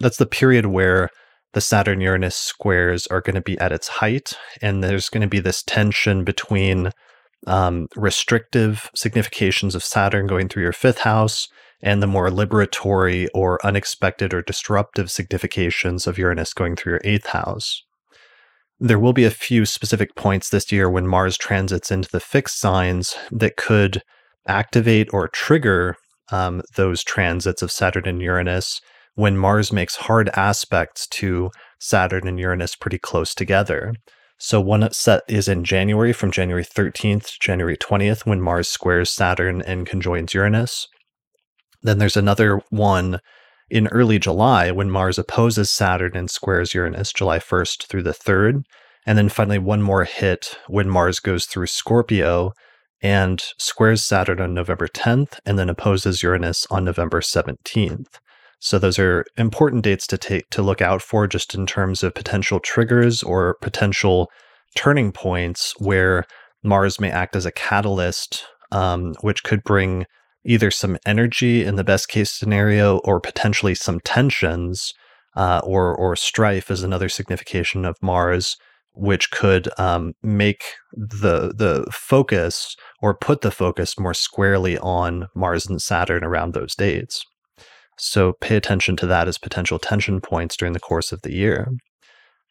that's the period where the Saturn-Uranus squares are going to be at its height, and there's going to be this tension between restrictive significations of Saturn going through your 5th house and the more liberatory or unexpected or disruptive significations of Uranus going through your 8th house. There will be a few specific points this year when Mars transits into the fixed signs that could activate or trigger those transits of Saturn and Uranus when Mars makes hard aspects to Saturn and Uranus pretty close together. So one set is in January, from January 13th to January 20th, when Mars squares Saturn and conjoins Uranus. Then there's another one in early July when Mars opposes Saturn and squares Uranus, July 1st through the 3rd. And then finally one more hit when Mars goes through Scorpio and squares Saturn on November 10th and then opposes Uranus on November 17th. So those are important dates to look out for just in terms of potential triggers or potential turning points where Mars may act as a catalyst, which could bring either some energy in the best case scenario or potentially some tensions or strife is another signification of Mars which could make the focus or put the focus more squarely on Mars and Saturn around those dates. So pay attention to that as potential tension points during the course of the year.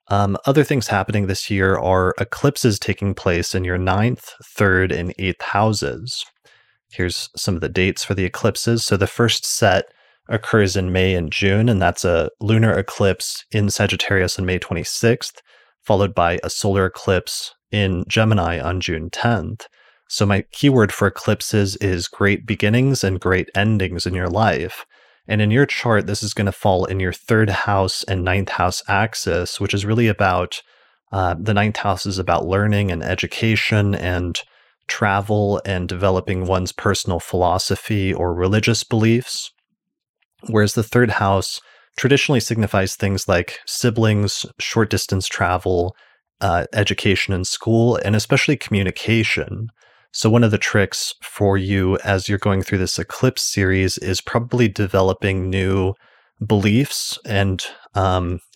Other things happening this year are eclipses taking place in your 9th, 3rd, and 8th houses. Here's some of the dates for the eclipses. So the first set occurs in May and June, and that's a lunar eclipse in Sagittarius on May 26th, followed by a solar eclipse in Gemini on June 10th. So my keyword for eclipses is great beginnings and great endings in your life. And in your chart, this is going to fall in your 3rd house and 9th house axis, which is really about the 9th house is about learning and education and travel and developing one's personal philosophy or religious beliefs. Whereas the 3rd house traditionally signifies things like siblings, short distance travel, education in school, and especially communication. So one of the tricks for you as you're going through this eclipse series is probably developing new beliefs and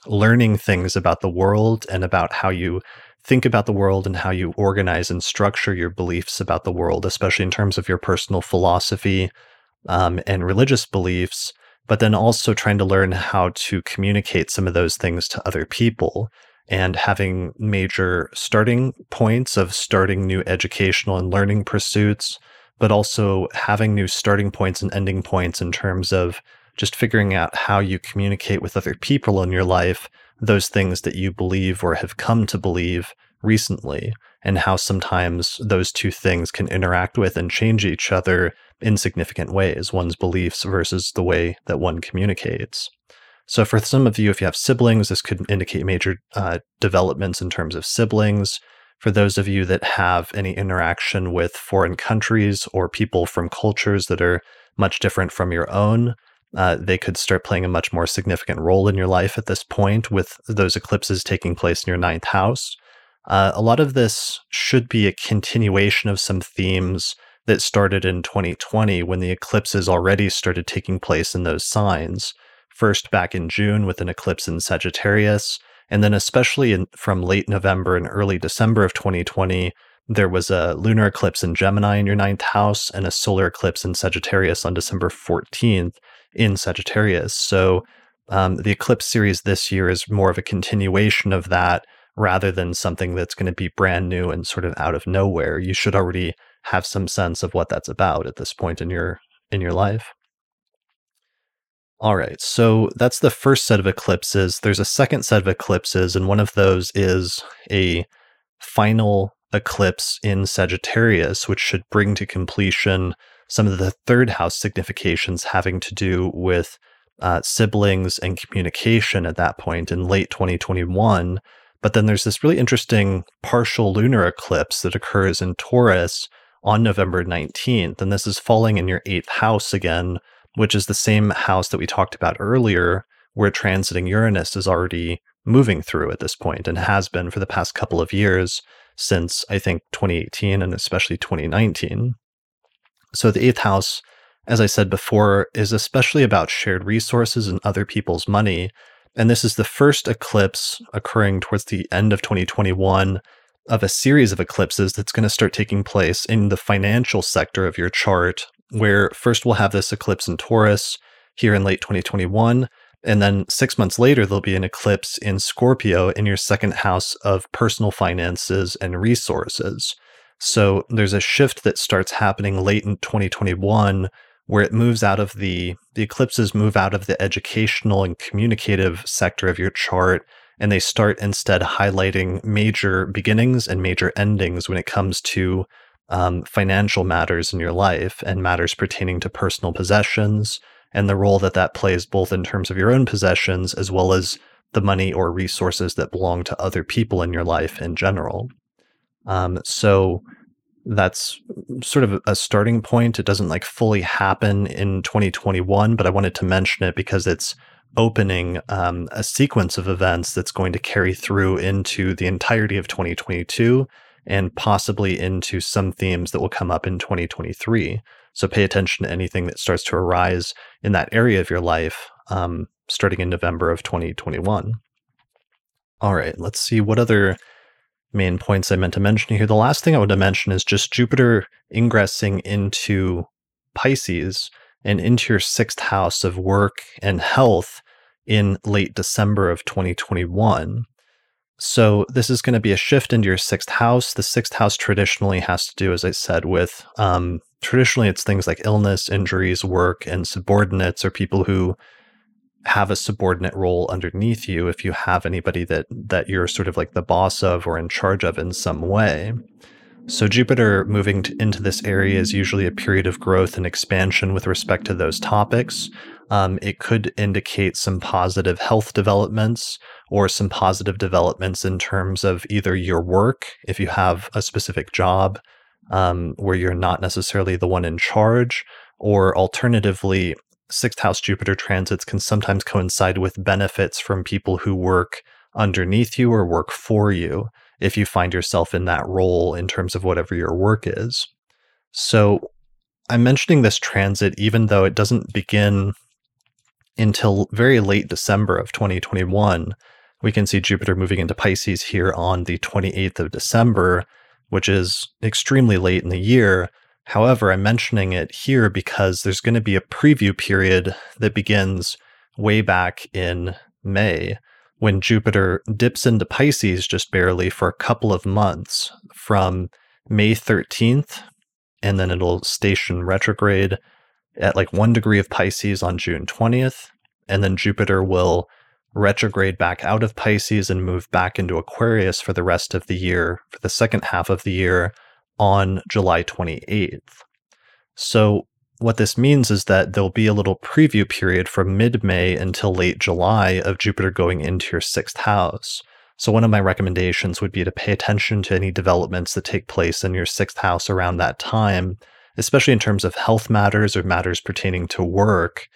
learning things about the world and about how you think about the world and how you organize and structure your beliefs about the world, especially in terms of your personal philosophy and religious beliefs, but then also trying to learn how to communicate some of those things to other people. And having major starting points of starting new educational and learning pursuits, but also having new starting points and ending points in terms of just figuring out how you communicate with other people in your life, those things that you believe or have come to believe recently, and how sometimes those two things can interact with and change each other in significant ways, one's beliefs versus the way that one communicates. So for some of you, if you have siblings, this could indicate major developments in terms of siblings. For those of you that have any interaction with foreign countries or people from cultures that are much different from your own, they could start playing a much more significant role in your life at this point with those eclipses taking place in your 9th house. A lot of this should be a continuation of some themes that started in 2020 when the eclipses already started taking place in those signs. First back in June with an eclipse in Sagittarius, and then especially from late November and early December of 2020, there was a lunar eclipse in Gemini in your 9th house and a solar eclipse in Sagittarius on December 14th in Sagittarius. So the eclipse series this year is more of a continuation of that rather than something that's going to be brand new and sort of out of nowhere. You should already have some sense of what that's about at this point in your life. All right, so that's the first set of eclipses. There's a second set of eclipses, and one of those is a final eclipse in Sagittarius, which should bring to completion some of the 3rd house significations having to do with siblings and communication at that point in late 2021. But then there's this really interesting partial lunar eclipse that occurs in Taurus on November 19th, and this is falling in your 8th house again, which is the same house that we talked about earlier, where transiting Uranus is already moving through at this point and has been for the past couple of years since, I think, 2018 and especially 2019. So the 8th house, as I said before, is especially about shared resources and other people's money. And this is the first eclipse occurring towards the end of 2021 of a series of eclipses that's going to start taking place in the financial sector of your chart, where first we'll have this eclipse in Taurus here in late 2021, and then 6 months later there'll be an eclipse in Scorpio in your 2nd house of personal finances and resources. So there's a shift that starts happening late in 2021 where it moves out of the eclipses move out of the educational and communicative sector of your chart, and they start instead highlighting major beginnings and major endings when it comes to financial matters in your life and matters pertaining to personal possessions and the role that that plays both in terms of your own possessions as well as the money or resources that belong to other people in your life in general. So that's sort of a starting point. It doesn't fully happen in 2021, but I wanted to mention it because it's opening a sequence of events that's going to carry through into the entirety of 2022 and possibly into some themes that will come up in 2023. So pay attention to anything that starts to arise in that area of your life starting in November of 2021. All right, let's see what other main points I meant to mention here. The last thing I would mention is just Jupiter ingressing into Pisces and into your sixth house of work and health in late December of 2021. So this is going to be a shift into your sixth house. The sixth house traditionally has to do, as I said, with traditionally it's things like illness, injuries, work, and subordinates, or people who have a subordinate role underneath you, if you have anybody that you're sort of like the boss of or in charge of in some way. So Jupiter moving into this area is usually a period of growth and expansion with respect to those topics. It could indicate some positive health developments or some positive developments in terms of either your work, if you have a specific job where you're not necessarily the one in charge, or alternatively, sixth house Jupiter transits can sometimes coincide with benefits from people who work underneath you or work for you, if you find yourself in that role in terms of whatever your work is. So I'm mentioning this transit, even though it doesn't begin until very late December of 2021. We can see Jupiter moving into Pisces here on the 28th of December, which is extremely late in the year. However, I'm mentioning it here because there's going to be a preview period that begins way back in May, when Jupiter dips into Pisces just barely for a couple of months from May 13th, and then it'll station retrograde at like 1 degree of Pisces on June 20th, and then Jupiter will retrograde back out of Pisces and move back into Aquarius for the rest of the year, for the second half of the year, on July 28th. So what this means is that there'll be a little preview period from mid-May until late July of Jupiter going into your sixth house. So one of my recommendations would be to pay attention to any developments that take place in your sixth house around that time, especially in terms of health matters or matters pertaining to work,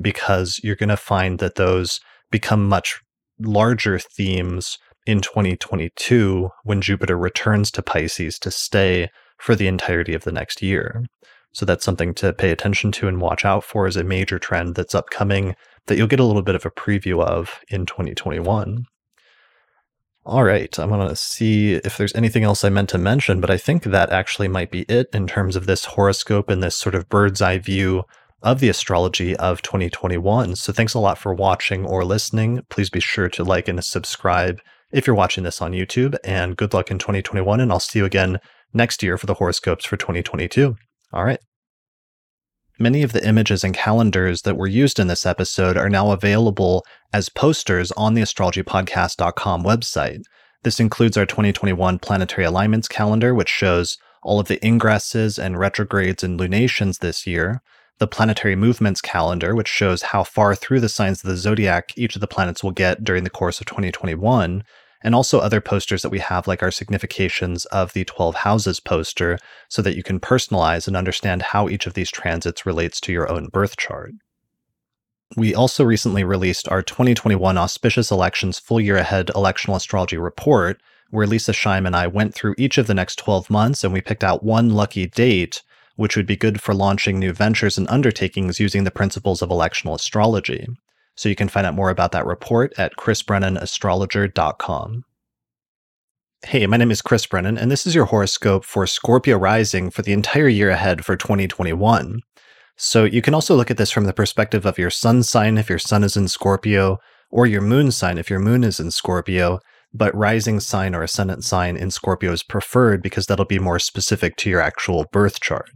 because you're going to find that those become much larger themes in 2022 when Jupiter returns to Pisces to stay for the entirety of the next year. So that's something to pay attention to and watch out for as a major trend that's upcoming that you'll get a little bit of a preview of in 2021. All right, I'm going to see if there's anything else I meant to mention, but I think that actually might be it in terms of this horoscope and this sort of bird's eye view of the astrology of 2021. So thanks a lot for watching or listening. Please be sure to like and subscribe if you're watching this on YouTube, and good luck in 2021, and I'll see you again next year for the horoscopes for 2022. All right. Many of the images and calendars that were used in this episode are now available as posters on the astrologypodcast.com website. This includes our 2021 planetary alignments calendar, which shows all of the ingresses and retrogrades and lunations this year, the planetary movements calendar, which shows how far through the signs of the zodiac each of the planets will get during the course of 2021, and also other posters that we have, like our significations of the 12 houses poster, so that you can personalize and understand how each of these transits relates to your own birth chart. We also recently released our 2021 Auspicious Elections Full Year Ahead Electional Astrology Report, where Lisa Scheim and I went through each of the next 12 months and we picked out one lucky date, which would be good for launching new ventures and undertakings using the principles of electional astrology. So you can find out more about that report at chrisbrennanastrologer.com. Hey, my name is Chris Brennan, and this is your horoscope for Scorpio rising for the entire year ahead for 2021. So you can also look at this from the perspective of your sun sign if your sun is in Scorpio, or your moon sign if your moon is in Scorpio, but rising sign or ascendant sign in Scorpio is preferred because that'll be more specific to your actual birth chart.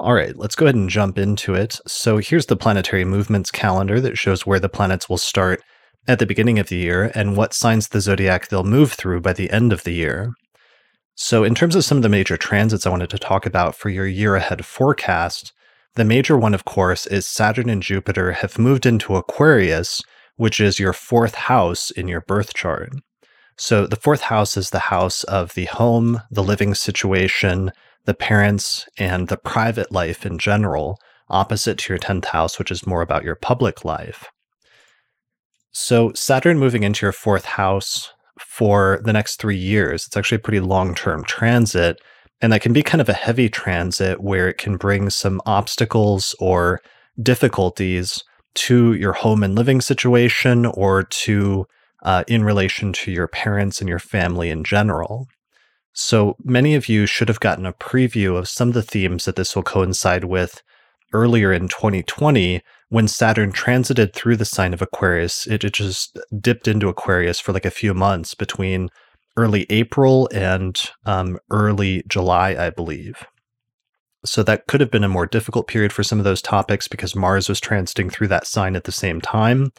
All right, let's go ahead and jump into it. So here's the planetary movements calendar that shows where the planets will start at the beginning of the year and what signs of the zodiac they'll move through by the end of the year. So in terms of some of the major transits I wanted to talk about for your year ahead forecast, the major one, of course, is Saturn and Jupiter have moved into Aquarius, which is your fourth house in your birth chart. So the fourth house is the house of the home, the living situation, the parents, and the private life in general, opposite to your 10th house, which is more about your public life. So Saturn moving into your fourth house for the next 3 years, it's actually a pretty long-term transit, and that can be kind of a heavy transit where it can bring some obstacles or difficulties to your home and living situation or to in relation to your parents and your family in general. So many of you should have gotten a preview of some of the themes that this will coincide with earlier in 2020 when Saturn transited through the sign of Aquarius. It just dipped into Aquarius for like a few months between early April and early July, I believe. So that could have been a more difficult period for some of those topics because Mars was transiting through that sign at the same time.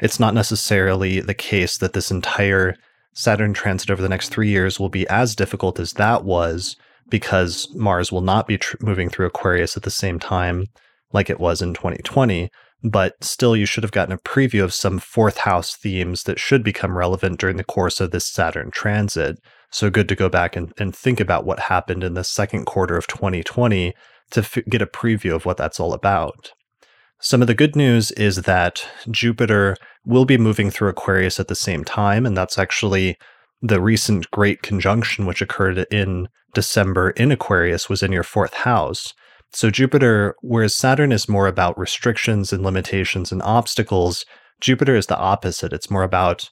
It's not necessarily the case that this entire Saturn transit over the next 3 years will be as difficult as that was, because Mars will not be moving through Aquarius at the same time like it was in 2020. But still, you should have gotten a preview of some fourth house themes that should become relevant during the course of this Saturn transit. So good to go back and think about what happened in the second quarter of 2020 to get a preview of what that's all about. Some of the good news is that Jupiter will be moving through Aquarius at the same time, and that's actually the recent great conjunction which occurred in December in Aquarius was in your fourth house. So Jupiter, whereas Saturn is more about restrictions and limitations and obstacles, Jupiter is the opposite. It's more about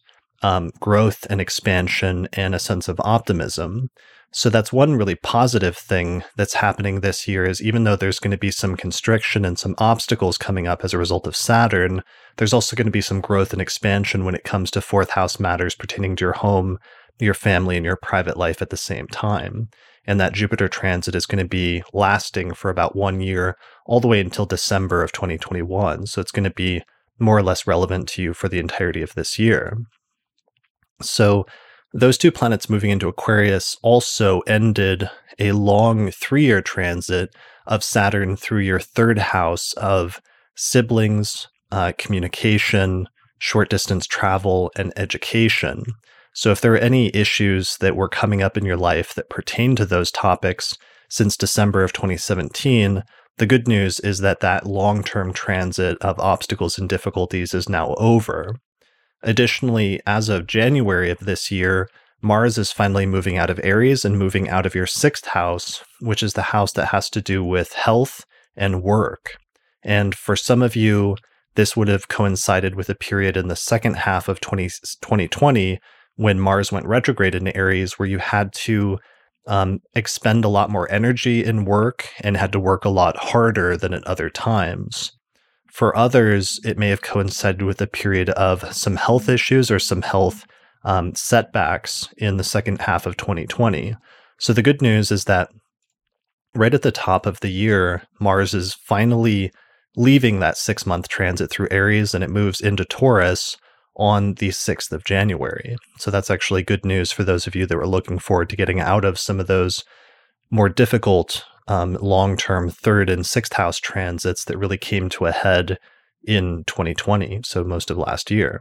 growth and expansion and a sense of optimism. So that's one really positive thing that's happening this year is even though there's going to be some constriction and some obstacles coming up as a result of Saturn, there's also going to be some growth and expansion when it comes to fourth house matters pertaining to your home, your family, and your private life at the same time. And that Jupiter transit is going to be lasting for about 1 year, all the way until December of 2021. So it's going to be more or less relevant to you for the entirety of this year. So those two planets moving into Aquarius also ended a long 3-year transit of Saturn through your third house of siblings, communication, short-distance travel, and education. So if there are any issues that were coming up in your life that pertain to those topics since December of 2017, the good news is that that long-term transit of obstacles and difficulties is now over. Additionally, as of January of this year, Mars is finally moving out of Aries and moving out of your sixth house, which is the house that has to do with health and work. And for some of you, this would have coincided with a period in the second half of 2020 when Mars went retrograde in Aries, where you had to expend a lot more energy in work and had to work a lot harder than at other times. For others, it may have coincided with a period of some health issues or some health setbacks in the second half of 2020. So the good news is that right at the top of the year, Mars is finally leaving that 6-month transit through Aries, and it moves into Taurus on the 6th of January. So that's actually good news for those of you that were looking forward to getting out of some of those more difficult long-term third and sixth house transits that really came to a head in 2020, so most of last year.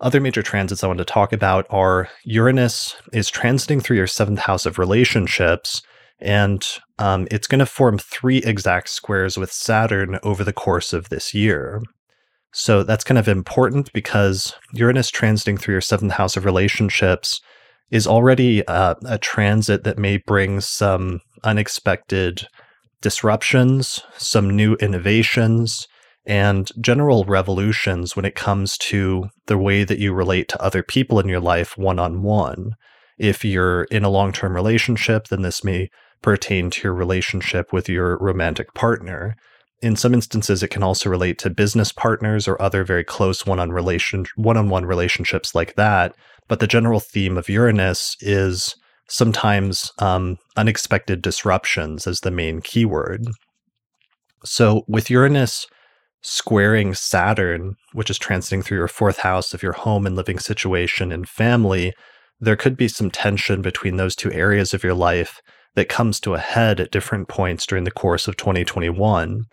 Other major transits I want to talk about are Uranus is transiting through your seventh house of relationships, and it's going to form 3 exact squares with Saturn over the course of this year. So that's kind of important because Uranus transiting through your seventh house of relationships is already a transit that may bring some unexpected disruptions, some new innovations, and general revolutions when it comes to the way that you relate to other people in your life one-on-one. If you're in a long-term relationship, then this may pertain to your relationship with your romantic partner. In some instances, it can also relate to business partners or other very close one-on-one relationships like that. But the general theme of Uranus is sometimes unexpected disruptions as the main keyword. So with Uranus squaring Saturn, which is transiting through your fourth house of your home and living situation and family, there could be some tension between those two areas of your life that comes to a head at different points during the course of 2021.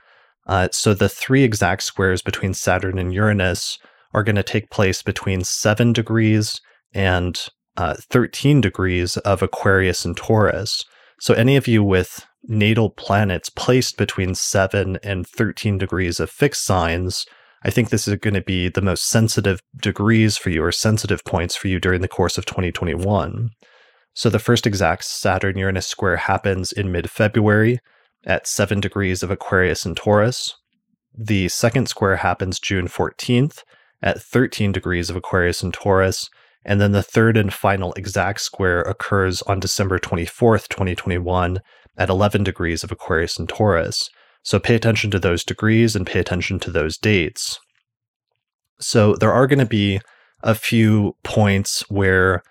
So the 3 exact squares between Saturn and Uranus are going to take place between 7 degrees and 13 degrees of Aquarius and Taurus. So any of you with natal planets placed between 7 and 13 degrees of fixed signs, I think this is going to be the most sensitive degrees for you or sensitive points for you during the course of 2021. So the first exact Saturn-Uranus square happens in mid-February at 7 degrees of Aquarius and Taurus. The second square happens June 14th at 13 degrees of Aquarius and Taurus. And then the third and final exact square occurs on December 24th, 2021 at 11 degrees of Aquarius and Taurus. So pay attention to those degrees and pay attention to those dates. So there are going to be a few points where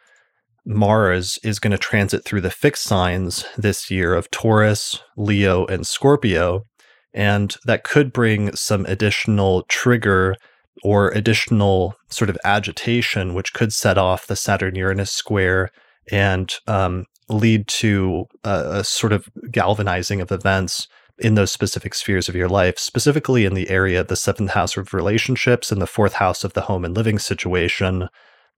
Mars is going to transit through the fixed signs this year of Taurus, Leo, and Scorpio, and that could bring some additional trigger or additional sort of agitation, which could set off the Saturn-Uranus square and lead to a sort of galvanizing of events in those specific spheres of your life, specifically in the area of the 7th house of relationships and the 4th house of the home and living situation.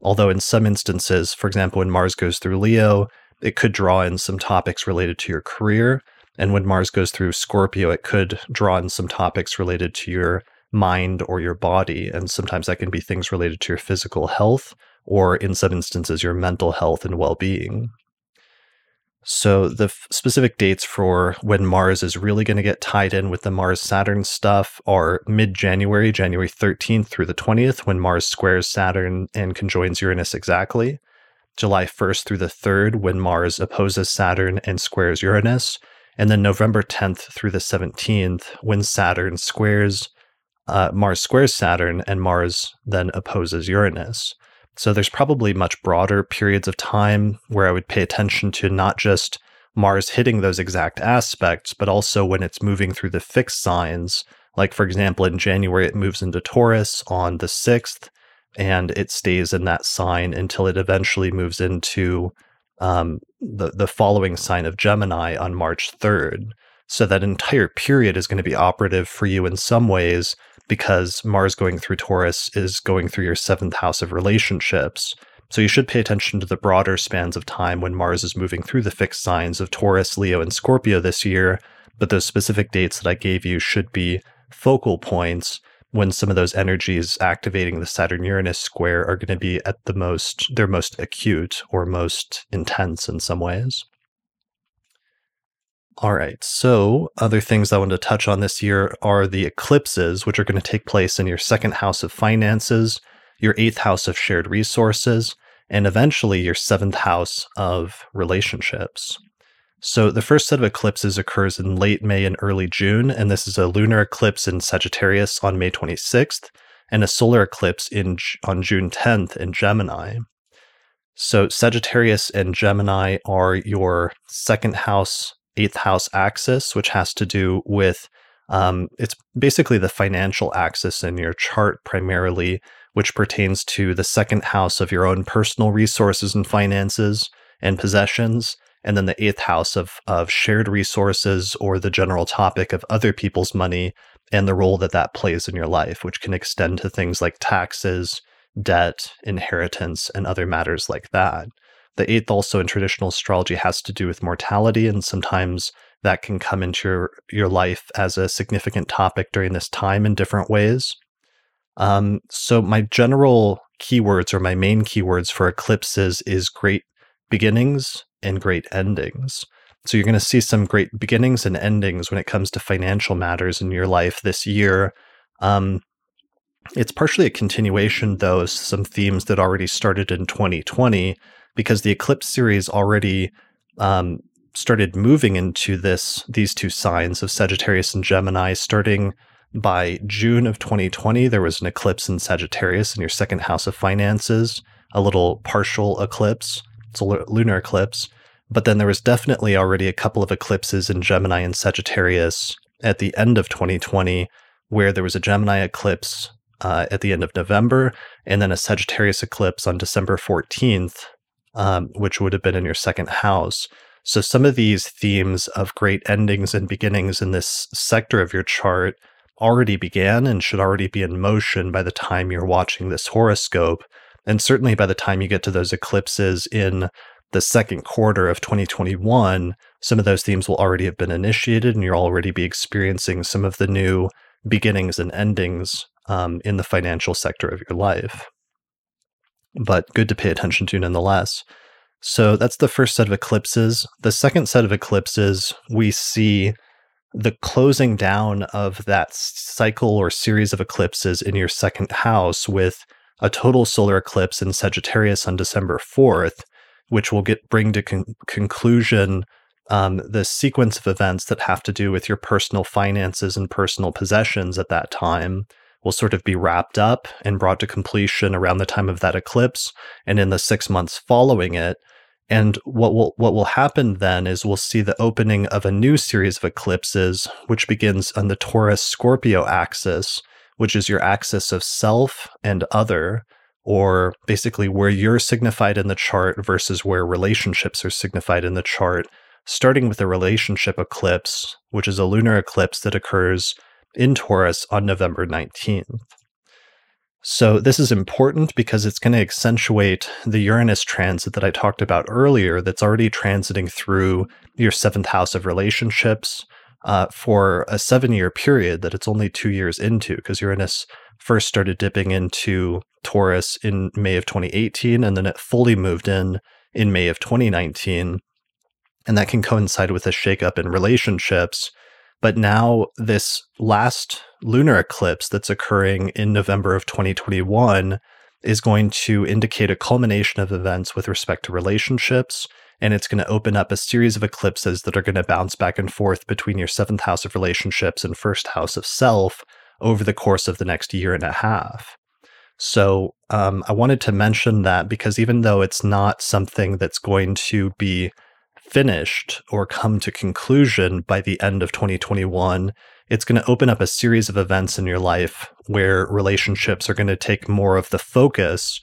Although in some instances, for example, when Mars goes through Leo, it could draw in some topics related to your career. And when Mars goes through Scorpio, it could draw in some topics related to your mind or your body. And sometimes that can be things related to your physical health, or in some instances, your mental health and well-being. So the specific dates for when Mars is really going to get tied in with the Mars-Saturn stuff are mid-January, January 13th through the 20th, when Mars squares Saturn and conjoins Uranus exactly. July 1st through the 3rd, when Mars opposes Saturn and squares Uranus. And then November 10th through the 17th, when Saturn squares Mars squares Saturn and Mars then opposes Uranus. So there's probably much broader periods of time where I would pay attention to not just Mars hitting those exact aspects, but also when it's moving through the fixed signs. Like, for example, in January, it moves into Taurus on the 6th, and it stays in that sign until it eventually moves into the following sign of Gemini on March 3rd. So that entire period is going to be operative for you in some ways, because Mars going through Taurus is going through your 7th house of relationships. So you should pay attention to the broader spans of time when Mars is moving through the fixed signs of Taurus, Leo, and Scorpio this year. But those specific dates that I gave you should be focal points when some of those energies activating the Saturn-Uranus square are going to be at the most, their most acute or most intense in some ways. All right, so other things I want to touch on this year are the eclipses, which are going to take place in your 2nd house of finances, your 8th house of shared resources, and eventually your 7th house of relationships. So the first set of eclipses occurs in late May and early June, and this is a lunar eclipse in Sagittarius on May 26th, and a solar eclipse on June 10th in Gemini. So Sagittarius and Gemini are your 2nd house, 8th house axis, which has to do with, it's basically the financial axis in your chart primarily, which pertains to the 2nd house of your own personal resources and finances and possessions, and then the 8th house of shared resources, or the general topic of other people's money and the role that that plays in your life, which can extend to things like taxes, debt, inheritance, and other matters like that. The 8th also in traditional astrology has to do with mortality, and sometimes that can come into your life as a significant topic during this time in different ways. So my general keywords, or my main keywords for eclipses, is great beginnings and great endings. So you're going to see some great beginnings and endings when it comes to financial matters in your life this year. It's partially a continuation, though, of some themes that already started in 2020, because the eclipse series already started moving into these two signs of Sagittarius and Gemini. Starting by June of 2020, there was an eclipse in Sagittarius in your 2nd house of finances, a little partial eclipse. It's a lunar eclipse. But then there was definitely already a couple of eclipses in Gemini and Sagittarius at the end of 2020, where there was a Gemini eclipse at the end of November, and then a Sagittarius eclipse on December 14th. Which would have been in your 2nd house. So some of these themes of great endings and beginnings in this sector of your chart already began and should already be in motion by the time you're watching this horoscope. And certainly by the time you get to those eclipses in the 2nd quarter of 2021, some of those themes will already have been initiated, and you'll already be experiencing some of the new beginnings and endings in the financial sector of your life. But good to pay attention to nonetheless. So that's the first set of eclipses. The second set of eclipses, we see the closing down of that cycle or series of eclipses in your second house with a total solar eclipse in Sagittarius on December 4th, which will bring to conclusion the sequence of events that have to do with your personal finances and personal possessions at that time, will sort of be wrapped up and brought to completion around the time of that eclipse and in the 6 months following it. And what will happen then is we'll see the opening of a new series of eclipses, which begins on the Taurus-Scorpio axis, which is your axis of self and other, or basically where you're signified in the chart versus where relationships are signified in the chart, starting with a relationship eclipse, which is a lunar eclipse that occurs in Taurus on November 19th. So this is important because it's going to accentuate the Uranus transit that I talked about earlier that's already transiting through your seventh house of relationships for a 7-year period that it's only 2 years into, because Uranus first started dipping into Taurus in May of 2018, and then it fully moved in May of 2019. And that can coincide with a shakeup in relationships. But now this last lunar eclipse that's occurring in November of 2021 is going to indicate a culmination of events with respect to relationships, and it's going to open up a series of eclipses that are going to bounce back and forth between your seventh house of relationships and first house of self over the course of the next 1.5 years. So I wanted to mention that because even though it's not something that's going to be finished or come to conclusion by the end of 2021, it's going to open up a series of events in your life where relationships are going to take more of the focus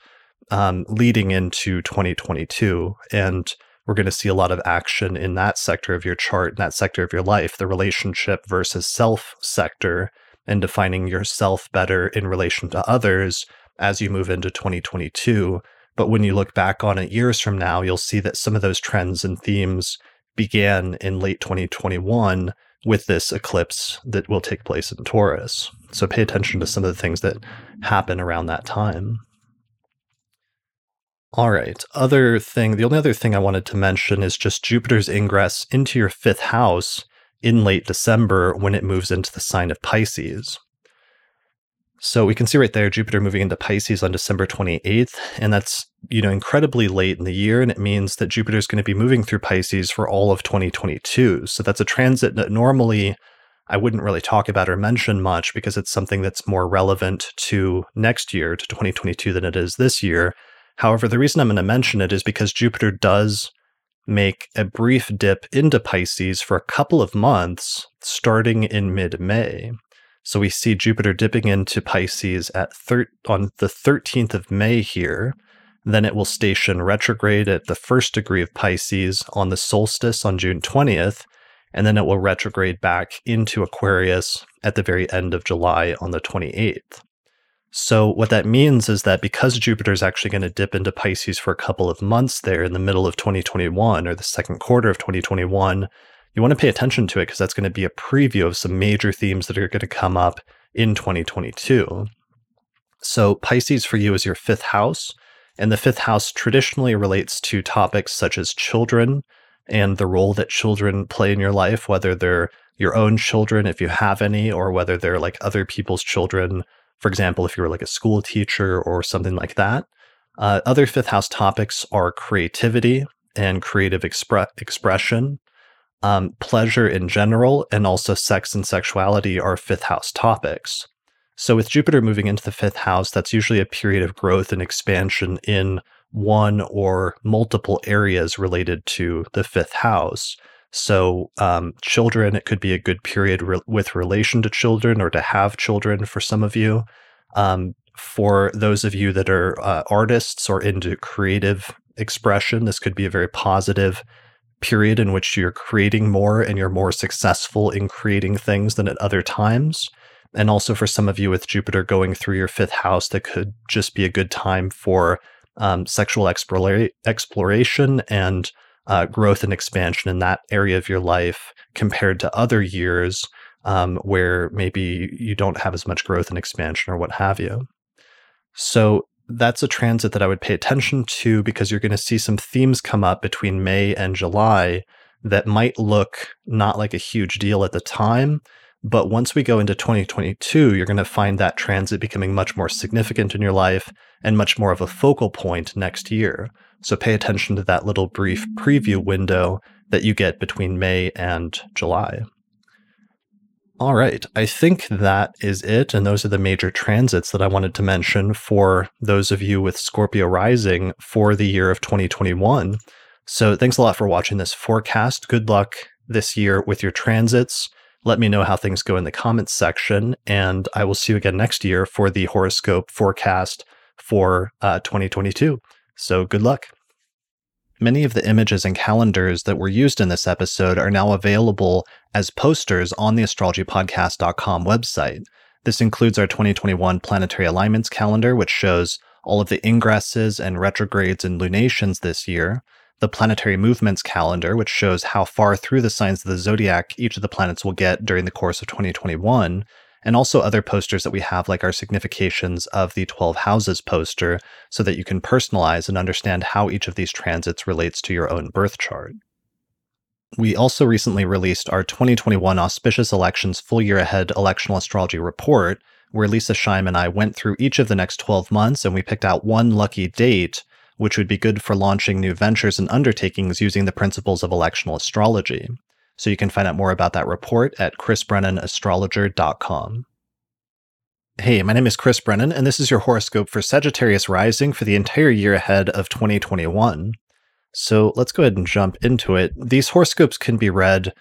leading into 2022. And we're going to see a lot of action in that sector of your chart, in that sector of your life, the relationship versus self sector, and defining yourself better in relation to others as you move into 2022. But when you look back on it years from now, you'll see that some of those trends and themes began in late 2021 with this eclipse that will take place in Taurus. So pay attention to some of the things that happen around that time. All right. The only other thing I wanted to mention is just Jupiter's ingress into your fifth house in late December when it moves into the sign of Pisces. So we can see right there, Jupiter moving into Pisces on December 28th, and that's, incredibly late in the year, and it means that Jupiter is going to be moving through Pisces for all of 2022. So that's a transit that normally I wouldn't really talk about or mention much because it's something that's more relevant to next year, to 2022, than it is this year. However, the reason I'm going to mention it is because Jupiter does make a brief dip into Pisces for a couple of months, starting in mid-May. So we see Jupiter dipping into Pisces on the 13th of May here. Then it will station retrograde at the first degree of Pisces on the solstice on June 20th. And then it will retrograde back into Aquarius at the very end of July on the 28th. So what that means is that because Jupiter is actually going to dip into Pisces for a couple of months there in the middle of 2021 or the second quarter of 2021, you want to pay attention to it because that's going to be a preview of some major themes that are going to come up in 2022. So Pisces for you is your fifth house, and the fifth house traditionally relates to topics such as children and the role that children play in your life, whether they're your own children, if you have any, or whether they're like other people's children. For example, if you were like a school teacher or something like that. Other fifth house topics are creativity and creative expression. Pleasure in general, and also sex and sexuality are fifth house topics. So with Jupiter moving into the fifth house, that's usually a period of growth and expansion in one or multiple areas related to the fifth house. So children, it could be a good period with relation to children or to have children for some of you. For those of you that are artists or into creative expression, this could be a very positive period in which you're creating more and you're more successful in creating things than at other times. And also for some of you with Jupiter going through your fifth house, that could just be a good time for sexual exploration and growth and expansion in that area of your life compared to other years where maybe you don't have as much growth and expansion or what have you. So that's a transit that I would pay attention to because you're going to see some themes come up between May and July that might look not like a huge deal at the time, but once we go into 2022, you're going to find that transit becoming much more significant in your life and much more of a focal point next year. So pay attention to that little brief preview window that you get between May and July. All right, I think that is it, and those are the major transits that I wanted to mention for those of you with Scorpio rising for the year of 2021. So thanks a lot for watching this forecast. Good luck this year with your transits. Let me know how things go in the comments section, and I will see you again next year for the horoscope forecast for 2022. So good luck. Many of the images and calendars that were used in this episode are now available as posters on the astrologypodcast.com website. This includes our 2021 Planetary Alignments calendar, which shows all of the ingresses and retrogrades and lunations this year, the Planetary Movements calendar, which shows how far through the signs of the zodiac each of the planets will get during the course of 2021, and also other posters that we have, like our significations of the 12 houses poster, so that you can personalize and understand how each of these transits relates to your own birth chart. We also recently released our 2021 Auspicious Elections Full Year Ahead Electional Astrology Report, where Lisa Scheim and I went through each of the next 12 months and we picked out one lucky date, which would be good for launching new ventures and undertakings using the principles of electional astrology. So you can find out more about that report at chrisbrennanastrologer.com. Hey, my name is Chris Brennan, and this is your horoscope for Sagittarius rising for the entire year ahead of 2021. So let's go ahead and jump into it. These horoscopes can be read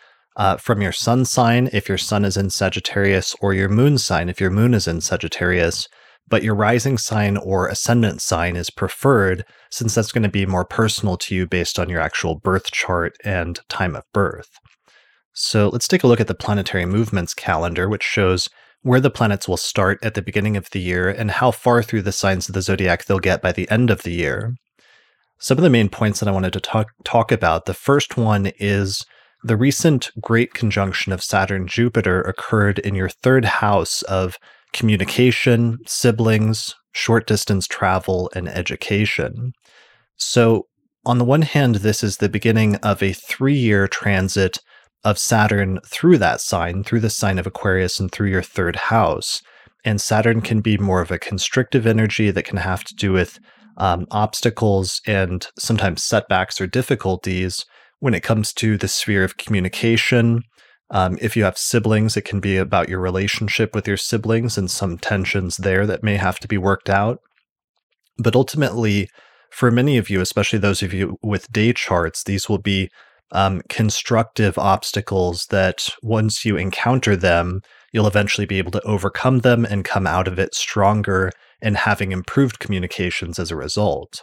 from your sun sign, if your sun is in Sagittarius, or your moon sign, if your moon is in Sagittarius, but your rising sign or ascendant sign is preferred, since that's going to be more personal to you based on your actual birth chart and time of birth. So let's take a look at the Planetary Movements calendar, which shows where the planets will start at the beginning of the year and how far through the signs of the zodiac they'll get by the end of the year. Some of the main points that I wanted to talk about, the first one is the recent great conjunction of Saturn-Jupiter occurred in your third house of communication, siblings, short-distance travel, and education. So on the one hand, this is the beginning of a three-year transit of Saturn through that sign, through the sign of Aquarius and through your third house. And Saturn can be more of a constrictive energy that can have to do with obstacles and sometimes setbacks or difficulties when it comes to the sphere of communication. If you have siblings, it can be about your relationship with your siblings and some tensions there that may have to be worked out. But ultimately, for many of you, especially those of you with day charts, these will be constructive obstacles that once you encounter them, you'll eventually be able to overcome them and come out of it stronger and having improved communications as a result.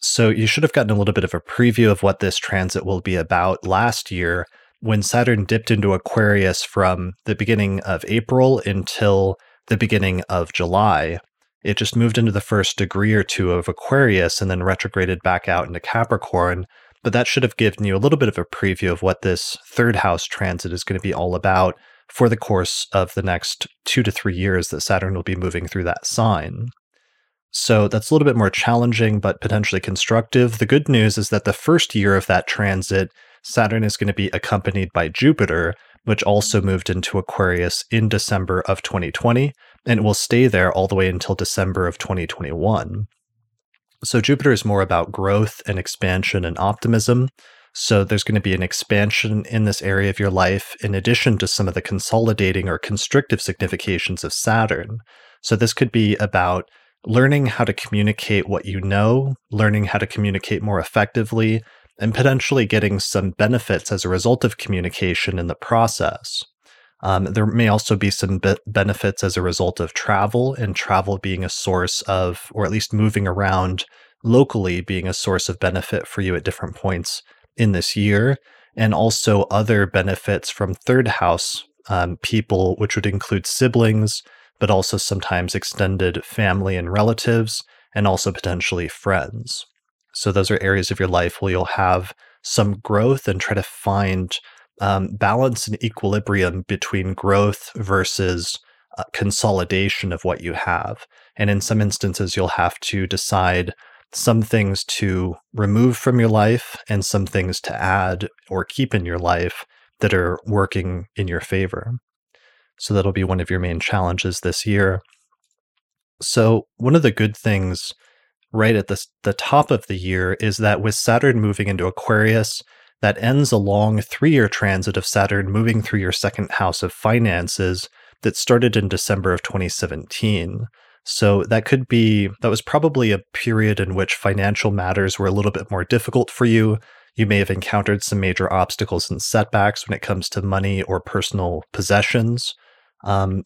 So you should have gotten a little bit of a preview of what this transit will be about last year when Saturn dipped into Aquarius from the beginning of April until the beginning of July. It just moved into the first degree or two of Aquarius and then retrograded back out into Capricorn. But that should have given you a little bit of a preview of what this third house transit is going to be all about for the course of the next 2 to 3 years that Saturn will be moving through that sign. So that's a little bit more challenging, but potentially constructive. The good news is that the first year of that transit, Saturn is going to be accompanied by Jupiter, which also moved into Aquarius in December of 2020, and will stay there all the way until December of 2021. So Jupiter is more about growth and expansion and optimism. So there's going to be an expansion in this area of your life in addition to some of the consolidating or constrictive significations of Saturn. So this could be about learning how to communicate what you know, learning how to communicate more effectively, and potentially getting some benefits as a result of communication in the process. There may also be some benefits as a result of travel, and travel being a source of, or at least moving around locally being a source of benefit for you at different points in this year, and also other benefits from third house people, which would include siblings, but also sometimes extended family and relatives, and also potentially friends. So those are areas of your life where you'll have some growth and try to find balance and equilibrium between growth versus consolidation of what you have. And in some instances, you'll have to decide some things to remove from your life and some things to add or keep in your life that are working in your favor. So that'll be one of your main challenges this year. So one of the good things right at the top of the year is that with Saturn moving into Aquarius, that ends a long 3-year transit of Saturn moving through your second house of finances that started in December of 2017. So that was probably a period in which financial matters were a little bit more difficult for you. You may have encountered some major obstacles and setbacks when it comes to money or personal possessions.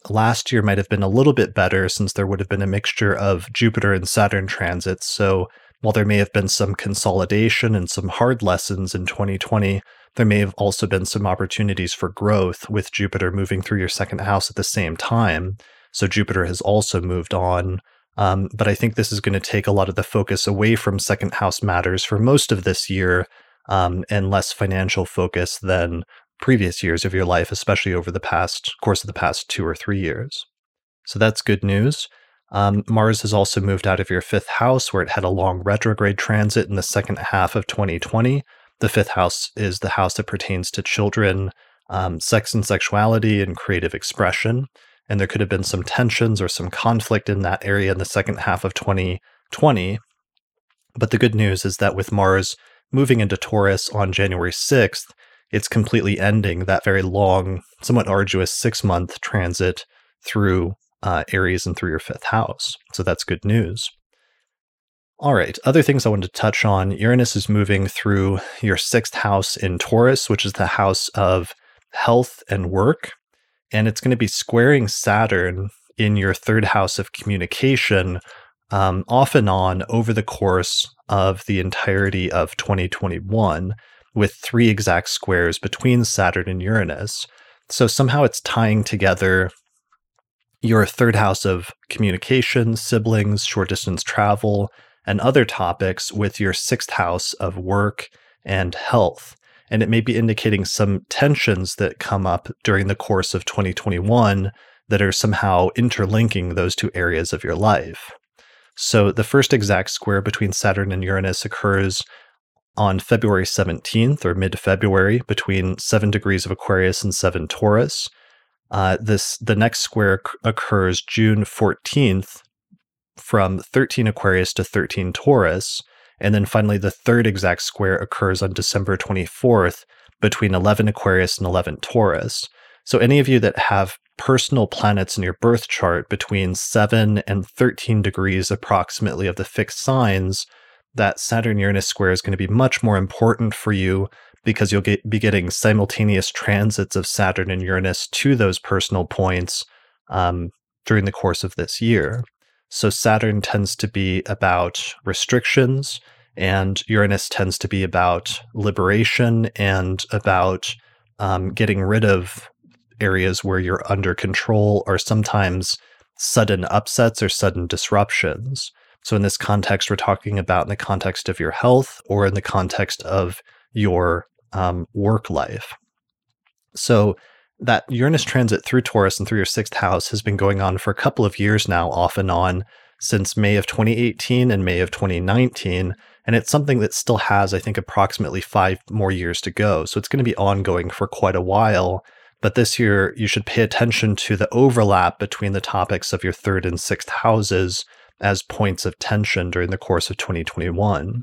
Last year might have been a little bit better since there would have been a mixture of Jupiter and Saturn transits. So while there may have been some consolidation and some hard lessons in 2020, there may have also been some opportunities for growth with Jupiter moving through your second house at the same time. So Jupiter has also moved on. But I think this is going to take a lot of the focus away from second house matters for most of this year, and less financial focus than previous years of your life, especially over the course of the past 2 or 3 years. So that's good news. Mars has also moved out of your fifth house, where it had a long retrograde transit in the second half of 2020. The fifth house is the house that pertains to children, sex and sexuality, and creative expression. And there could have been some tensions or some conflict in that area in the second half of 2020. But the good news is that with Mars moving into Taurus on January 6th, it's completely ending that very long, somewhat arduous 6-month transit through Aries and through your fifth house. So that's good news. All right, other things I wanted to touch on. Uranus is moving through your sixth house in Taurus, which is the house of health and work. And it's going to be squaring Saturn in your third house of communication off and on over the course of the entirety of 2021, with 3 exact squares between Saturn and Uranus. So somehow it's tying together your third house of communication, siblings, short-distance travel, and other topics with your sixth house of work and health. And it may be indicating some tensions that come up during the course of 2021 that are somehow interlinking those 2 areas of your life. So the first exact square between Saturn and Uranus occurs on February 17th or mid-February between 7 degrees of Aquarius and 7 Taurus. The next square occurs June 14th from 13 Aquarius to 13 Taurus. And then finally, the third exact square occurs on December 24th between 11 Aquarius and 11 Taurus. So any of you that have personal planets in your birth chart between 7 and 13 degrees approximately of the fixed signs, that Saturn-Uranus square is going to be much more important for you because you'll be getting simultaneous transits of Saturn and Uranus to those personal points during the course of this year. So Saturn tends to be about restrictions, and Uranus tends to be about liberation and about getting rid of areas where you're under control or sometimes sudden upsets or sudden disruptions. So in this context, we're talking about in the context of your health or in the context of your work life. So that Uranus transit through Taurus and through your sixth house has been going on for a couple of years now, off and on, since May of 2018 and May of 2019. And it's something that still has, I think, approximately 5 more years to go. So it's going to be ongoing for quite a while. But this year, you should pay attention to the overlap between the topics of your third and sixth houses as points of tension during the course of 2021.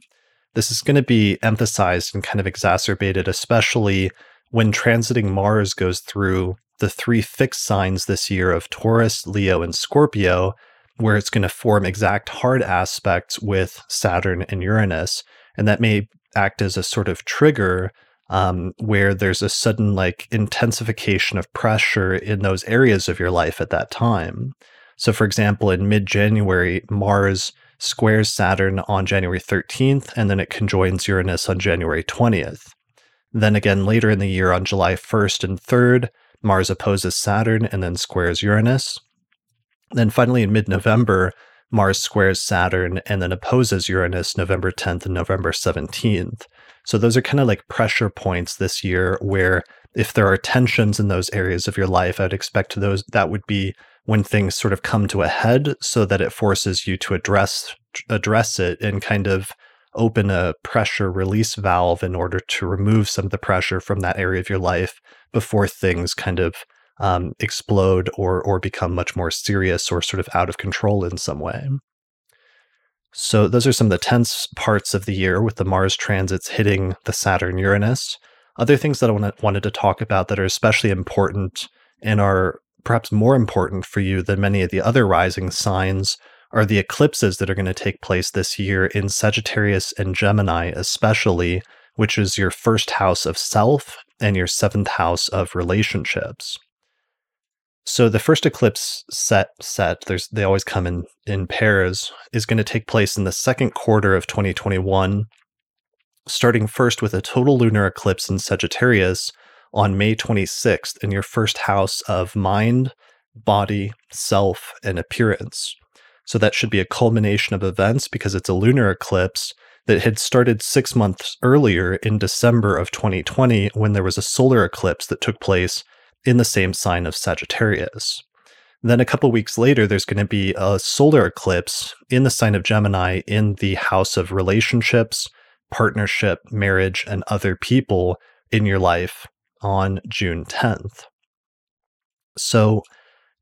This is going to be emphasized and kind of exacerbated, especially when transiting Mars goes through the 3 fixed signs this year of Taurus, Leo, and Scorpio, where it's going to form exact hard aspects with Saturn and Uranus. And that may act as a sort of trigger where there's a sudden intensification of pressure in those areas of your life at that time. So for example, in mid-January, Mars squares Saturn on January 13th, and then it conjoins Uranus on January 20th. Then again, later in the year on July 1st and 3rd, Mars opposes Saturn and then squares Uranus. Then finally in mid-November, Mars squares Saturn and then opposes Uranus November 10th and November 17th. So those are kind of pressure points this year where if there are tensions in those areas of your life, I'd expect that would be when things sort of come to a head so that it forces you to address address it and kind of open a pressure release valve in order to remove some of the pressure from that area of your life before things kind of explode or become much more serious or sort of out of control in some way. So those are some of the tense parts of the year with the Mars transits hitting the Saturn-Uranus. Other things that I wanted to talk about that are especially important and are perhaps more important for you than many of the other rising signs are the eclipses that are going to take place this year in Sagittarius and Gemini especially, which is your first house of self and your seventh house of relationships. So the first eclipse set they always come in pairs, is going to take place in the second quarter of 2021, starting first with a total lunar eclipse in Sagittarius on May 26th in your first house of mind, body, self, and appearance. So that should be a culmination of events because it's a lunar eclipse that had started 6 months earlier in December of 2020 when there was a solar eclipse that took place in the same sign of Sagittarius. Then a couple weeks later, there's going to be a solar eclipse in the sign of Gemini in the house of relationships, partnership, marriage, and other people in your life on June 10th. So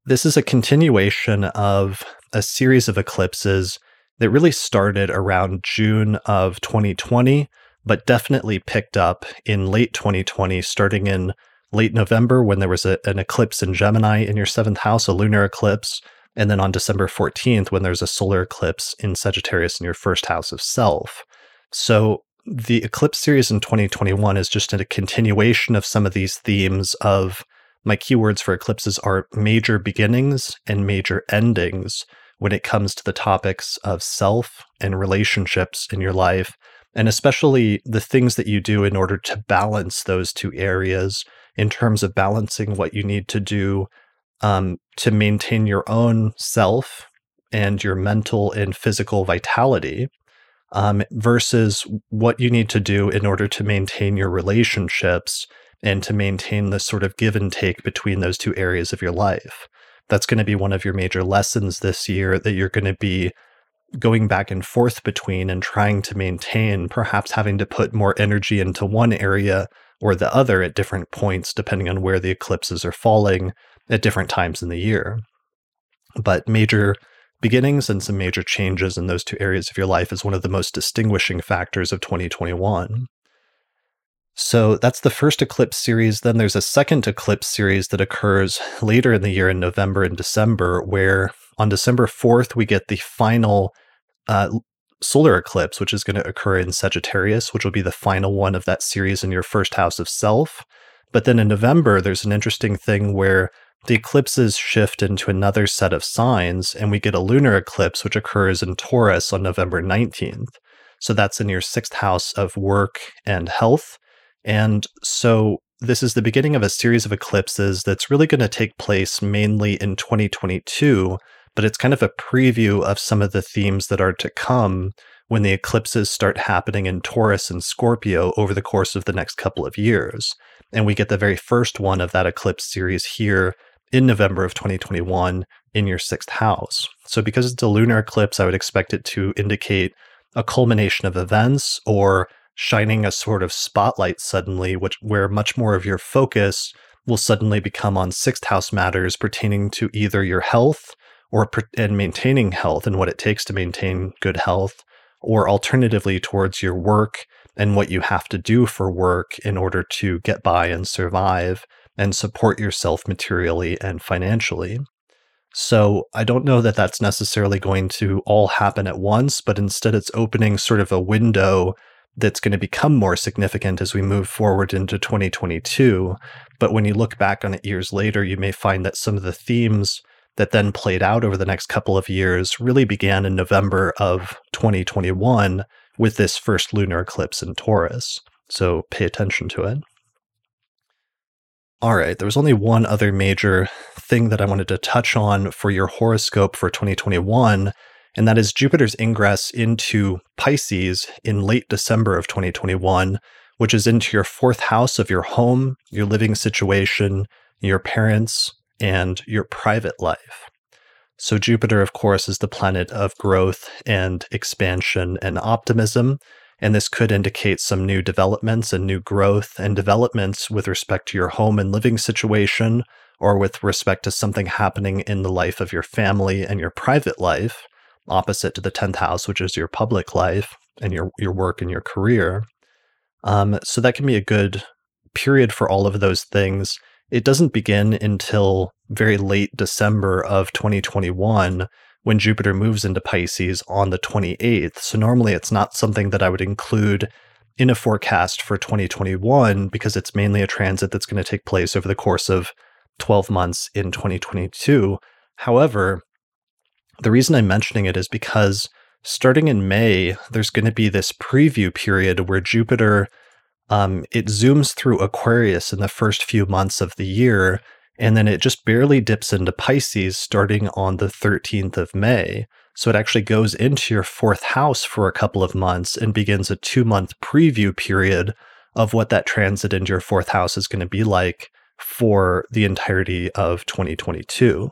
this is a continuation of a series of eclipses that really started around June of 2020, but definitely picked up in late 2020, starting in late November when there was an eclipse in Gemini in your seventh house, a lunar eclipse, and then on December 14th when there's a solar eclipse in Sagittarius in your first house of self. So the eclipse series in 2021 is just a continuation of some of these themes of, my keywords for eclipses are major beginnings and major endings when it comes to the topics of self and relationships in your life, and especially the things that you do in order to balance those two areas in terms of balancing what you need to do to maintain your own self and your mental and physical vitality versus what you need to do in order to maintain your relationships and to maintain the sort of give and take between those two areas of your life. That's going to be one of your major lessons this year that you're going to be going back and forth between and trying to maintain, perhaps having to put more energy into one area or the other at different points, depending on where the eclipses are falling at different times in the year. But major beginnings and some major changes in those two areas of your life is one of the most distinguishing factors of 2021. So that's the first eclipse series. Then there's a second eclipse series that occurs later in the year in November and December, where on December 4th, we get the final solar eclipse, which is going to occur in Sagittarius, which will be the final one of that series in your first house of self. But then in November, there's an interesting thing where the eclipses shift into another set of signs, and we get a lunar eclipse, which occurs in Taurus on November 19th. So that's in your sixth house of work and health. And so this is the beginning of a series of eclipses that's really going to take place mainly in 2022, but it's kind of a preview of some of the themes that are to come when the eclipses start happening in Taurus and Scorpio over the course of the next couple of years. And we get the very first one of that eclipse series here in November of 2021 in your sixth house. So because it's a lunar eclipse, I would expect it to indicate a culmination of events or shining a sort of spotlight suddenly, where much more of your focus will suddenly become on sixth house matters pertaining to either your health and maintaining health and what it takes to maintain good health, or alternatively towards your work and what you have to do for work in order to get by and survive and support yourself materially and financially. So I don't know that that's necessarily going to all happen at once, but instead it's opening sort of a window that's going to become more significant as we move forward into 2022. But when you look back on it years later, you may find that some of the themes that then played out over the next couple of years really began in November of 2021 with this first lunar eclipse in Taurus. So pay attention to it. All right, there was only one other major thing that I wanted to touch on for your horoscope for 2021, and that is Jupiter's ingress into Pisces in late December of 2021, which is into your fourth house of your home, your living situation, your parents, and your private life. So Jupiter, of course, is the planet of growth and expansion and optimism, and this could indicate some new developments and new growth and developments with respect to your home and living situation, or with respect to something happening in the life of your family and your private life, opposite to the 10th house, which is your public life and your work and your career. So that can be a good period for all of those things. It doesn't begin until very late December of 2021 when Jupiter moves into Pisces on the 28th. So normally it's not something that I would include in a forecast for 2021 because it's mainly a transit that's going to take place over the course of 12 months in 2022. However, the reason I'm mentioning it is because starting in May, there's going to be this preview period where Jupiter it zooms through Aquarius in the first few months of the year, and then it just barely dips into Pisces starting on the 13th of May. So it actually goes into your fourth house for a couple of months and begins a 2-month preview period of what that transit into your fourth house is going to be like for the entirety of 2022.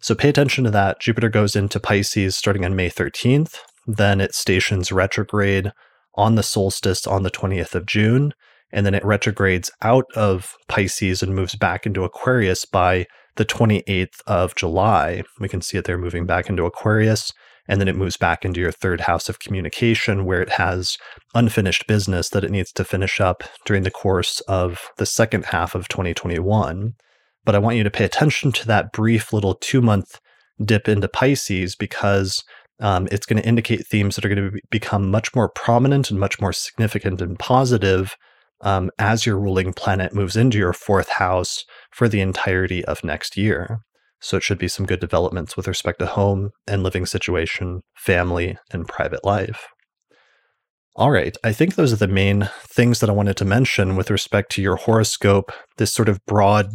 So pay attention to that. Jupiter goes into Pisces starting on May 13th. Then it stations retrograde on the solstice on the 20th of June, and then it retrogrades out of Pisces and moves back into Aquarius by the 28th of July. We can see it there moving back into Aquarius, and then it moves back into your third house of communication where it has unfinished business that it needs to finish up during the course of the second half of 2021. But I want you to pay attention to that brief little 2-month dip into Pisces because it's going to indicate themes that are going to become much more prominent and much more significant and positive as your ruling planet moves into your fourth house for the entirety of next year. So it should be some good developments with respect to home and living situation, family, and private life. All right, I think those are the main things that I wanted to mention with respect to your horoscope, this sort of broad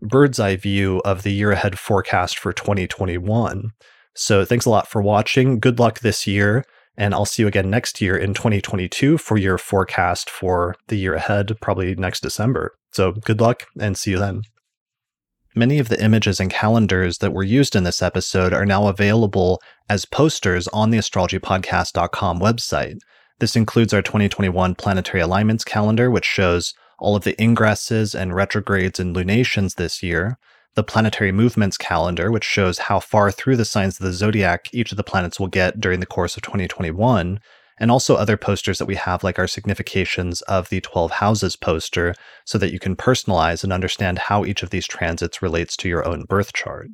bird's eye view of the year ahead forecast for 2021. So thanks a lot for watching. Good luck this year, and I'll see you again next year in 2022 for your forecast for the year ahead, probably next December. So good luck and see you then. Many of the images and calendars that were used in this episode are now available as posters on the astrologypodcast.com website. This includes our 2021 planetary alignments calendar, which shows all of the ingresses and retrogrades and lunations this year. The planetary movements calendar, which shows how far through the signs of the zodiac each of the planets will get during the course of 2021, and also other posters that we have, like our significations of the 12 houses poster, so that you can personalize and understand how each of these transits relates to your own birth chart.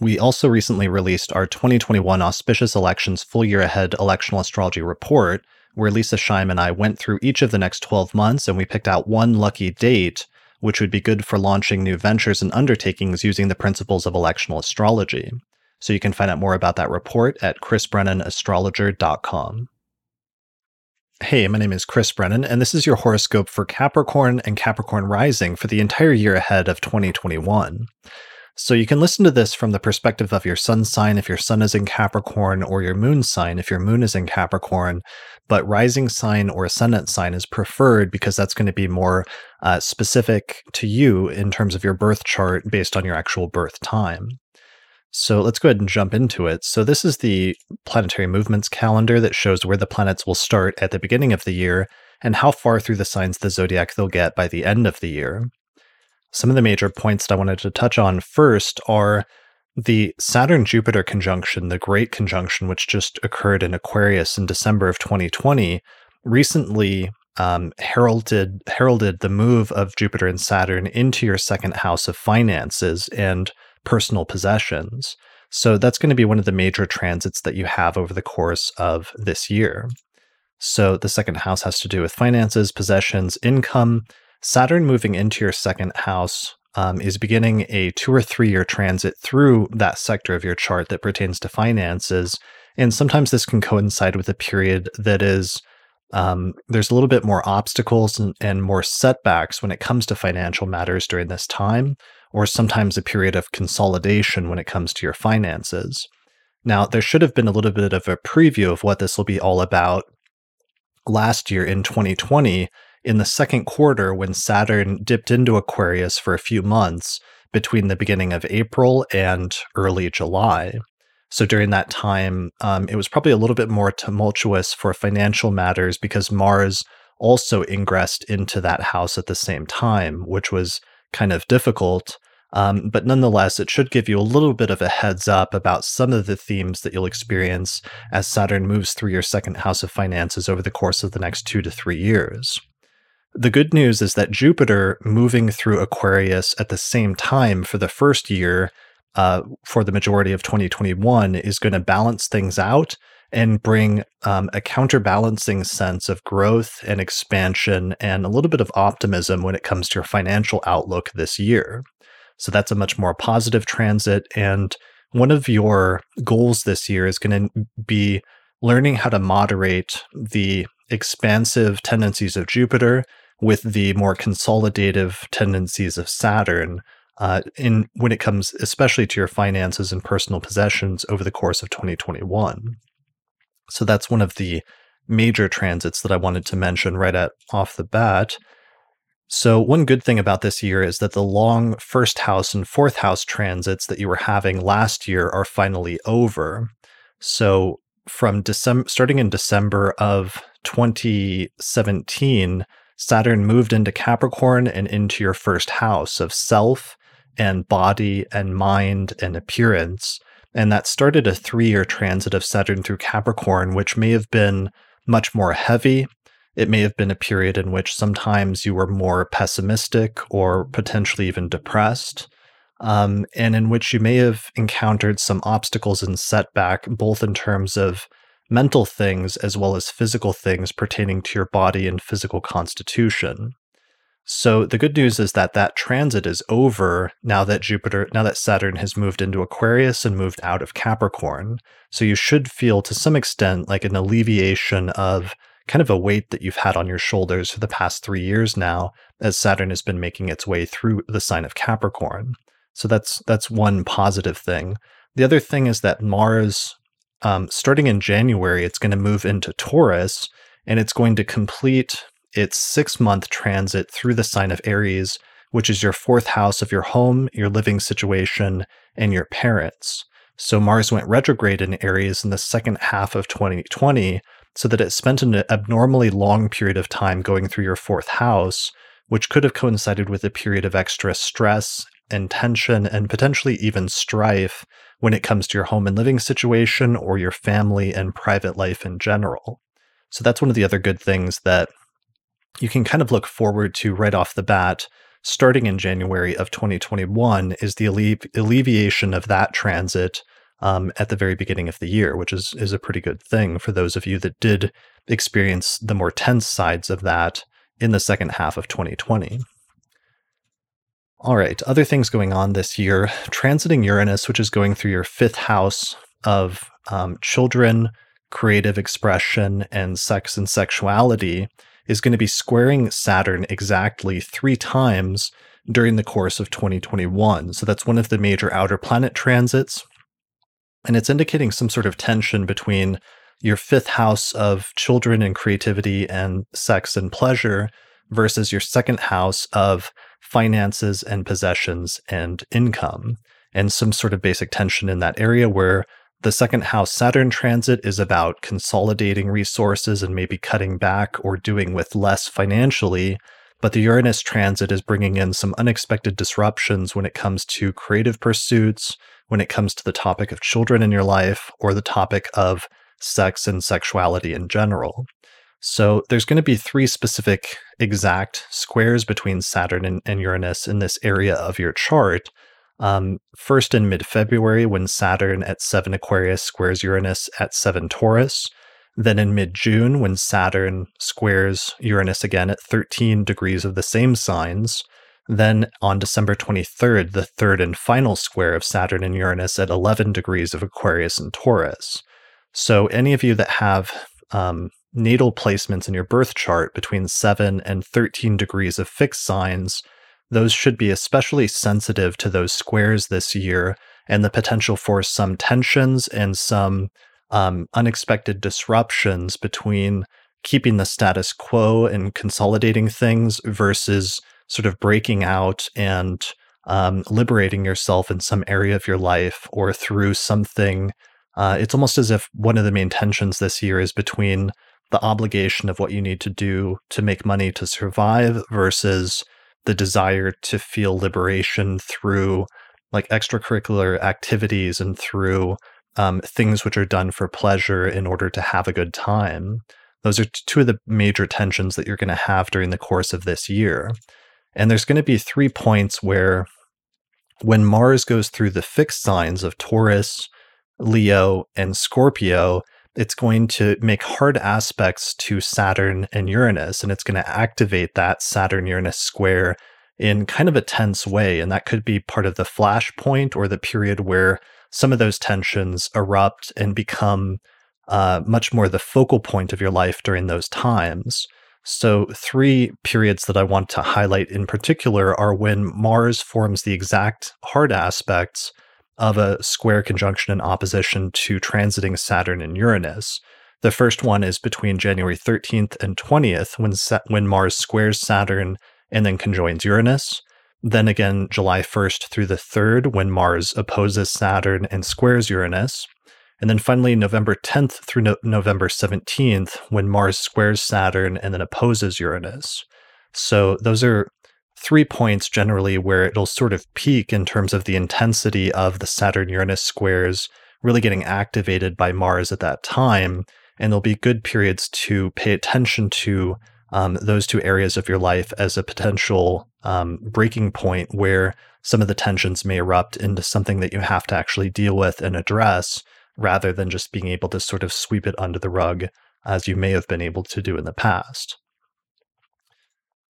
We also recently released our 2021 Auspicious Elections Full Year Ahead Electional Astrology Report, where Lisa Scheim and I went through each of the next 12 months and we picked out one lucky date which would be good for launching new ventures and undertakings using the principles of electional astrology. So you can find out more about that report at chrisbrennanastrologer.com. Hey, my name is Chris Brennan, and this is your horoscope for Capricorn and Capricorn rising for the entire year ahead of 2021. So you can listen to this from the perspective of your sun sign if your sun is in Capricorn, or your moon sign if your moon is in Capricorn, but rising sign or ascendant sign is preferred because that's going to be more specific to you in terms of your birth chart based on your actual birth time. So let's go ahead and jump into it. So this is the planetary movements calendar that shows where the planets will start at the beginning of the year and how far through the signs of the zodiac they'll get by the end of the year. Some of the major points that I wanted to touch on first are the Saturn-Jupiter conjunction, the Great Conjunction, which just occurred in Aquarius in December of 2020, recently heralded the move of Jupiter and Saturn into your second house of finances and personal possessions. So that's going to be one of the major transits that you have over the course of this year. So the second house has to do with finances, possessions, income. Saturn moving into your second house is beginning a 2 or 3 year transit through that sector of your chart that pertains to finances. And sometimes this can coincide with a period that is, there's a little bit more obstacles and more setbacks when it comes to financial matters during this time, or sometimes a period of consolidation when it comes to your finances. Now, there should have been a little bit of a preview of what this will be all about last year in 2020, in the second quarter, when Saturn dipped into Aquarius for a few months, between the beginning of April and early July. So during that time, it was probably a little bit more tumultuous for financial matters because Mars also ingressed into that house at the same time, which was kind of difficult. But nonetheless, it should give you a little bit of a heads up about some of the themes that you'll experience as Saturn moves through your second house of finances over the course of the next 2 to 3 years. The good news is that Jupiter moving through Aquarius at the same time for the first year, for the majority of 2021, is going to balance things out and bring a counterbalancing sense of growth and expansion and a little bit of optimism when it comes to your financial outlook this year. So that's a much more positive transit. And one of your goals this year is going to be learning how to moderate the expansive tendencies of Jupiter with the more consolidative tendencies of Saturn, when it comes especially to your finances and personal possessions over the course of 2021. So that's one of the major transits that I wanted to mention off the bat. So one good thing about this year is that the long first house and fourth house transits that you were having last year are finally over. So from starting in December of 2017, Saturn moved into Capricorn and into your first house of self and body and mind and appearance. And that started a 3-year transit of Saturn through Capricorn, which may have been much more heavy. It may have been a period in which sometimes you were more pessimistic or potentially even depressed, and in which you may have encountered some obstacles and setback, both in terms of mental things as well as physical things pertaining to your body and physical constitution. So the good news is that that transit is over now that Saturn has moved into Aquarius and moved out of Capricorn. So you should feel to some extent like an alleviation of kind of a weight that you've had on your shoulders for the past 3 years now, as Saturn has been making its way through the sign of Capricorn. So that's one positive thing. The other thing is that Mars, starting in January, it's going to move into Taurus, and it's going to complete its 6-month transit through the sign of Aries, which is your fourth house of your home, your living situation, and your parents. So Mars went retrograde in Aries in the second half of 2020, so that it spent an abnormally long period of time going through your fourth house, which could have coincided with a period of extra stress and tension and potentially even strife when it comes to your home and living situation or your family and private life in general. So that's one of the other good things that you can kind of look forward to right off the bat, starting in January of 2021, is the alleviation of that transit at the very beginning of the year, which is a pretty good thing for those of you that did experience the more tense sides of that in the second half of 2020. All right, other things going on this year, transiting Uranus, which is going through your fifth house of children, creative expression, and sex and sexuality, is going to be squaring Saturn exactly 3 times during the course of 2021. So that's one of the major outer planet transits. And it's indicating some sort of tension between your fifth house of children and creativity and sex and pleasure versus your second house of finances and possessions and income, and some sort of basic tension in that area where the second house Saturn transit is about consolidating resources and maybe cutting back or doing with less financially, but the Uranus transit is bringing in some unexpected disruptions when it comes to creative pursuits, when it comes to the topic of children in your life, or the topic of sex and sexuality in general. So there's going to be 3 specific exact squares between Saturn and Uranus in this area of your chart. First in mid-February, when Saturn at 7 Aquarius squares Uranus at 7 Taurus. Then in mid-June, when Saturn squares Uranus again at 13 degrees of the same signs. Then on December 23rd, the third and final square of Saturn and Uranus at 11 degrees of Aquarius and Taurus. So any of you that have natal placements in your birth chart between 7 and 13 degrees of fixed signs, those should be especially sensitive to those squares this year and the potential for some tensions and some unexpected disruptions between keeping the status quo and consolidating things versus sort of breaking out and liberating yourself in some area of your life or through something. It's almost as if one of the main tensions this year is between the obligation of what you need to do to make money to survive versus the desire to feel liberation through like extracurricular activities and through things which are done for pleasure in order to have a good time. Those are two of the major tensions that you're going to have during the course of this year. And there's going to be 3 points where when Mars goes through the fixed signs of Taurus, Leo, and Scorpio, it's going to make hard aspects to Saturn and Uranus, and it's going to activate that Saturn-Uranus square in kind of a tense way. And that could be part of the flash point or the period where some of those tensions erupt and become much more the focal point of your life during those times. So 3 periods that I want to highlight in particular are when Mars forms the exact hard aspects of a square conjunction and opposition to transiting Saturn and Uranus. The first one is between January 13th and 20th when Mars squares Saturn and then conjoins Uranus. Then again, July 1st through the 3rd when Mars opposes Saturn and squares Uranus. And then finally, November 10th through November 17th when Mars squares Saturn and then opposes Uranus. So those are 3 points generally where it'll sort of peak in terms of the intensity of the Saturn-Uranus squares really getting activated by Mars at that time. And there'll be good periods to pay attention to those two areas of your life as a potential breaking point where some of the tensions may erupt into something that you have to actually deal with and address rather than just being able to sort of sweep it under the rug as you may have been able to do in the past.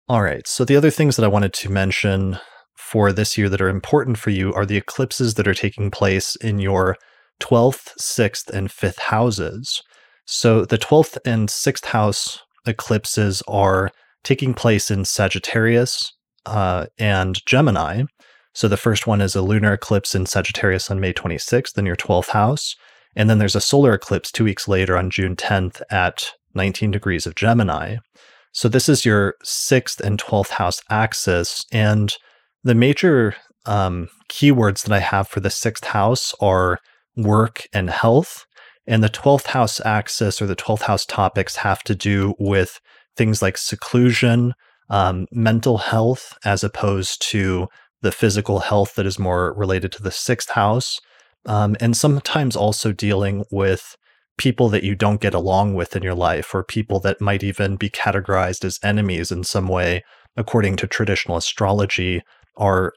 All right, so the other things that I wanted to mention for this year that are important for you are the eclipses that are taking place in your 12th, 6th, and 5th houses. So the 12th and 6th house eclipses are taking place in Sagittarius and Gemini. So the first one is a lunar eclipse in Sagittarius on May 26th in your 12th house. And then there's a solar eclipse 2 weeks later on June 10th at 19 degrees of Gemini. So this is your 6th and 12th house axis, and the major keywords that I have for the 6th house are work and health, and the 12th house axis or the 12th house topics have to do with things like seclusion, mental health, as opposed to the physical health that is more related to the 6th house, and sometimes also dealing with people that you don't get along with in your life, or people that might even be categorized as enemies in some way, according to traditional astrology, are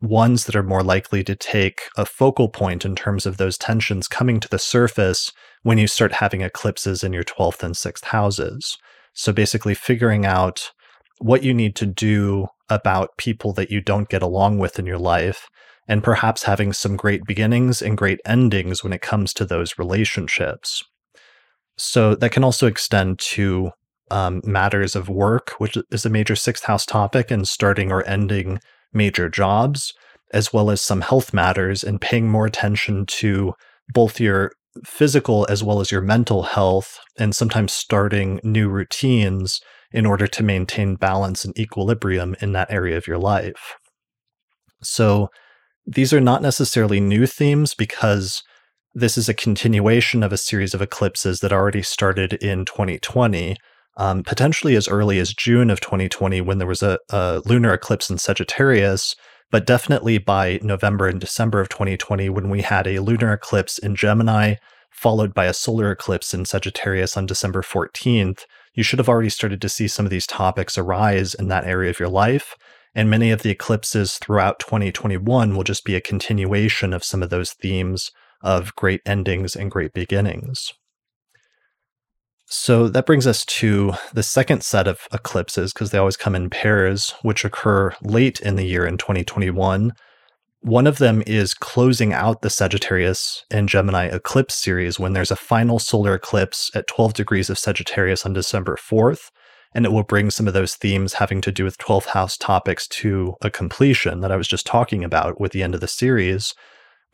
ones that are more likely to take a focal point in terms of those tensions coming to the surface when you start having eclipses in your 12th and 6th houses. So basically figuring out what you need to do about people that you don't get along with in your life, and perhaps having some great beginnings and great endings when it comes to those relationships. So that can also extend to matters of work, which is a major 6th house topic, and starting or ending major jobs, as well as some health matters and paying more attention to both your physical as well as your mental health, and sometimes starting new routines in order to maintain balance and equilibrium in that area of your life. So these are not necessarily new themes because this is a continuation of a series of eclipses that already started in 2020, potentially as early as June of 2020 when there was a lunar eclipse in Sagittarius, but definitely by November and December of 2020 when we had a lunar eclipse in Gemini followed by a solar eclipse in Sagittarius on December 14th, you should have already started to see some of these topics arise in that area of your life. And many of the eclipses throughout 2021 will just be a continuation of some of those themes of great endings and great beginnings. So that brings us to the second set of eclipses, because they always come in pairs, which occur late in the year in 2021. One of them is closing out the Sagittarius and Gemini eclipse series when there's a final solar eclipse at 12 degrees of Sagittarius on December 4th. And it will bring some of those themes having to do with 12th house topics to a completion that I was just talking about with the end of the series.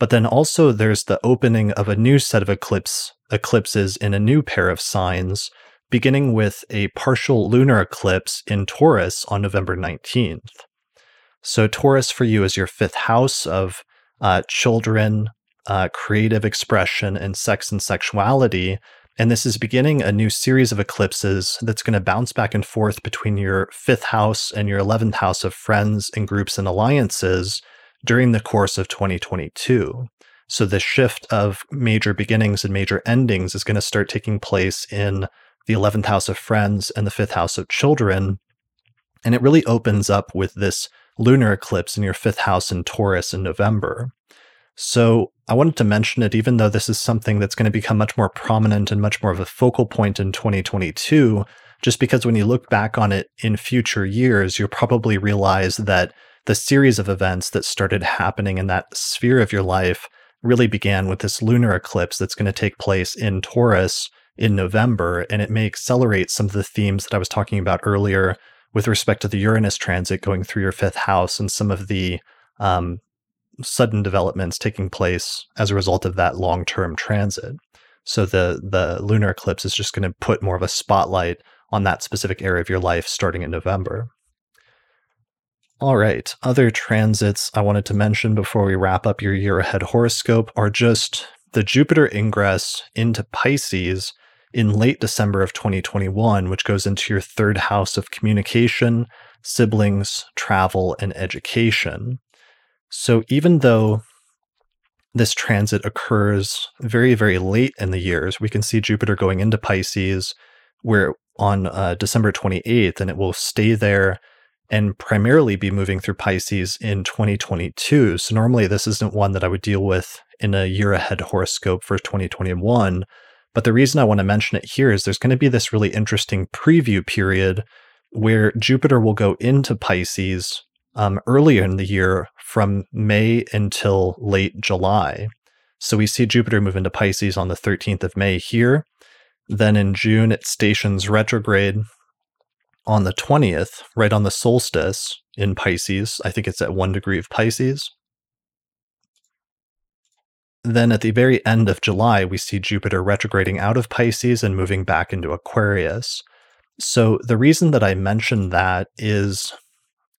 But then also there's the opening of a new set of eclipses in a new pair of signs, beginning with a partial lunar eclipse in Taurus on November 19th. So Taurus for you is your fifth house of children, creative expression, and sex and sexuality. And this is beginning a new series of eclipses that's going to bounce back and forth between your fifth house and your 11th house of friends and groups and alliances during the course of 2022. So the shift of major beginnings and major endings is going to start taking place in the 11th house of friends and the fifth house of children. And it really opens up with this lunar eclipse in your fifth house in Taurus in November. So I wanted to mention it, even though this is something that's going to become much more prominent and much more of a focal point in 2022, just because when you look back on it in future years, you'll probably realize that the series of events that started happening in that sphere of your life really began with this lunar eclipse that's going to take place in Taurus in November, and it may accelerate some of the themes that I was talking about earlier with respect to the Uranus transit going through your fifth house and some of the sudden developments taking place as a result of that long-term transit. So the lunar eclipse is just going to put more of a spotlight on that specific area of your life starting in November. All right, other transits I wanted to mention before we wrap up your year-ahead horoscope are just the Jupiter ingress into Pisces in late December of 2021, which goes into your third house of communication, siblings, travel, and education. So even though this transit occurs very, very late in the years, we can see Jupiter going into Pisces where on December 28th, and it will stay there and primarily be moving through Pisces in 2022. So normally this isn't one that I would deal with in a year-ahead horoscope for 2021. But the reason I want to mention it here is there's going to be this really interesting preview period where Jupiter will go into Pisces earlier in the year from May until late July. So we see Jupiter move into Pisces on the 13th of May here. Then in June, it stations retrograde on the 20th, right on the solstice in Pisces. I think it's at 1 degree of Pisces. Then at the very end of July, we see Jupiter retrograding out of Pisces and moving back into Aquarius. So the reason that I mentioned that is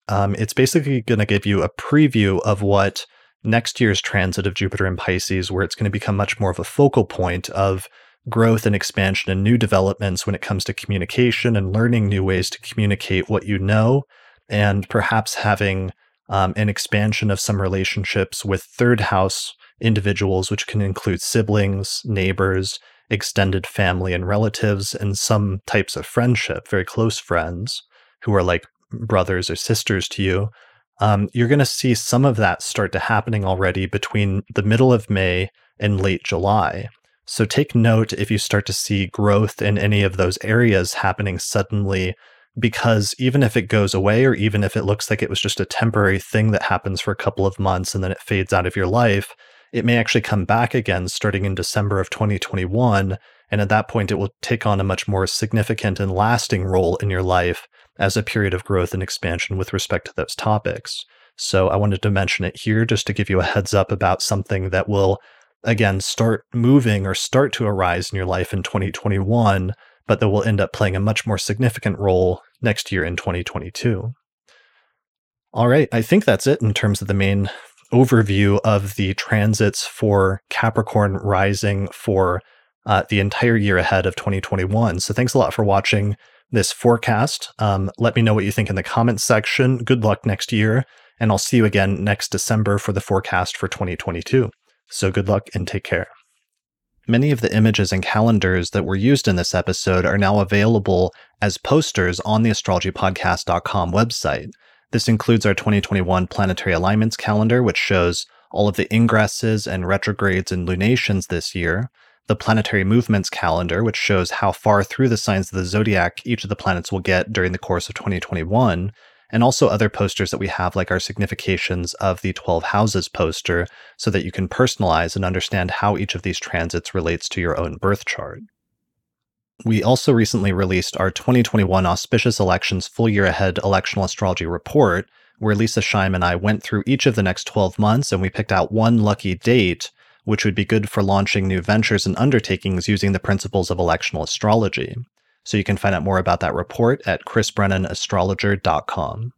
it's basically going to give you a preview of what next year's transit of Jupiter in Pisces, where it's going to become much more of a focal point of growth and expansion and new developments when it comes to communication and learning new ways to communicate what you know, and perhaps having an expansion of some relationships with third house individuals, which can include siblings, neighbors, extended family and relatives, and some types of friendship, very close friends who are like brothers or sisters to you. You're going to see some of that start to happening already between the middle of May and late July. So take note if you start to see growth in any of those areas happening suddenly, because even if it goes away, or even if it looks like it was just a temporary thing that happens for a couple of months and then it fades out of your life, it may actually come back again starting in December of 2021, and at that point it will take on a much more significant and lasting role in your life as a period of growth and expansion with respect to those topics. So I wanted to mention it here just to give you a heads up about something that will, again, start moving or start to arise in your life in 2021, but that will end up playing a much more significant role next year in 2022. All right, I think that's it in terms of the main overview of the transits for Capricorn rising for the entire year ahead of 2021. So thanks a lot for watching this forecast. Let me know what you think in the comments section. Good luck next year, and I'll see you again next December for the forecast for 2022. So good luck and take care. Many of the images and calendars that were used in this episode are now available as posters on the astrologypodcast.com website. This includes our 2021 Planetary Alignments calendar, which shows all of the ingresses and retrogrades and lunations this year, the Planetary Movements calendar, which shows how far through the signs of the zodiac each of the planets will get during the course of 2021, and also other posters that we have, like our Significations of the 12 Houses poster, so that you can personalize and understand how each of these transits relates to your own birth chart. We also recently released our 2021 Auspicious Elections Full Year Ahead Electional Astrology Report, where Lisa Scheim and I went through each of the next 12 months and we picked out one lucky date, which would be good for launching new ventures and undertakings using the principles of electional astrology. So you can find out more about that report at chrisbrennanastrologer.com.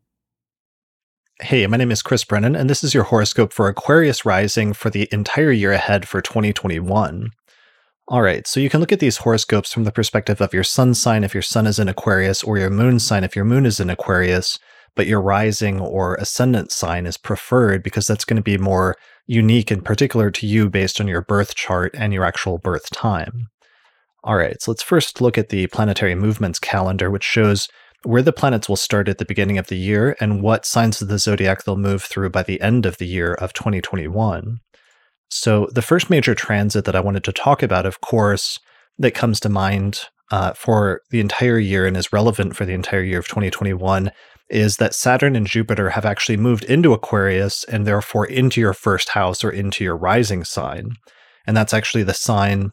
Hey, my name is Chris Brennan, and this is your horoscope for Aquarius rising for the entire year ahead for 2021. All right, so you can look at these horoscopes from the perspective of your sun sign if your sun is in Aquarius, or your moon sign if your moon is in Aquarius, but your rising or ascendant sign is preferred because that's going to be more unique and particular to you based on your birth chart and your actual birth time. All right, so let's first look at the planetary movements calendar, which shows where the planets will start at the beginning of the year and what signs of the zodiac they'll move through by the end of the year of 2021. So the first major transit that I wanted to talk about, of course, that comes to mind for the entire year and is relevant for the entire year of 2021 is that Saturn and Jupiter have actually moved into Aquarius and therefore into your first house or into your rising sign. And that's actually the sign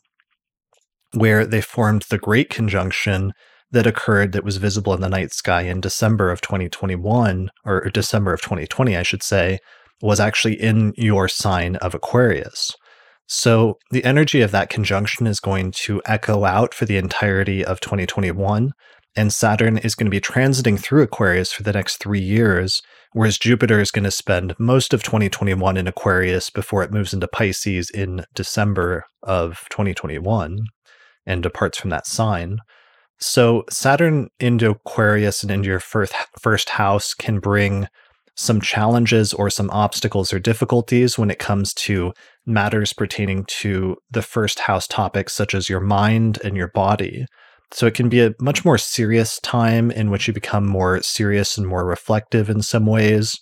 where they formed the Great Conjunction that occurred that was visible in the night sky in December of 2021, or December of 2020, I should say, was actually in your sign of Aquarius. So the energy of that conjunction is going to echo out for the entirety of 2021, and Saturn is going to be transiting through Aquarius for the next 3 years, whereas Jupiter is going to spend most of 2021 in Aquarius before it moves into Pisces in December of 2021 and departs from that sign. So Saturn into Aquarius and into your first house can bring some challenges or some obstacles or difficulties when it comes to matters pertaining to the first house topics, such as your mind and your body. So it can be a much more serious time in which you become more serious and more reflective in some ways.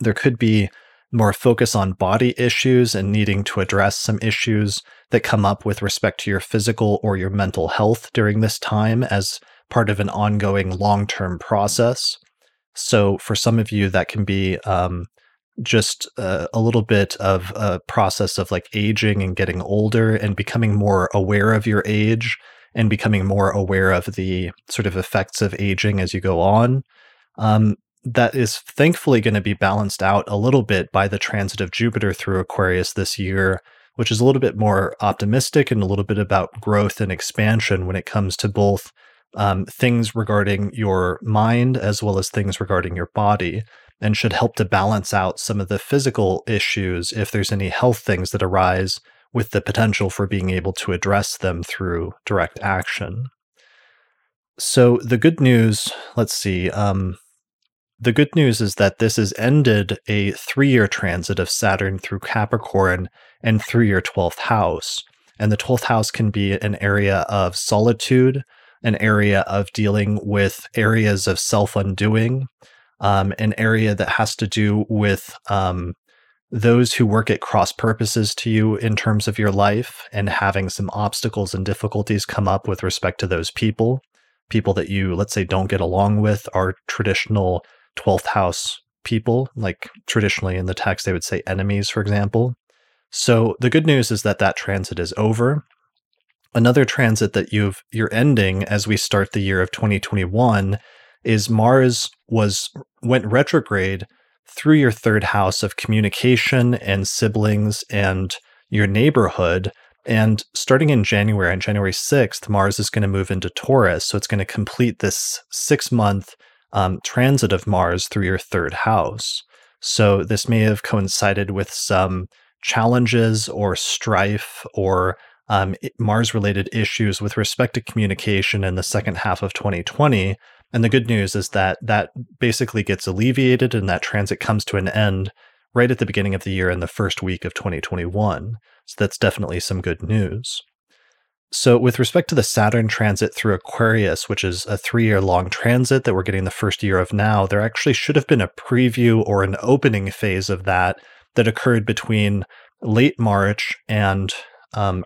There could be more focus on body issues and needing to address some issues that come up with respect to your physical or your mental health during this time as part of an ongoing long-term process. So for some of you, that can be a little bit of a process of like aging and getting older and becoming more aware of your age and becoming more aware of the sort of effects of aging as you go on. That is thankfully going to be balanced out a little bit by the transit of Jupiter through Aquarius this year, which is a little bit more optimistic and a little bit about growth and expansion when it comes to both things regarding your mind as well as things regarding your body, and should help to balance out some of the physical issues if there's any health things that arise, with the potential for being able to address them through direct action. So the good news, let's see, the good news is that this has ended a 3-year transit of Saturn through Capricorn and through your 12th house. And the 12th house can be an area of solitude, an area of dealing with areas of self-undoing, an area that has to do with those who work at cross purposes to you in terms of your life and having some obstacles and difficulties come up with respect to those people. People that you, let's say, don't get along with are traditional 12th house people, like traditionally in the text, they would say enemies, for example. So the good news is that that transit is over. Another transit that you're ending as we start the year of 2021 is Mars went retrograde through your third house of communication and siblings and your neighborhood. And starting in January, on January 6th, Mars is going to move into Taurus. So it's going to complete this 6-month transit of Mars through your third house. So this may have coincided with some challenges or strife or Mars-related issues with respect to communication in the second half of 2020. And the good news is that that basically gets alleviated and that transit comes to an end right at the beginning of the year in the first week of 2021. So that's definitely some good news. So with respect to the Saturn transit through Aquarius, which is a 3-year-long transit that we're getting the first year of now, there actually should have been a preview or an opening phase of that occurred between late March and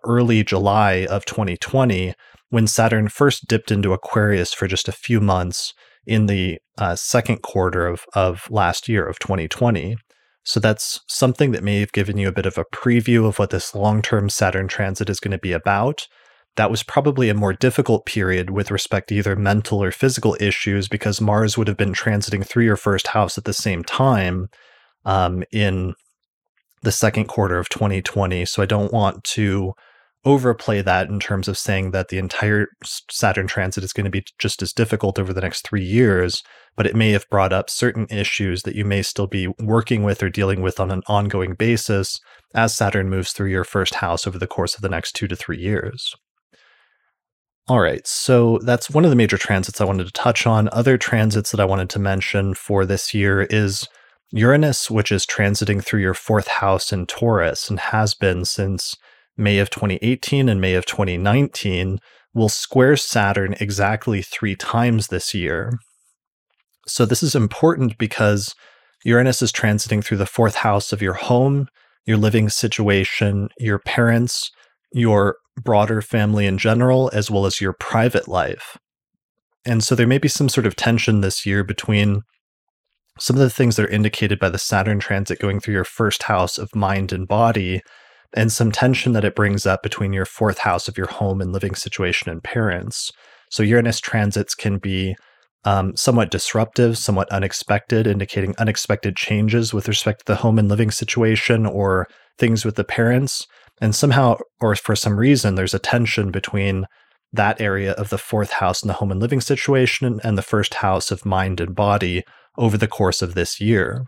early July of 2020, when Saturn first dipped into Aquarius for just a few months in the second quarter of last year of 2020. So that's something that may have given you a bit of a preview of what this long-term Saturn transit is going to be about. That was probably a more difficult period with respect to either mental or physical issues, because Mars would have been transiting through your first house at the same time in the second quarter of 2020. So I don't want to overplay that in terms of saying that the entire Saturn transit is going to be just as difficult over the next 3 years, but it may have brought up certain issues that you may still be working with or dealing with on an ongoing basis as Saturn moves through your first house over the course of the next 2 to 3 years. All right, so that's one of the major transits I wanted to touch on. Other transits that I wanted to mention for this year is Uranus, which is transiting through your fourth house in Taurus and has been since May of 2018 and May of 2019, will square Saturn exactly 3 times this year. So this is important because Uranus is transiting through the fourth house of your home, your living situation, your parents, your broader family in general, as well as your private life. And so there may be some sort of tension this year between some of the things that are indicated by the Saturn transit going through your first house of mind and body, and some tension that it brings up between your fourth house of your home and living situation and parents. So Uranus transits can be somewhat disruptive, somewhat unexpected, indicating unexpected changes with respect to the home and living situation or things with the parents. And somehow, or for some reason, there's a tension between that area of the fourth house and the home and living situation and the first house of mind and body over the course of this year.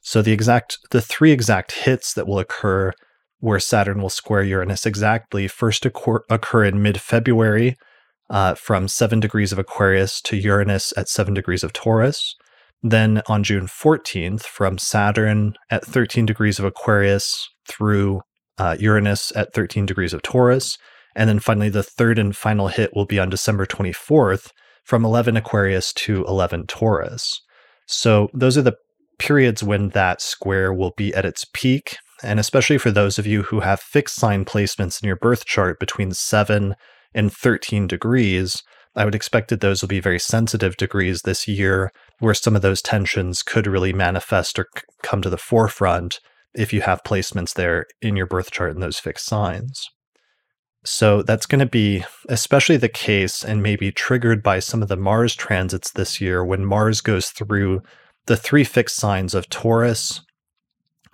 So the three exact hits that will occur where Saturn will square Uranus exactly first occur in mid-February from 7 degrees of Aquarius to Uranus at 7 degrees of Taurus. Then on June 14th, from Saturn at 13 degrees of Aquarius through Uranus at 13 degrees of Taurus. And then finally, the third and final hit will be on December 24th from 11 Aquarius to 11 Taurus. So those are the periods when that square will be at its peak. And especially for those of you who have fixed sign placements in your birth chart between 7 and 13 degrees, I would expect that those will be very sensitive degrees this year, where some of those tensions could really manifest or come to the forefront if you have placements there in your birth chart in those fixed signs. So that's going to be especially the case and maybe triggered by some of the Mars transits this year when Mars goes through the 3 fixed signs of Taurus,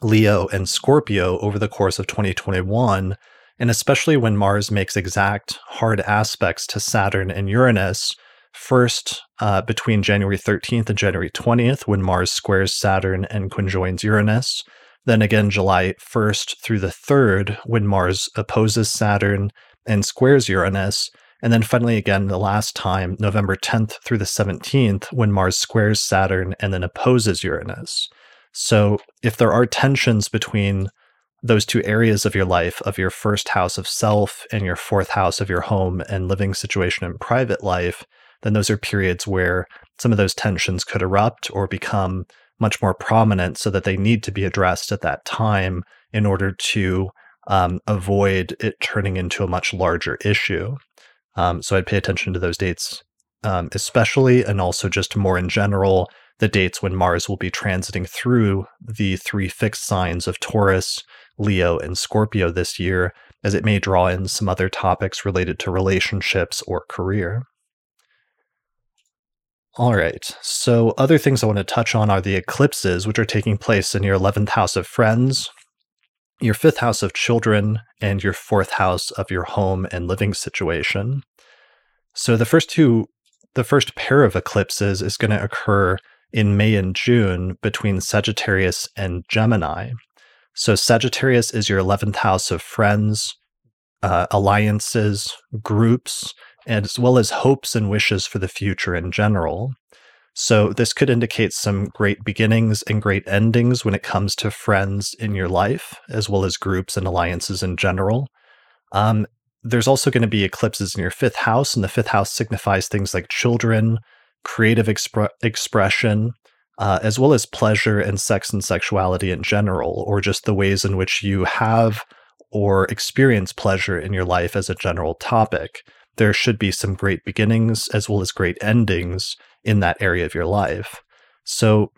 Leo, and Scorpio over the course of 2021, and especially when Mars makes exact hard aspects to Saturn and Uranus, first between January 13th and January 20th, when Mars squares Saturn and conjoins Uranus, then again July 1st through the 3rd, when Mars opposes Saturn and squares Uranus, and then finally again the last time, November 10th through the 17th, when Mars squares Saturn and then opposes Uranus. So if there are tensions between those 2 areas of your life, of your first house of self and your fourth house of your home and living situation and private life, then those are periods where some of those tensions could erupt or become much more prominent so that they need to be addressed at that time in order to avoid it turning into a much larger issue. So I'd pay attention to those dates especially, and also just more in general, the dates when Mars will be transiting through the 3 fixed signs of Taurus, Leo, and Scorpio this year, as it may draw in some other topics related to relationships or career. All right, so other things I want to touch on are the eclipses, which are taking place in your 11th house of friends, your 5th house of children, and your 4th house of your home and living situation. So the first pair of eclipses is going to occur in May and June between Sagittarius and Gemini. So Sagittarius is your 11th house of friends, alliances, groups, and as well as hopes and wishes for the future in general. So this could indicate some great beginnings and great endings when it comes to friends in your life, as well as groups and alliances in general. There's also going to be eclipses in your 5th house, and the 5th house signifies things like children, creative expression, as well as pleasure and sex and sexuality in general, or just the ways in which you have or experience pleasure in your life as a general topic. There should be some great beginnings as well as great endings in that area of your life. So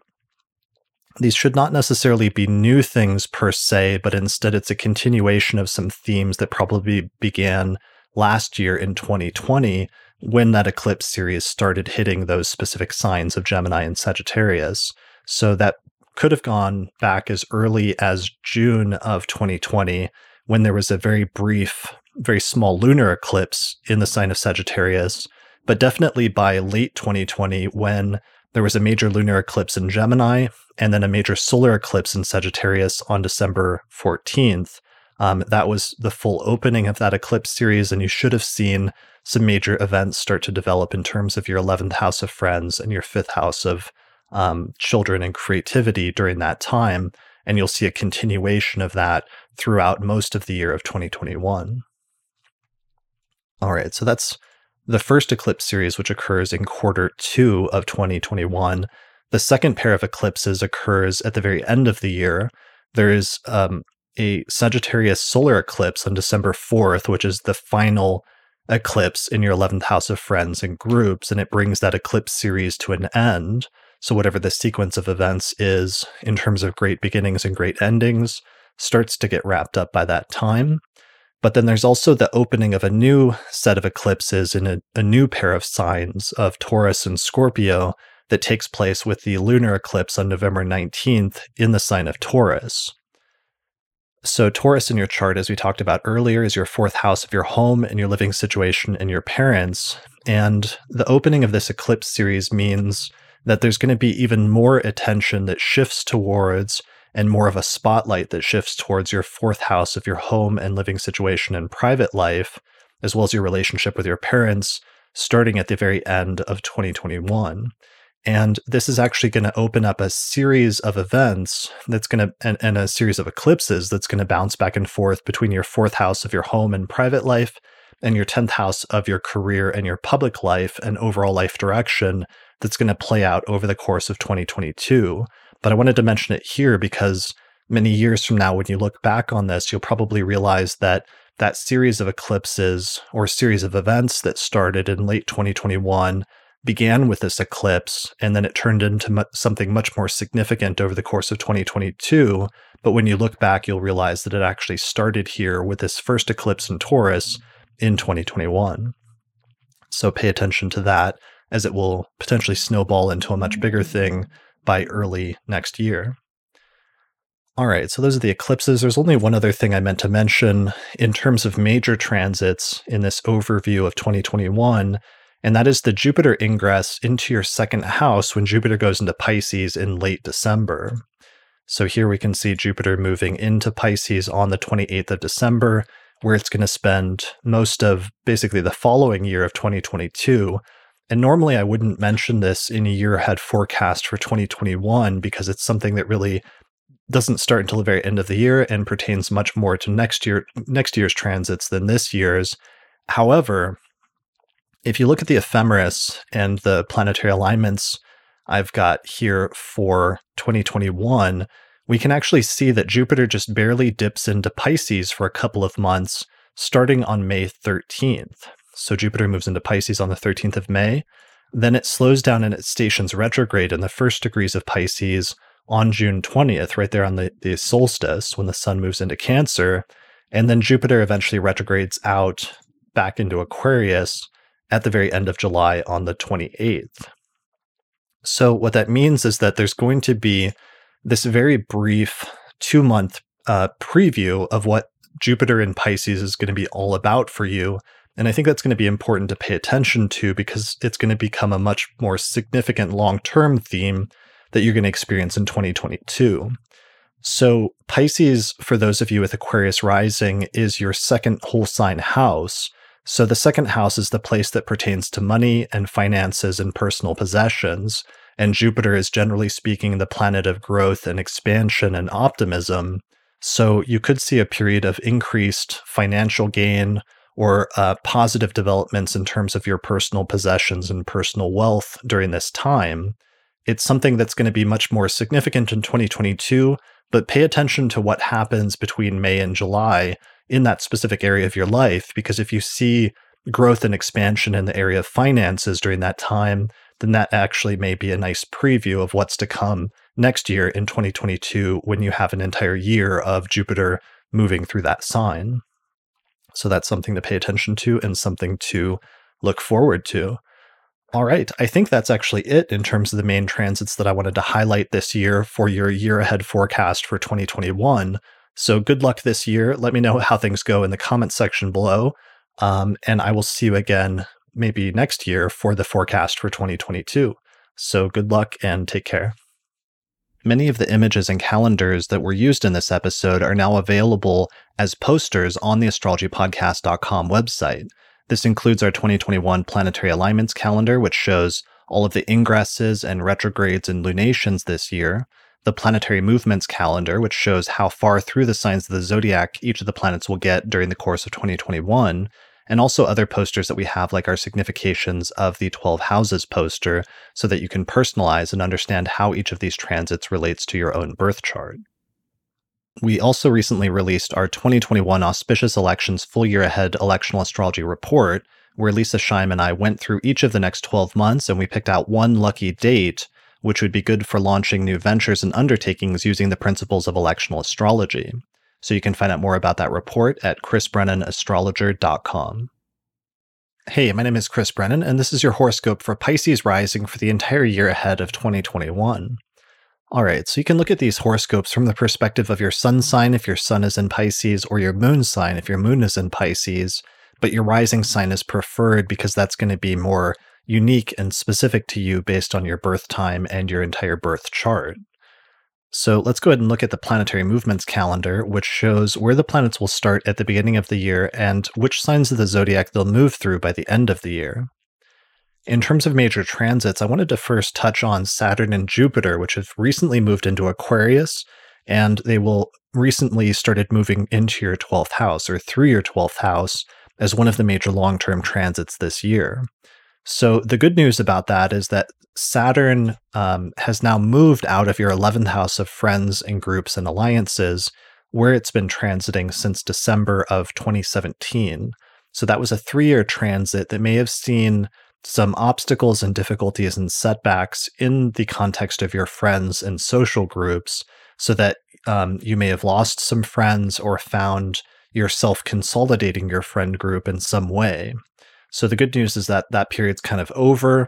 these should not necessarily be new things per se, but instead it's a continuation of some themes that probably began last year in 2020 when that eclipse series started hitting those specific signs of Gemini and Sagittarius. So that could have gone back as early as June of 2020 when there was a very brief very small lunar eclipse in the sign of Sagittarius, but definitely by late 2020 when there was a major lunar eclipse in Gemini and then a major solar eclipse in Sagittarius on December 14th. That was the full opening of that eclipse series, and you should have seen some major events start to develop in terms of your 11th house of friends and your 5th house of children and creativity during that time. And you'll see a continuation of that throughout most of the year of 2021. All right, so that's the first eclipse series, which occurs in Q2 of 2021. The second pair of eclipses occurs at the very end of the year. There is a Sagittarius solar eclipse on December 4th, which is the final eclipse in your 11th house of friends and groups, and it brings that eclipse series to an end. So whatever the sequence of events is in terms of great beginnings and great endings starts to get wrapped up by that time. But then there's also the opening of a new set of eclipses in a new pair of signs of Taurus and Scorpio that takes place with the lunar eclipse on November 19th in the sign of Taurus. So Taurus in your chart, as we talked about earlier, is your 4th house of your home and your living situation and your parents. And the opening of this eclipse series means that there's going to be even more attention that shifts towards and more of a spotlight that shifts towards your 4th house of your home and living situation and private life, as well as your relationship with your parents, starting at the very end of 2021. And this is actually going to open up a series of events that's going to, and a series of eclipses that's going to bounce back and forth between your 4th house of your home and private life and your 10th house of your career and your public life and overall life direction that's going to play out over the course of 2022. But I wanted to mention it here because many years from now, when you look back on this, you'll probably realize that that series of eclipses or series of events that started in late 2021 began with this eclipse, and then it turned into something much more significant over the course of 2022. But when you look back, you'll realize that it actually started here with this first eclipse in Taurus in 2021. So pay attention to that, as it will potentially snowball into a much bigger thing by early next year. All right, so those are the eclipses. There's only one other thing I meant to mention in terms of major transits in this overview of 2021, and that is the Jupiter ingress into your 2nd house when Jupiter goes into Pisces in late December. So here we can see Jupiter moving into Pisces on the 28th of December, where it's going to spend most of basically the following year of 2022. And normally I wouldn't mention this in a year ahead forecast for 2021 because it's something that really doesn't start until the very end of the year and pertains much more to next year's transits than this year's. However, if you look at the ephemeris and the planetary alignments I've got here for 2021, we can actually see that Jupiter just barely dips into Pisces for a couple of months starting on May 13th. So Jupiter moves into Pisces on the 13th of May. Then it slows down and it stations retrograde in the 1st degrees of Pisces on June 20th, right there on the solstice when the sun moves into Cancer. And then Jupiter eventually retrogrades out back into Aquarius at the very end of July on the 28th. So what that means is that there's going to be this very brief 2-month preview of what Jupiter in Pisces is going to be all about for you. And I think that's going to be important to pay attention to because it's going to become a much more significant long-term theme that you're going to experience in 2022. So Pisces, for those of you with Aquarius rising, is your 2nd whole sign house. So the 2nd house is the place that pertains to money and finances and personal possessions. And Jupiter is generally speaking the planet of growth and expansion and optimism. So you could see a period of increased financial gain or positive developments in terms of your personal possessions and personal wealth during this time. It's something that's going to be much more significant in 2022, but pay attention to what happens between May and July in that specific area of your life, because if you see growth and expansion in the area of finances during that time, then that actually may be a nice preview of what's to come next year in 2022 when you have an entire year of Jupiter moving through that sign. So that's something to pay attention to and something to look forward to. All right, I think that's actually it in terms of the main transits that I wanted to highlight this year for your year ahead forecast for 2021. So good luck this year. Let me know how things go in the comment section below. And I will see you again maybe next year for the forecast for 2022. So good luck and take care. Many of the images and calendars that were used in this episode are now available as posters on the astrologypodcast.com website. This includes our 2021 planetary alignments calendar, which shows all of the ingresses and retrogrades and lunations this year, the planetary movements calendar, which shows how far through the signs of the zodiac each of the planets will get during the course of 2021, and also other posters that we have, like our significations of the 12 houses poster, so that you can personalize and understand how each of these transits relates to your own birth chart. We also recently released our 2021 Auspicious Elections Full Year Ahead Electional Astrology Report, where Lisa Scheim and I went through each of the next 12 months and we picked out one lucky date, which would be good for launching new ventures and undertakings using the principles of electional astrology. So you can find out more about that report at chrisbrennanastrologer.com. Hey, my name is Chris Brennan, and this is your horoscope for Pisces rising for the entire year ahead of 2021. All right, so you can look at these horoscopes from the perspective of your sun sign if your sun is in Pisces, or your moon sign if your moon is in Pisces, but your rising sign is preferred because that's going to be more unique and specific to you based on your birth time and your entire birth chart. So let's go ahead and look at the planetary movements calendar, which shows where the planets will start at the beginning of the year and which signs of the zodiac they'll move through by the end of the year. In terms of major transits, I wanted to first touch on Saturn and Jupiter, which have recently moved into Aquarius, and they will recently started moving into your 12th house or through your 12th house as one of the major long-term transits this year. So the good news about that is that Saturn has now moved out of your 11th house of friends and groups and alliances, where it's been transiting since December of 2017. So that was a 3-year transit that may have seen some obstacles and difficulties and setbacks in the context of your friends and social groups, so that you may have lost some friends or found yourself consolidating your friend group in some way. So the good news is that that period's kind of over.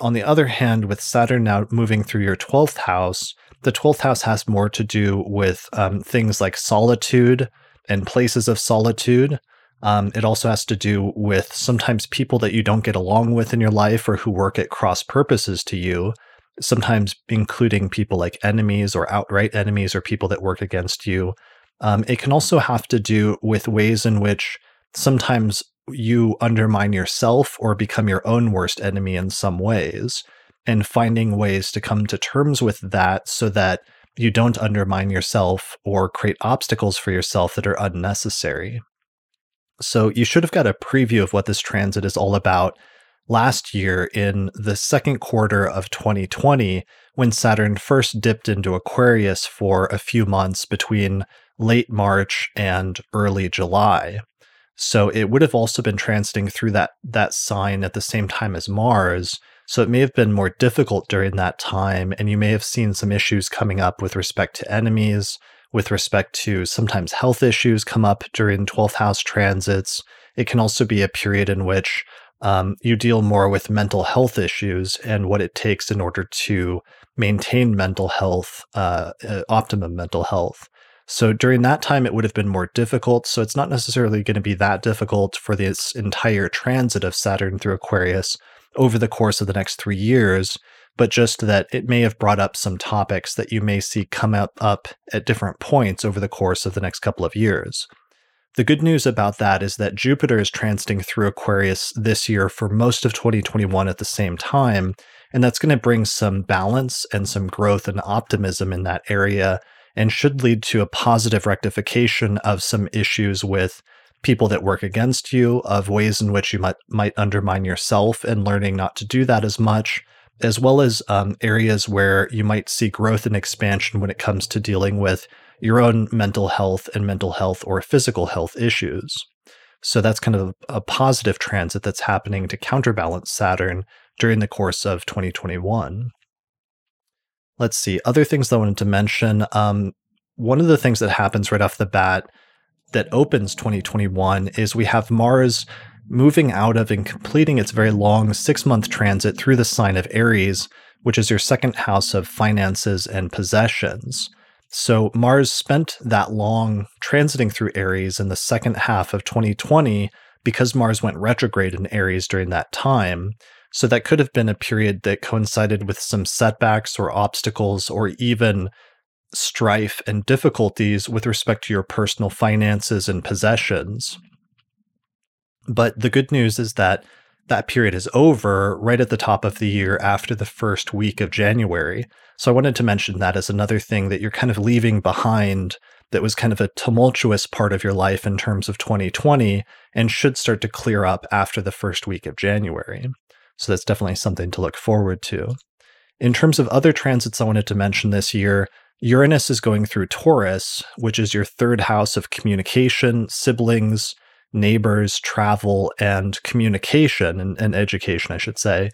On the other hand, with Saturn now moving through your 12th house, the 12th house has more to do with things like solitude and places of solitude. It also has to do with sometimes people that you don't get along with in your life or who work at cross purposes to you, sometimes including people like enemies or outright enemies or people that work against you. It can also have to do with ways in which sometimes you undermine yourself or become your own worst enemy in some ways, and finding ways to come to terms with that so that you don't undermine yourself or create obstacles for yourself that are unnecessary. So you should have got a preview of what this transit is all about last year in the second quarter of 2020, when Saturn first dipped into Aquarius for a few months between late March and early July. So it would have also been transiting through that sign at the same time as Mars, so it may have been more difficult during that time, and you may have seen some issues coming up with respect to enemies, with respect to sometimes health issues come up during 12th house transits. It can also be a period in which you deal more with mental health issues and what it takes in order to maintain mental health, optimum mental health. So during that time, it would have been more difficult. So it's not necessarily going to be that difficult for this entire transit of Saturn through Aquarius over the course of the next 3 years, but just that it may have brought up some topics that you may see come up at different points over the course of the next couple of years. The good news about that is that Jupiter is transiting through Aquarius this year for most of 2021 at the same time, and that's going to bring some balance and some growth and optimism in that area, and should lead to a positive rectification of some issues with people that work against you, of ways in which you might undermine yourself and learning not to do that as much, as well as areas where you might see growth and expansion when it comes to dealing with your own mental health and mental health or physical health issues. So that's kind of a positive transit that's happening to counterbalance Saturn during the course of 2021. Let's see, other things that I wanted to mention. One of the things that happens right off the bat that opens 2021 is we have Mars moving out of and completing its very long 6-month transit through the sign of Aries, which is your second house of finances and possessions. So Mars spent that long transiting through Aries in the second half of 2020 because Mars went retrograde in Aries during that time. So that could have been a period that coincided with some setbacks or obstacles or even strife and difficulties with respect to your personal finances and possessions. But the good news is that that period is over right at the top of the year after the first week of January. So I wanted to mention that as another thing that you're kind of leaving behind that was kind of a tumultuous part of your life in terms of 2020 and should start to clear up after the first week of January. So that's definitely something to look forward to. In terms of other transits I wanted to mention this year, Uranus is going through Taurus, which is your third house of communication, siblings, neighbors, travel, and communication, and education, I should say.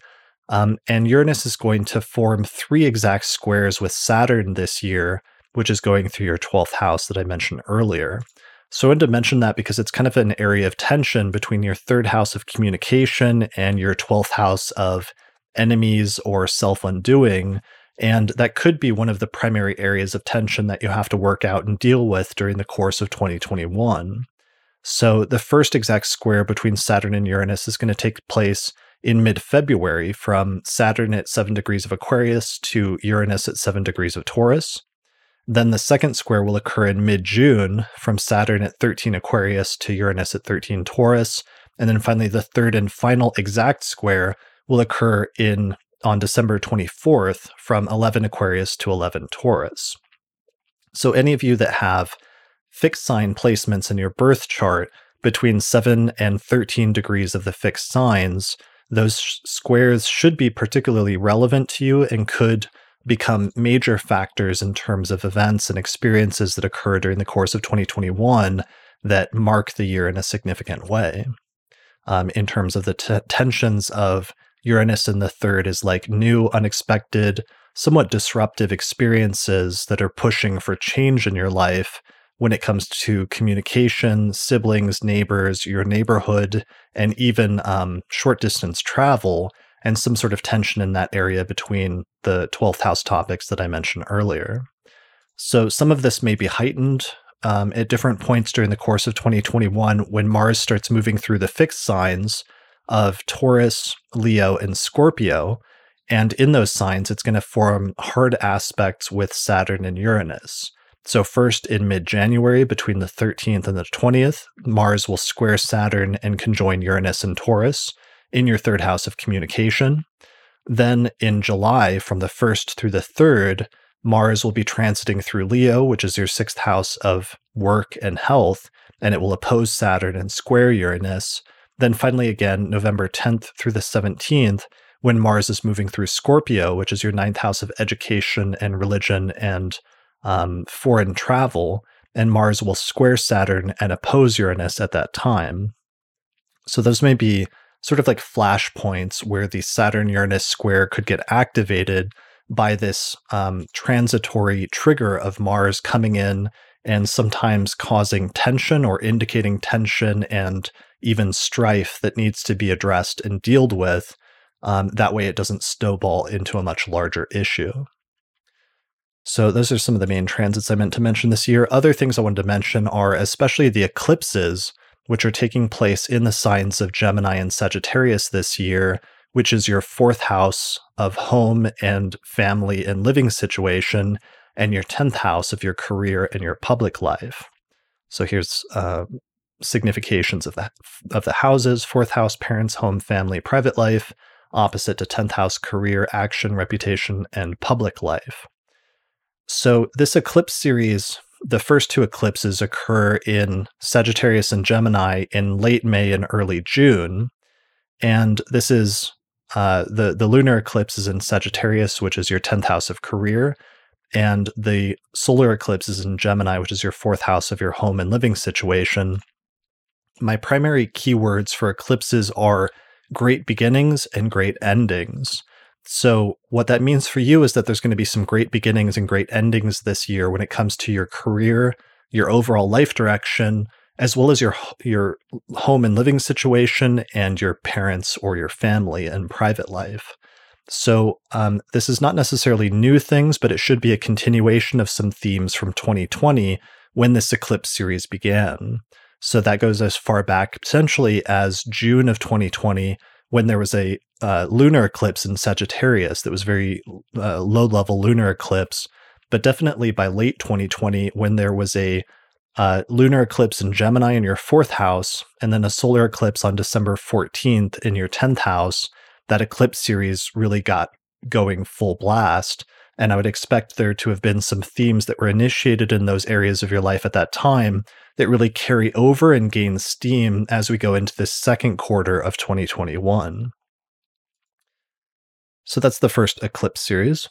And Uranus is going to form three exact squares with Saturn this year, which is going through your 12th house that I mentioned earlier. So I wanted to mention that because it's kind of an area of tension between your third house of communication and your 12th house of enemies or self-undoing. And that could be one of the primary areas of tension that you have to work out and deal with during the course of 2021. So the first exact square between Saturn and Uranus is going to take place in mid-February from Saturn at 7 degrees of Aquarius to Uranus at 7 degrees of Taurus. Then the second square will occur in mid-June from Saturn at 13 Aquarius to Uranus at 13 Taurus. And then finally, the third and final exact square will occur on December 24th from 11 Aquarius to 11 Taurus. So any of you that have fixed sign placements in your birth chart between 7 and 13 degrees of the fixed signs, those squares should be particularly relevant to you and could become major factors in terms of events and experiences that occur during the course of 2021 that mark the year in a significant way. In terms of the tensions of Uranus in the third is like new, unexpected, somewhat disruptive experiences that are pushing for change in your life when it comes to communication, siblings, neighbors, your neighborhood, and even short-distance travel, and some sort of tension in that area between the 12th house topics that I mentioned earlier. So some of this may be heightened at different points during the course of 2021 when Mars starts moving through the fixed signs of Taurus, Leo, and Scorpio. And in those signs, it's going to form hard aspects with Saturn and Uranus. So first, in mid-January, between the 13th and the 20th, Mars will square Saturn and conjoin Uranus and Taurus in your third house of communication. Then in July, from the 1st through the 3rd, Mars will be transiting through Leo, which is your 6th house of work and health, and it will oppose Saturn and square Uranus. Then finally again, November 10th through the 17th, when Mars is moving through Scorpio, which is your 9th house of education and religion and foreign travel, and Mars will square Saturn and oppose Uranus at that time. So those may be sort of like flashpoints where the Saturn-Uranus square could get activated by this transitory trigger of Mars coming in and sometimes causing tension or indicating tension and even strife that needs to be addressed and dealt with. That way it doesn't snowball into a much larger issue. So those are some of the main transits I meant to mention this year. Other things I wanted to mention are especially the eclipses, which are taking place in the signs of Gemini and Sagittarius this year, which is your 4th house of home and family and living situation, and your 10th house of your career and your public life. So here's significations of the houses: 4th house, parents, home, family, private life, opposite to 10th house, career, action, reputation, and public life. So this eclipse series, the first two eclipses occur in Sagittarius and Gemini in late May and early June. And this is the lunar eclipse is in Sagittarius, which is your 10th house of career. And the solar eclipse is in Gemini, which is your 4th house of your home and living situation. My primary keywords for eclipses are great beginnings and great endings. So what that means for you is that there's going to be some great beginnings and great endings this year when it comes to your career, your overall life direction, as well as your home and living situation and your parents or your family and private life. So this is not necessarily new things, but it should be a continuation of some themes from 2020 when this eclipse series began. So that goes as far back potentially as June of 2020, when there was a lunar eclipse in Sagittarius that was very low-level lunar eclipse, but definitely by late 2020 when there was a lunar eclipse in Gemini in your 4th house, and then a solar eclipse on December 14th in your 10th house, that eclipse series really got going full blast. And I would expect there to have been some themes that were initiated in those areas of your life at that time that really carry over and gain steam as we go into the second quarter of 2021. So that's the first eclipse series.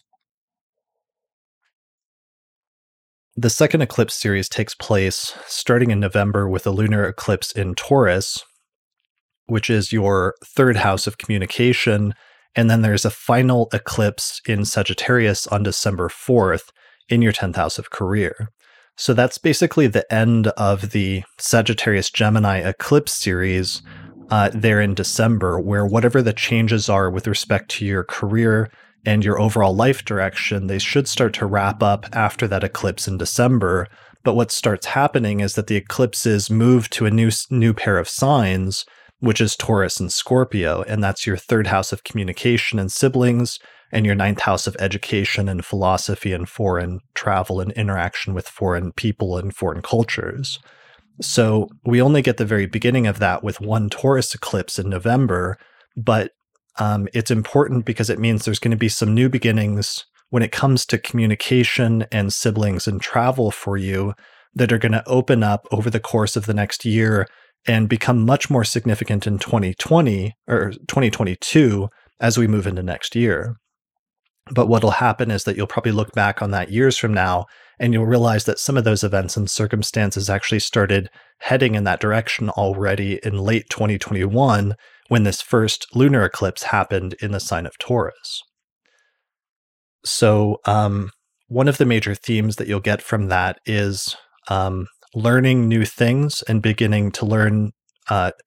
The second eclipse series takes place starting in November with a lunar eclipse in Taurus, which is your 3rd house of communication. And then there's a final eclipse in Sagittarius on December 4th in your 10th house of career. So that's basically the end of the Sagittarius-Gemini eclipse series there in December, where whatever the changes are with respect to your career and your overall life direction, they should start to wrap up after that eclipse in December. But what starts happening is that the eclipses move to a new pair of signs, which is Taurus and Scorpio, and that's your 3rd house of communication and siblings, and your 9th house of education and philosophy and foreign travel and interaction with foreign people and foreign cultures. So we only get the very beginning of that with one Taurus eclipse in November, but it's important because it means there's going to be some new beginnings when it comes to communication and siblings and travel for you that are going to open up over the course of the next year and become much more significant in 2020 or 2022 as we move into next year. But what'll happen is that you'll probably look back on that years from now, and you'll realize that some of those events and circumstances actually started heading in that direction already in late 2021 when this first lunar eclipse happened in the sign of Taurus. So one of the major themes that you'll get from that is learning new things and beginning to learn,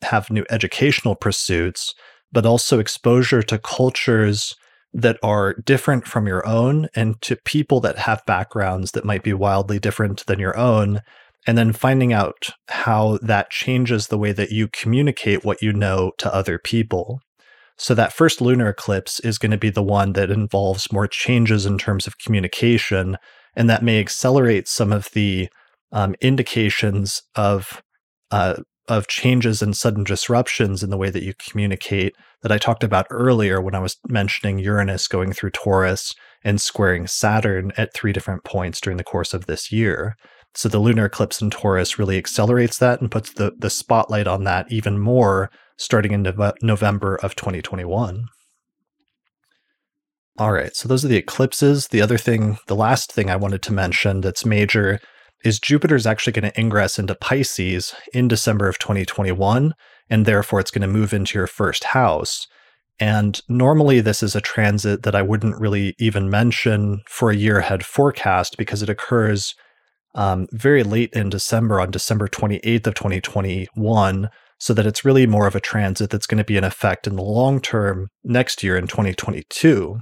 have new educational pursuits, but also exposure to cultures that are different from your own and to people that have backgrounds that might be wildly different than your own, and then finding out how that changes the way that you communicate what you know to other people. So that first lunar eclipse is going to be the one that involves more changes in terms of communication, and that may accelerate some of the indications of changes and sudden disruptions in the way that you communicate that I talked about earlier when I was mentioning Uranus going through Taurus and squaring Saturn at 3 different points during the course of this year. So the lunar eclipse in Taurus really accelerates that and puts the spotlight on that even more starting in November of 2021. All right, so those are the eclipses. The last thing I wanted to mention that's major is Jupiter's actually going to ingress into Pisces in December of 2021, and therefore it's going to move into your 1st house. And normally this is a transit that I wouldn't really even mention for a year ahead forecast because it occurs very late in December, on December 28th of 2021, so that it's really more of a transit that's going to be in effect in the long term next year in 2022.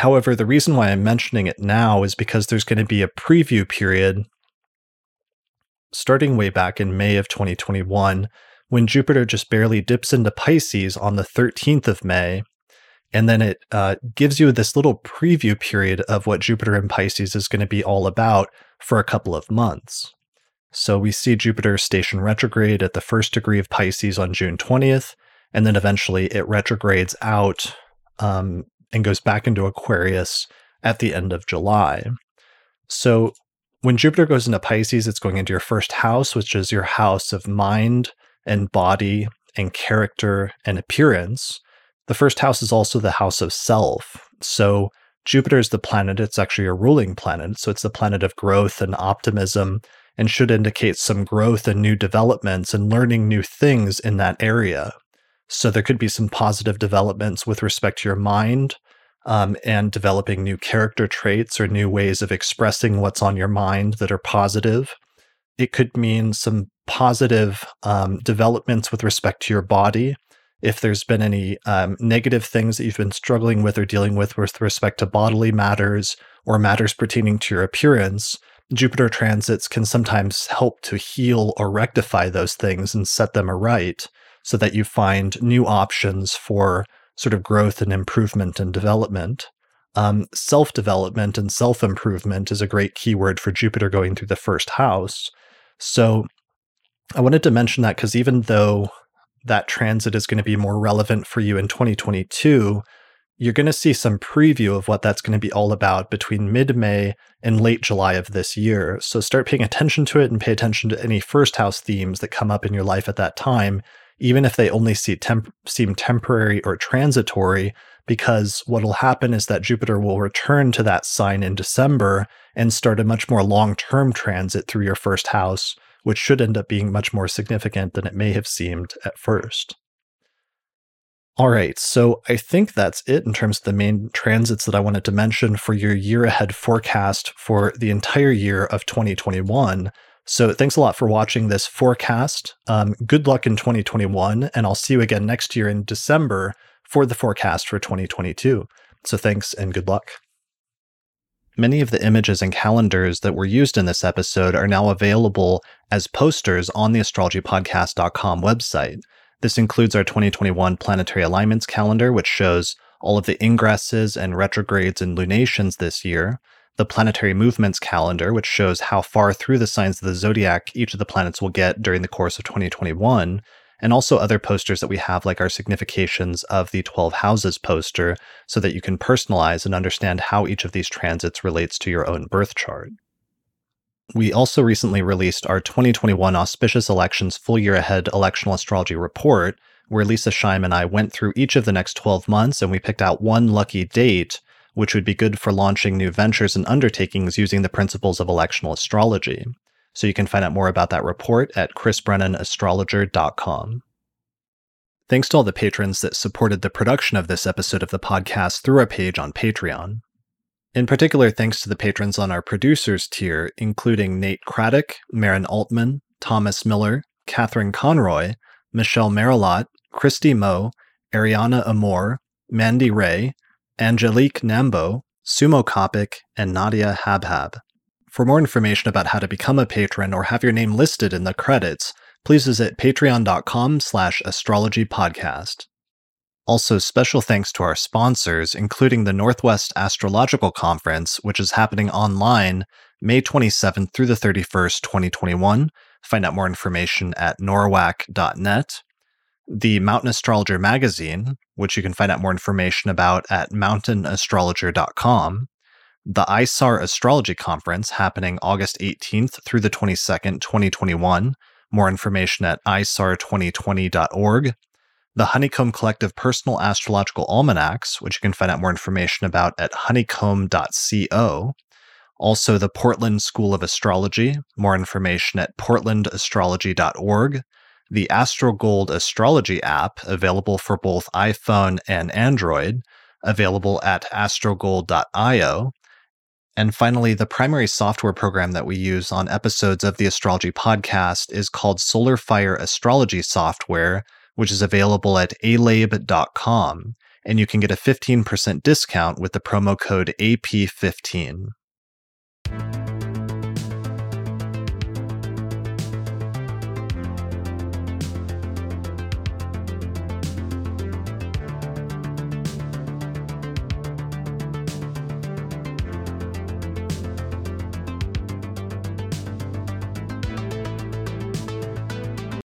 However, the reason why I'm mentioning it now is because there's going to be a preview period starting way back in May of 2021 when Jupiter just barely dips into Pisces on the 13th of May, and then it gives you this little preview period of what Jupiter in Pisces is going to be all about for a couple of months. So we see Jupiter station retrograde at the 1st degree of Pisces on June 20th, and then eventually it retrogrades out and goes back into Aquarius at the end of July. So when Jupiter goes into Pisces, it's going into your 1st house, which is your house of mind and body and character and appearance. The 1st house is also the house of self. So Jupiter is the planet, it's actually your ruling planet. So it's the planet of growth and optimism and should indicate some growth and new developments and learning new things in that area. So there could be some positive developments with respect to your mind and developing new character traits or new ways of expressing what's on your mind that are positive. It could mean some positive developments with respect to your body. if there's been any negative things that you've been struggling with or dealing with respect to bodily matters or matters pertaining to your appearance, Jupiter transits can sometimes help to heal or rectify those things and set them aright so that you find new options for sort of growth and improvement and development. Self-development and self-improvement is a great keyword for Jupiter going through the first house. So I wanted to mention that because even though that transit is going to be more relevant for you in 2022, you're going to see some preview of what that's going to be all about between mid-May and late July of this year. So start paying attention to it and pay attention to any first house themes that come up in your life at that time, even if they only seem temporary or transitory, because what will happen is that Jupiter will return to that sign in December and start a much more long-term transit through your first house, which should end up being much more significant than it may have seemed at first. All right, so I think that's it in terms of the main transits that I wanted to mention for your year-ahead forecast for the entire year of 2021. So thanks a lot for watching this forecast. Good luck in 2021, and I'll see you again next year in December for the forecast for 2022. So thanks and good luck. Many of the images and calendars that were used in this episode are now available as posters on the astrologypodcast.com website. This includes our 2021 planetary alignments calendar, which shows all of the ingresses and retrogrades and lunations this year, the planetary movements calendar, which shows how far through the signs of the zodiac each of the planets will get during the course of 2021, and also other posters that we have, like our significations of the 12 houses poster, so that you can personalize and understand how each of these transits relates to your own birth chart. We also recently released our 2021 Auspicious Elections Full Year Ahead Electional Astrology Report, where Lisa Scheim and I went through each of the next 12 months and we picked out one lucky date, which would be good for launching new ventures and undertakings using the principles of electional astrology. So you can find out more about that report at chrisbrennanastrologer.com. Thanks to all the patrons that supported the production of this episode of the podcast through our page on Patreon. In particular, thanks to the patrons on our producers tier, including Nate Craddock, Marin Altman, Thomas Miller, Catherine Conroy, Michelle Merilot, Christy Moe, Ariana Amore, Mandy Ray, Angelique Nambo, Sumo Kopic, and Nadia Habhab. For more information about how to become a patron or have your name listed in the credits, please visit patreon.com/astrologypodcast. Also, special thanks to our sponsors, including the Northwest Astrological Conference, which is happening online May 27th through the 31st, 2021. Find out more information at norwac.net. The Mountain Astrologer Magazine, which you can find out more information about at mountainastrologer.com. The ISAR Astrology Conference, happening August 18th through the 22nd, 2021. More information at isar2020.org. The Honeycomb Collective Personal Astrological Almanacs, which you can find out more information about at honeycomb.co. Also, the Portland School of Astrology, more information at portlandastrology.org. The AstroGold Astrology app, available for both iPhone and Android, available at astrogold.io. And finally, the primary software program that we use on episodes of the Astrology Podcast is called Solar Fire Astrology Software, which is available at alab.com, and you can get a 15% discount with the promo code AP15.